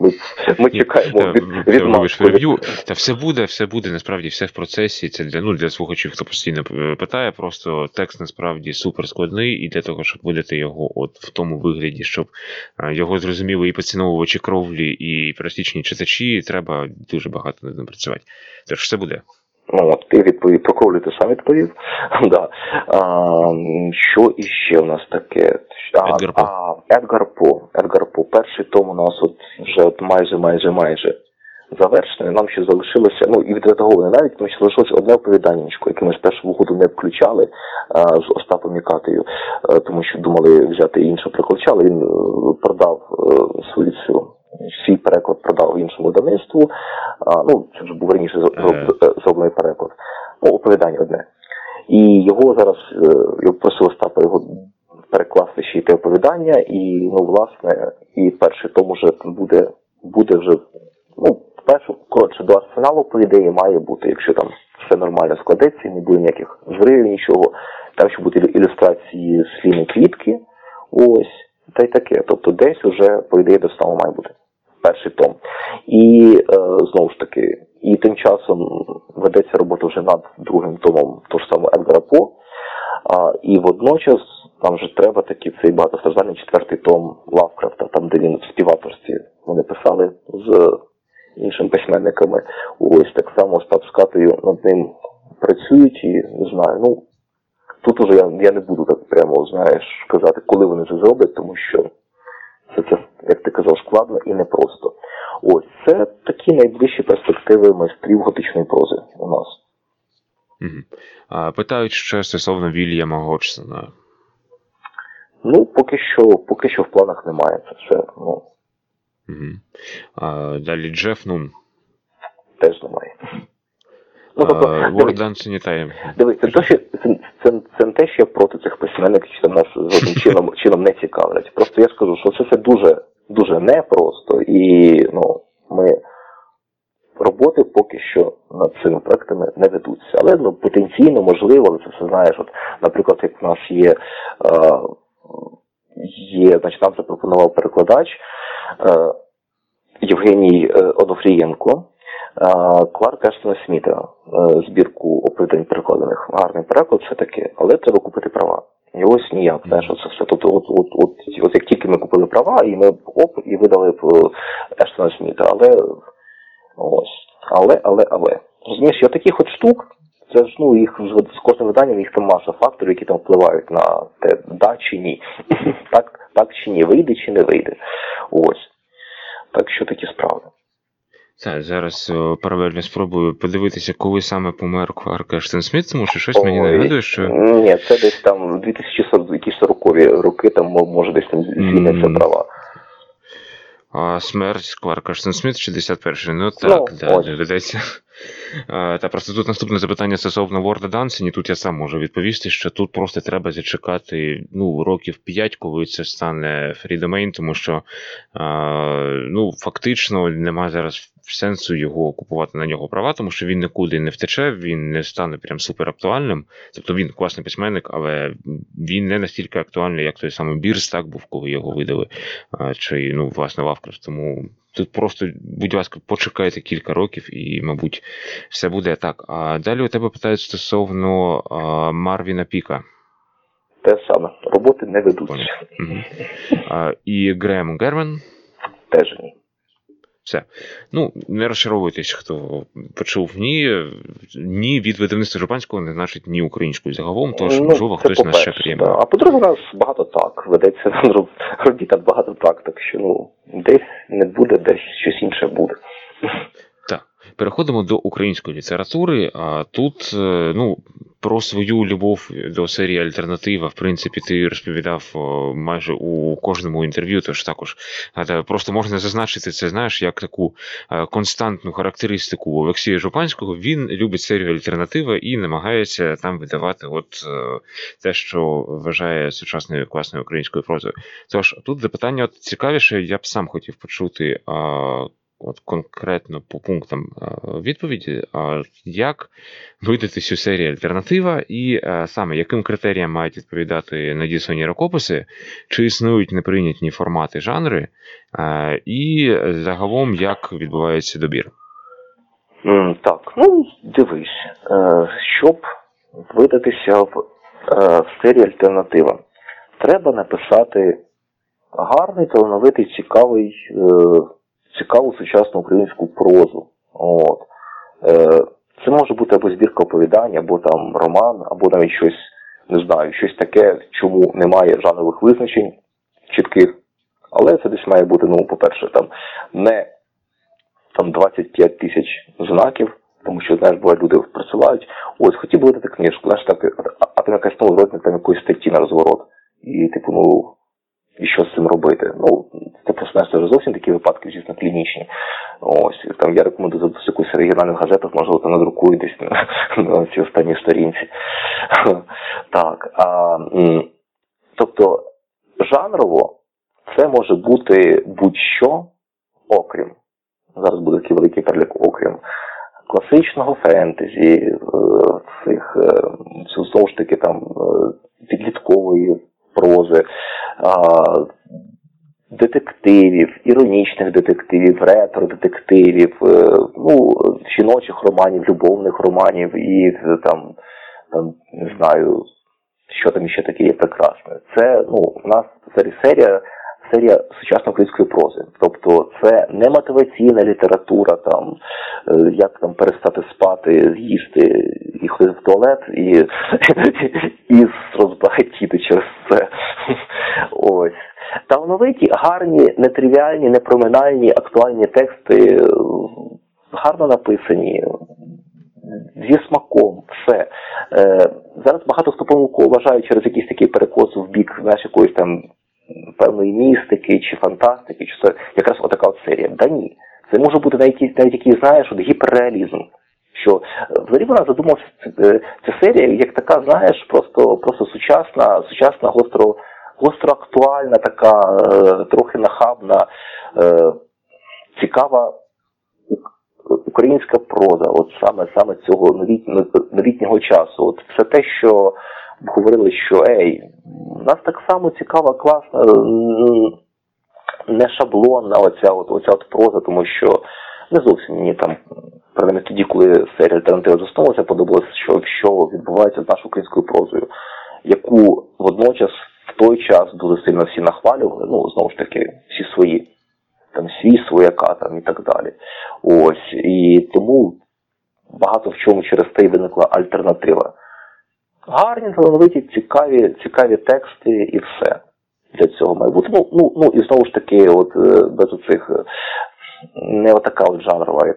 ми, ми чекаємо та, від, та, від нас. Та все буде, все буде, насправді, все в процесі. Це для, ну, для слухачів, хто постійно питає, просто текст насправді суперскладний, і для того, щоб видати його от в тому вигляді, щоб його зрозуміли і поціновувачі Кроулі, і пересічні читачі, треба дуже багато над ним працювати. Тож все буде. Ну, от, ти відповів, про Кроулі ти сам відповів. Да. А, що іще в нас таке? А, Едгар По. А, Едгар По. Едгар По. Перший том у нас от вже от майже, майже, майже завершений. Нам ще залишилося, ну, і відредаговане навіть, тому що залишилося одне оповіданнячко, яке ми з першого ходу не включали а, з Остапом Мікатою, а, тому що думали взяти інше приключало. Він продав а, свою цю. Свій переклад продав іншому видавництву. А, ну, це вже був раніше зроблений переклад. Ну, оповідання одне. І його зараз, я просив Остапа його перекласти ще й те оповідання, і, ну, власне, і перший том уже буде, буде вже, ну, перше, коротше, до арсеналу, по ідеї, має бути, якщо там все нормально складеться, не буде ніяких зривів, нічого. Там ще будуть ілюстрації з Ліни Квітки, ось, та й таке. Тобто десь уже, по ідеї, до стану має бути. Перший том. І, е, знову ж таки, і тим часом ведеться робота вже над другим томом, то ж саме Едгара По. А, і водночас нам вже треба таки цей багатостраждальний четвертий том Лавкрафта, там, де він в співавторстві вони писали з іншими письменниками. Ось так само Остап з Катою над ним працюють і, не знаю, ну, тут уже я, я не буду так прямо, знаєш, казати, коли вони це зроблять, тому що це, це, як ти казав, складно і непросто. Ось, це такі найближчі перспективи майстрів готичної прози у нас. Угу. Питають ще стосовно Вільяма Годжсона. Ну, поки що, поки що в планах немає. Це все, ну. Угу. А, далі Джеф Нун. Теж немає. Ну, тобто, uh, дивись, це, це, це, це не те, що я проти цих письменників, що нас жодним чином, чином не цікавлять. Просто я скажу, що це все дуже, дуже непросто. І, ну, ми роботи поки що над цими проектами не ведуться. Але, ну, потенційно, можливо, але це все, знаєш, от, наприклад, як в нас є, е, є, значить, нам запропонував перекладач е, Євгеній е, Онофрієнко, Кларк Естона Сміта, збірку оповідань перекладених. Гарний переклад все таки, але треба купити права. І ось ніяк, знаєш, оце все. Тобто, от, от, от, от як тільки ми купили права, і ми оп, і видали Естона Сміта, але ось. Але, але, але. Розумієш, я таких от штук, це ж, ну, їх з кожним виданням, їх там маса факторів, які там впливають на те, да чи ні. Так, так чи ні, вийде чи не вийде. Ось. Так що такі справи. Так, зараз о, паралельно спробую подивитися, коли саме помер Кларк Естон Сміт, тому що щось Ой, мені нагадує, що... Ні, це десь там в дві тисячі сорокові роки, там, може, десь там звільняться права. А смерть Кларк Естон Сміт шістдесят перший. Ну так, ну, да, доведеться. Та просто тут наступне запитання стосовно Ворда Дансені, тут я сам можу відповісти, що тут просто треба зачекати, ну, років п'ять, коли це стане фрідомейн, тому що, ну, фактично немає зараз сенсу його купувати на нього права, тому що він нікуди не втече, він не стане прям супер актуальним, тобто він класний письменник, але він не настільки актуальний, як той самий Бірс, так був, коли його видали, чи, ну, власне, Лавкрафт, тому... Тут просто, будь ласка, почекайте кілька років і, мабуть, все буде так. А далі у тебе питають стосовно а, Марвіна Піка. Те саме. Роботи не ведуться. Угу. А, і Грем Герман? Теж ні. Все. Ну, не розчаровуйтесь, хто почув ні. Ні від видавництва Жупанського не значить ні українською загалом, тож, ну, можливо, хтось нас ще приємно. Да. А по-друге, у нас багато так ведеться, робіт багато так, так що, ну, десь не буде, десь щось інше буде. Так. Переходимо до української літератури, а тут, ну, про свою любов до серії «Альтернатива», в принципі, ти розповідав майже у кожному інтерв'ю, тож також просто можна зазначити це, знаєш, як таку константну характеристику Олексія Жупанського. Він любить серію «Альтернатива» і намагається там видавати от те, що вважає сучасною класною українською прозою. Тож, тут запитання цікавіше, я б сам хотів почути, от конкретно по пунктам відповіді, як видати цю серію «Альтернатива» і саме яким критеріям мають відповідати надіслані рукописи, чи існують неприйнятні формати, жанри, і загалом як відбувається добір? Так, ну дивись, щоб видатися в серії «Альтернатива», треба написати гарний, талановитий, цікавий, цікаву сучасну українську прозу. От. Це може бути або збірка оповідань, або там роман, або навіть щось, не знаю, щось таке, чому немає жанрових визначень чітких. Але це десь має бути, ну, по-перше, там не там двадцять п'ять тисяч знаків, тому що, знаєш, буває, люди присилають. Ось, хотів би видати книжку, знаєш, так, а ти якась там розмір там якоїсь статті на розворот. І, типу, ну, і що з цим робити? Ну, це просто, знаєш, це вже зовсім такі випадки, звісно, клінічні. Ось, там, я рекомендую за якусь регіональних газетах, можливо, там надрукую десь на, на цій останній сторінці. Так, а, тобто, жанрово це може бути будь-що, окрім, зараз буде такий великий перелік, окрім класичного фентезі, цих, знову ж таки, там, підліткової прози, детективів, іронічних детективів, ретро-детективів, ну, жіночих романів, любовних романів і, там, там, не знаю, що там ще таке є прекрасне. Це, ну, у нас серія, серія сучасної української прози. Тобто це не мотиваційна література, там, як там перестати спати, з'їсти і ходити в туалет, і, і розбагатіти через це. Ось. Талановиті, гарні, нетривіальні, непроминальні, актуальні тексти, гарно написані, зі смаком, все. Е, зараз багато хто помилково вважає через якийсь такий перекос в бік, знаєш, якоїсь там певної містики, чи фантастики, чи це якраз отака от серія. Да ні. Це може бути навіть, навіть який, знаєш, от гіперреалізм. Що, взагалі, вона задумалася, ця серія, як така, знаєш, просто, просто сучасна, сучасна, гостро, гостро актуальна, така, трохи нахабна, цікава українська проза, от саме, саме цього новітнього, новітнього часу. От все те, що говорили, що, ей, у нас так само цікава, класна, не шаблонна оця от, оця от проза, тому що не зовсім мені там, принаймні тоді, коли серія «Альтернатива» засновувалася, подобалося, що, що відбувається з нашою українською прозою, яку водночас в той час дуже сильно всі нахвалювали, ну, знову ж таки, всі свої, там, свій, свояка, там, і так далі. Ось, і тому багато в чому через те й виникла «Альтернатива». Гарні, талановиті, цікаві, цікаві тексти і все для цього має бути. Ну, ну, ну і знову ж таки, от без оцих, не отака от жанрова, як,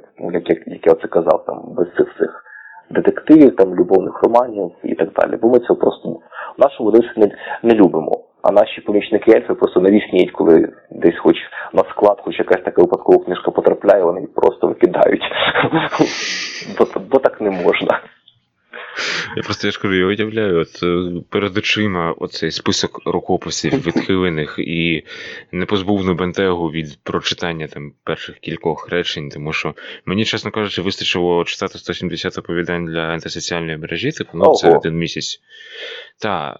як, як я оце казав, там, без цих цих детективів, там, любовних романів і так далі. Бо ми цього просто в нашому досі не, не любимо. А наші помічники ельфи просто навісніють, коли десь хоч на склад, хоч якась така випадкова книжка потрапляє, вони просто викидають. Бо так не можна. Я просто, я ж кажу, я уявляю, от перед очима оцей список рукописів відхилених і непозбувну бентегу від прочитання там перших кількох речень, тому що мені, чесно кажучи, вистачило читати сто сімдесят оповідань для антисоціальної мережі, типу, ну, це один місяць. Та,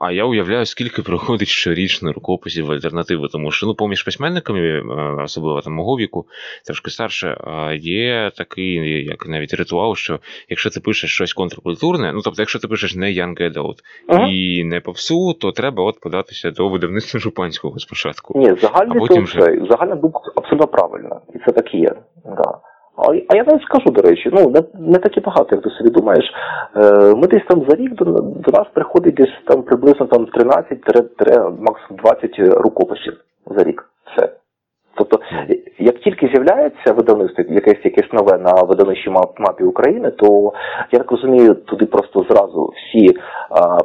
а я уявляю, скільки проходить щорічно рукописів в «Альтернативу», тому що, ну, поміж письменниками, особливо там мого віку, трошки старше, є такий, як навіть ритуал, що якщо ти пишеш щось контркультурне, ну, тобто, якщо ти пишеш не young adult ага. і не попсу, то треба от податися до видавництва Жупанського спочатку. Ні, загальна думка абсолютно правильна, і це так і є, да. А я навіть скажу, до речі, ну, не, не такі багато, як ти собі думаєш. Е, ми десь там за рік до, до нас приходить десь там приблизно там тринадцять, максимум двадцять рукописів за рік. Все. Тобто, як тільки з'являється видавництво, якесь, якесь нове на видавничій мапі України, то, я так розумію, туди просто зразу всі е,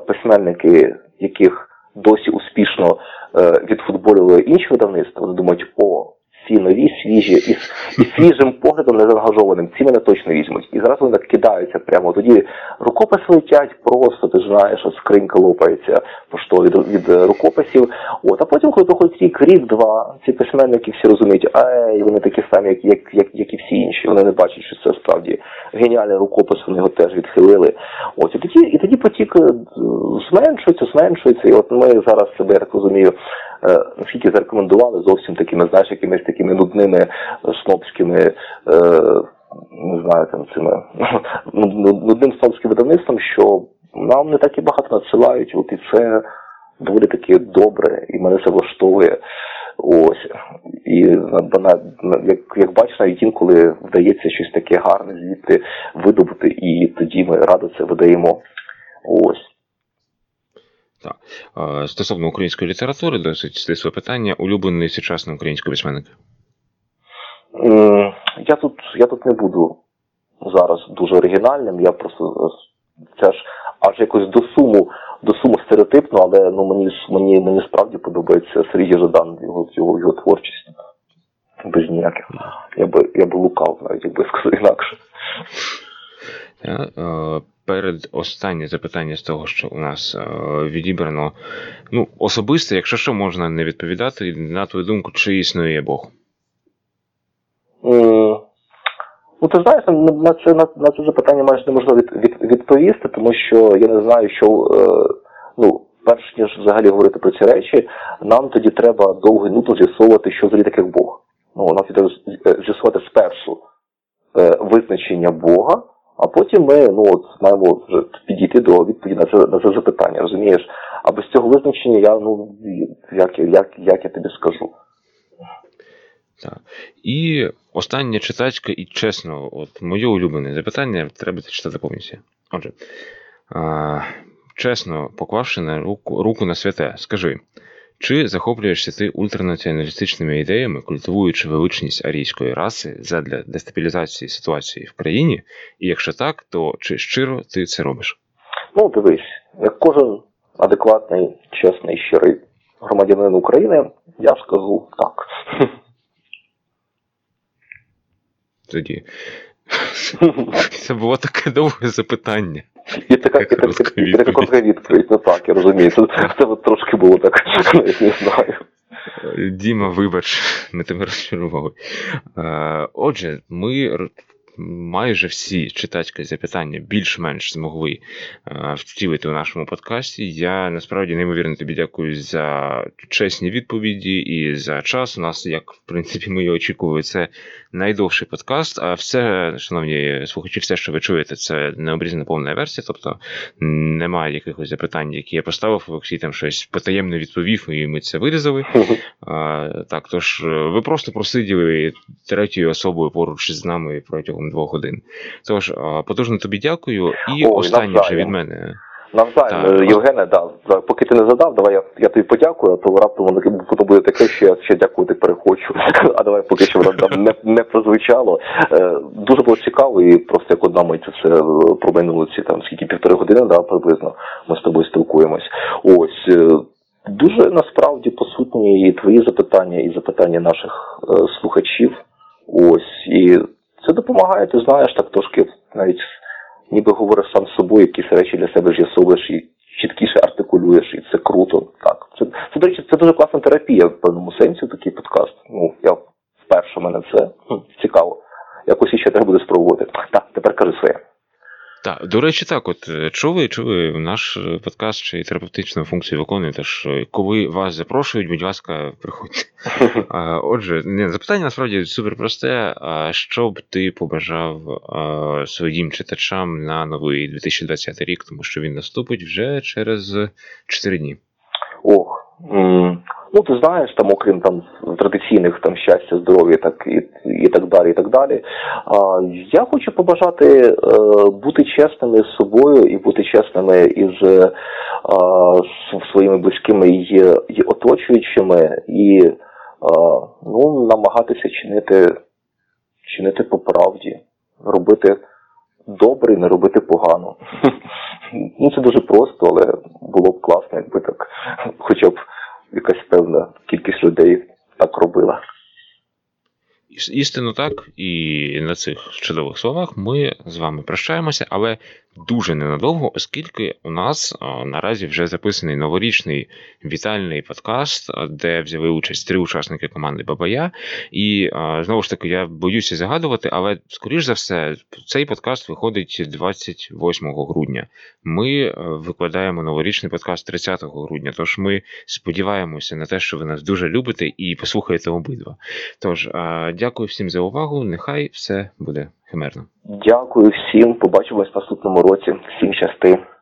письменники, яких досі успішно е, відфутболювали інші видавництва, вони думають, о, всі нові, свіжі, із, із свіжим поглядом незаангажованим. Ці мене точно візьмуть. І зараз вони так кидаються прямо. Тоді рукописи летять просто, ти знаєш, от скринька лопається поштові від, від рукописів. От, а потім, коли проходить рік, рік-два, ці письменники всі розуміють, ей, вони такі самі, як, як, як, як і всі інші. Вони не бачать, що це справді геніальний рукопис, вони його теж відхилили. От, і тоді, і тоді потік зменшується, зменшується. І от ми зараз себе, я так розумію, наскільки зарекомендували зовсім такими, знаєш, якимись такими нудними, снобськими, е, не знаю, там, цими, нудним снобським видавництвом, що нам не так і багато надсилають, от, і це доволі таки добре, і мене це влаштовує. Ось. І вона, як, як бачиш, навіть інколи вдається щось таке гарне звідти видобути, і тоді ми радо це видаємо. Ось. Так. Стосовно української літератури, досить слідство питання, улюблений сучасний український письменник? Я тут, я тут не буду зараз дуже оригінальним, я просто це ж аж якось до суму, до суму стереотипно, але ну, мені, мені, мені справді подобається Сергій Жадан, його, його, його творчість. Без ніяких. Я би, я би лукав навіть, якби сказав інакше. Так. Перед останнє запитання з того, що у нас відібрано. Ну, особисто, якщо що, можна не відповідати, на твою думку, чи існує Бог? Mm. Ну, ти знаєш, на це, на, на це запитання майже неможливо від, від, відповісти, тому що я не знаю, що, е, ну, перш ніж взагалі говорити про ці речі, нам тоді треба довго і нудно з'ясовувати, що взагалі таке Бог. Ну, нам треба з'ясувати спершу е, визначення Бога, а потім ми, ну, от, маємо вже підійти до відповіді на це, на це запитання, розумієш? А без цього визначення я, ну, як, як, як я тобі скажу. Так. І остання читачка, і чесно, от моє улюблене запитання, треба читати повністю. Отже, а, чесно, поклавши на руку, руку на святе, скажи, чи захоплюєшся ти ультранаціоналістичними ідеями, культивуючи величність арійської раси задля дестабілізації ситуації в країні? І якщо так, то чи щиро ти це робиш? Ну, дивись, як кожен адекватний, чесний, щирий громадянин України, я скажу так. Тоді. Це було таке довге запитання. І така коротка відповідь, ну так, я розумію. Це трошки було так, не знаю. Діма, вибач, ми тебе розчарували. Отже, ми майже всі читацькі запитання більш-менш змогли втілити у нашому подкасті. Я насправді неймовірно тобі дякую за чесні відповіді і за час. У нас, як в принципі ми його очікували, це найдовший подкаст. А все, шановні слухачі, все, що ви чуєте, це необрізана повна версія, тобто немає якихось запитань, які я поставив, Олексій там щось потаємно відповів, і ми це вирізали. А, так, тож ви просто просиділи третьою особою поруч з нами протягом двох годин. Тож, потужно тобі дякую, і Ой, останнє навзаєм. Вже від мене. Навзаєм, Євгене, да, поки ти не задав, давай я, я тобі подякую, а то раптом воно буде таке, що я ще дякувати перехочу, а давай поки що воно не, не прозвучало. Дуже було цікаво, і просто як одна мить це все проминуло ці, там, скільки, півтори години, да, приблизно, ми з тобою спілкуємось. Ось, дуже, насправді, посутні і твої запитання, і запитання наших е, слухачів. Ось, і це допомагає, ти знаєш, так трошки навіть ніби говориш сам з собою, якісь речі для себе з'ясовуєш і чіткіше артикулюєш, і це круто. Так. Це, це, до речі, це дуже класна терапія в певному сенсі, такий подкаст. Ну, я вперше, в мене це цікаво. Якось іще треба буде спробувати. Так, тепер кажи своє. Так, до речі, так, от чули, чули наш подкаст ще й терапевтичну функцію виконує, тож коли вас запрошують, будь ласка, приходьте. Отже, не, запитання насправді супер просте. Що б ти побажав своїм читачам на новий дві тисячі двадцятий рік, тому що він наступить вже через чотири дні? Ох, ну ти знаєш, там окрім там традиційних там щастя, здоров'я, так і, і так далі, і так далі. А, я хочу побажати е, бути чесними з собою і бути чесними із е, своїми близькими і, і оточуючими, і е, ну намагатися чинити, чинити по правді, робити добре, не робити погано. Ну це дуже просто, але було б класно, якби так, хоча б якась певна кількість людей так робила. Істинно так, і на цих чудових словах ми з вами прощаємося, але дуже ненадовго, оскільки у нас наразі вже записаний новорічний вітальний подкаст, де взяли участь три учасники команди Бабая. І, знову ж таки, я боюся загадувати, але, скоріш за все, цей подкаст виходить двадцять восьмого грудня. Ми викладаємо новорічний подкаст тридцятого грудня, тож ми сподіваємося на те, що ви нас дуже любите і послухаєте обидва. Тож, дякую всім за увагу, нехай все буде химерно. Дякую всім, побачимось в наступному році. Всім щасти.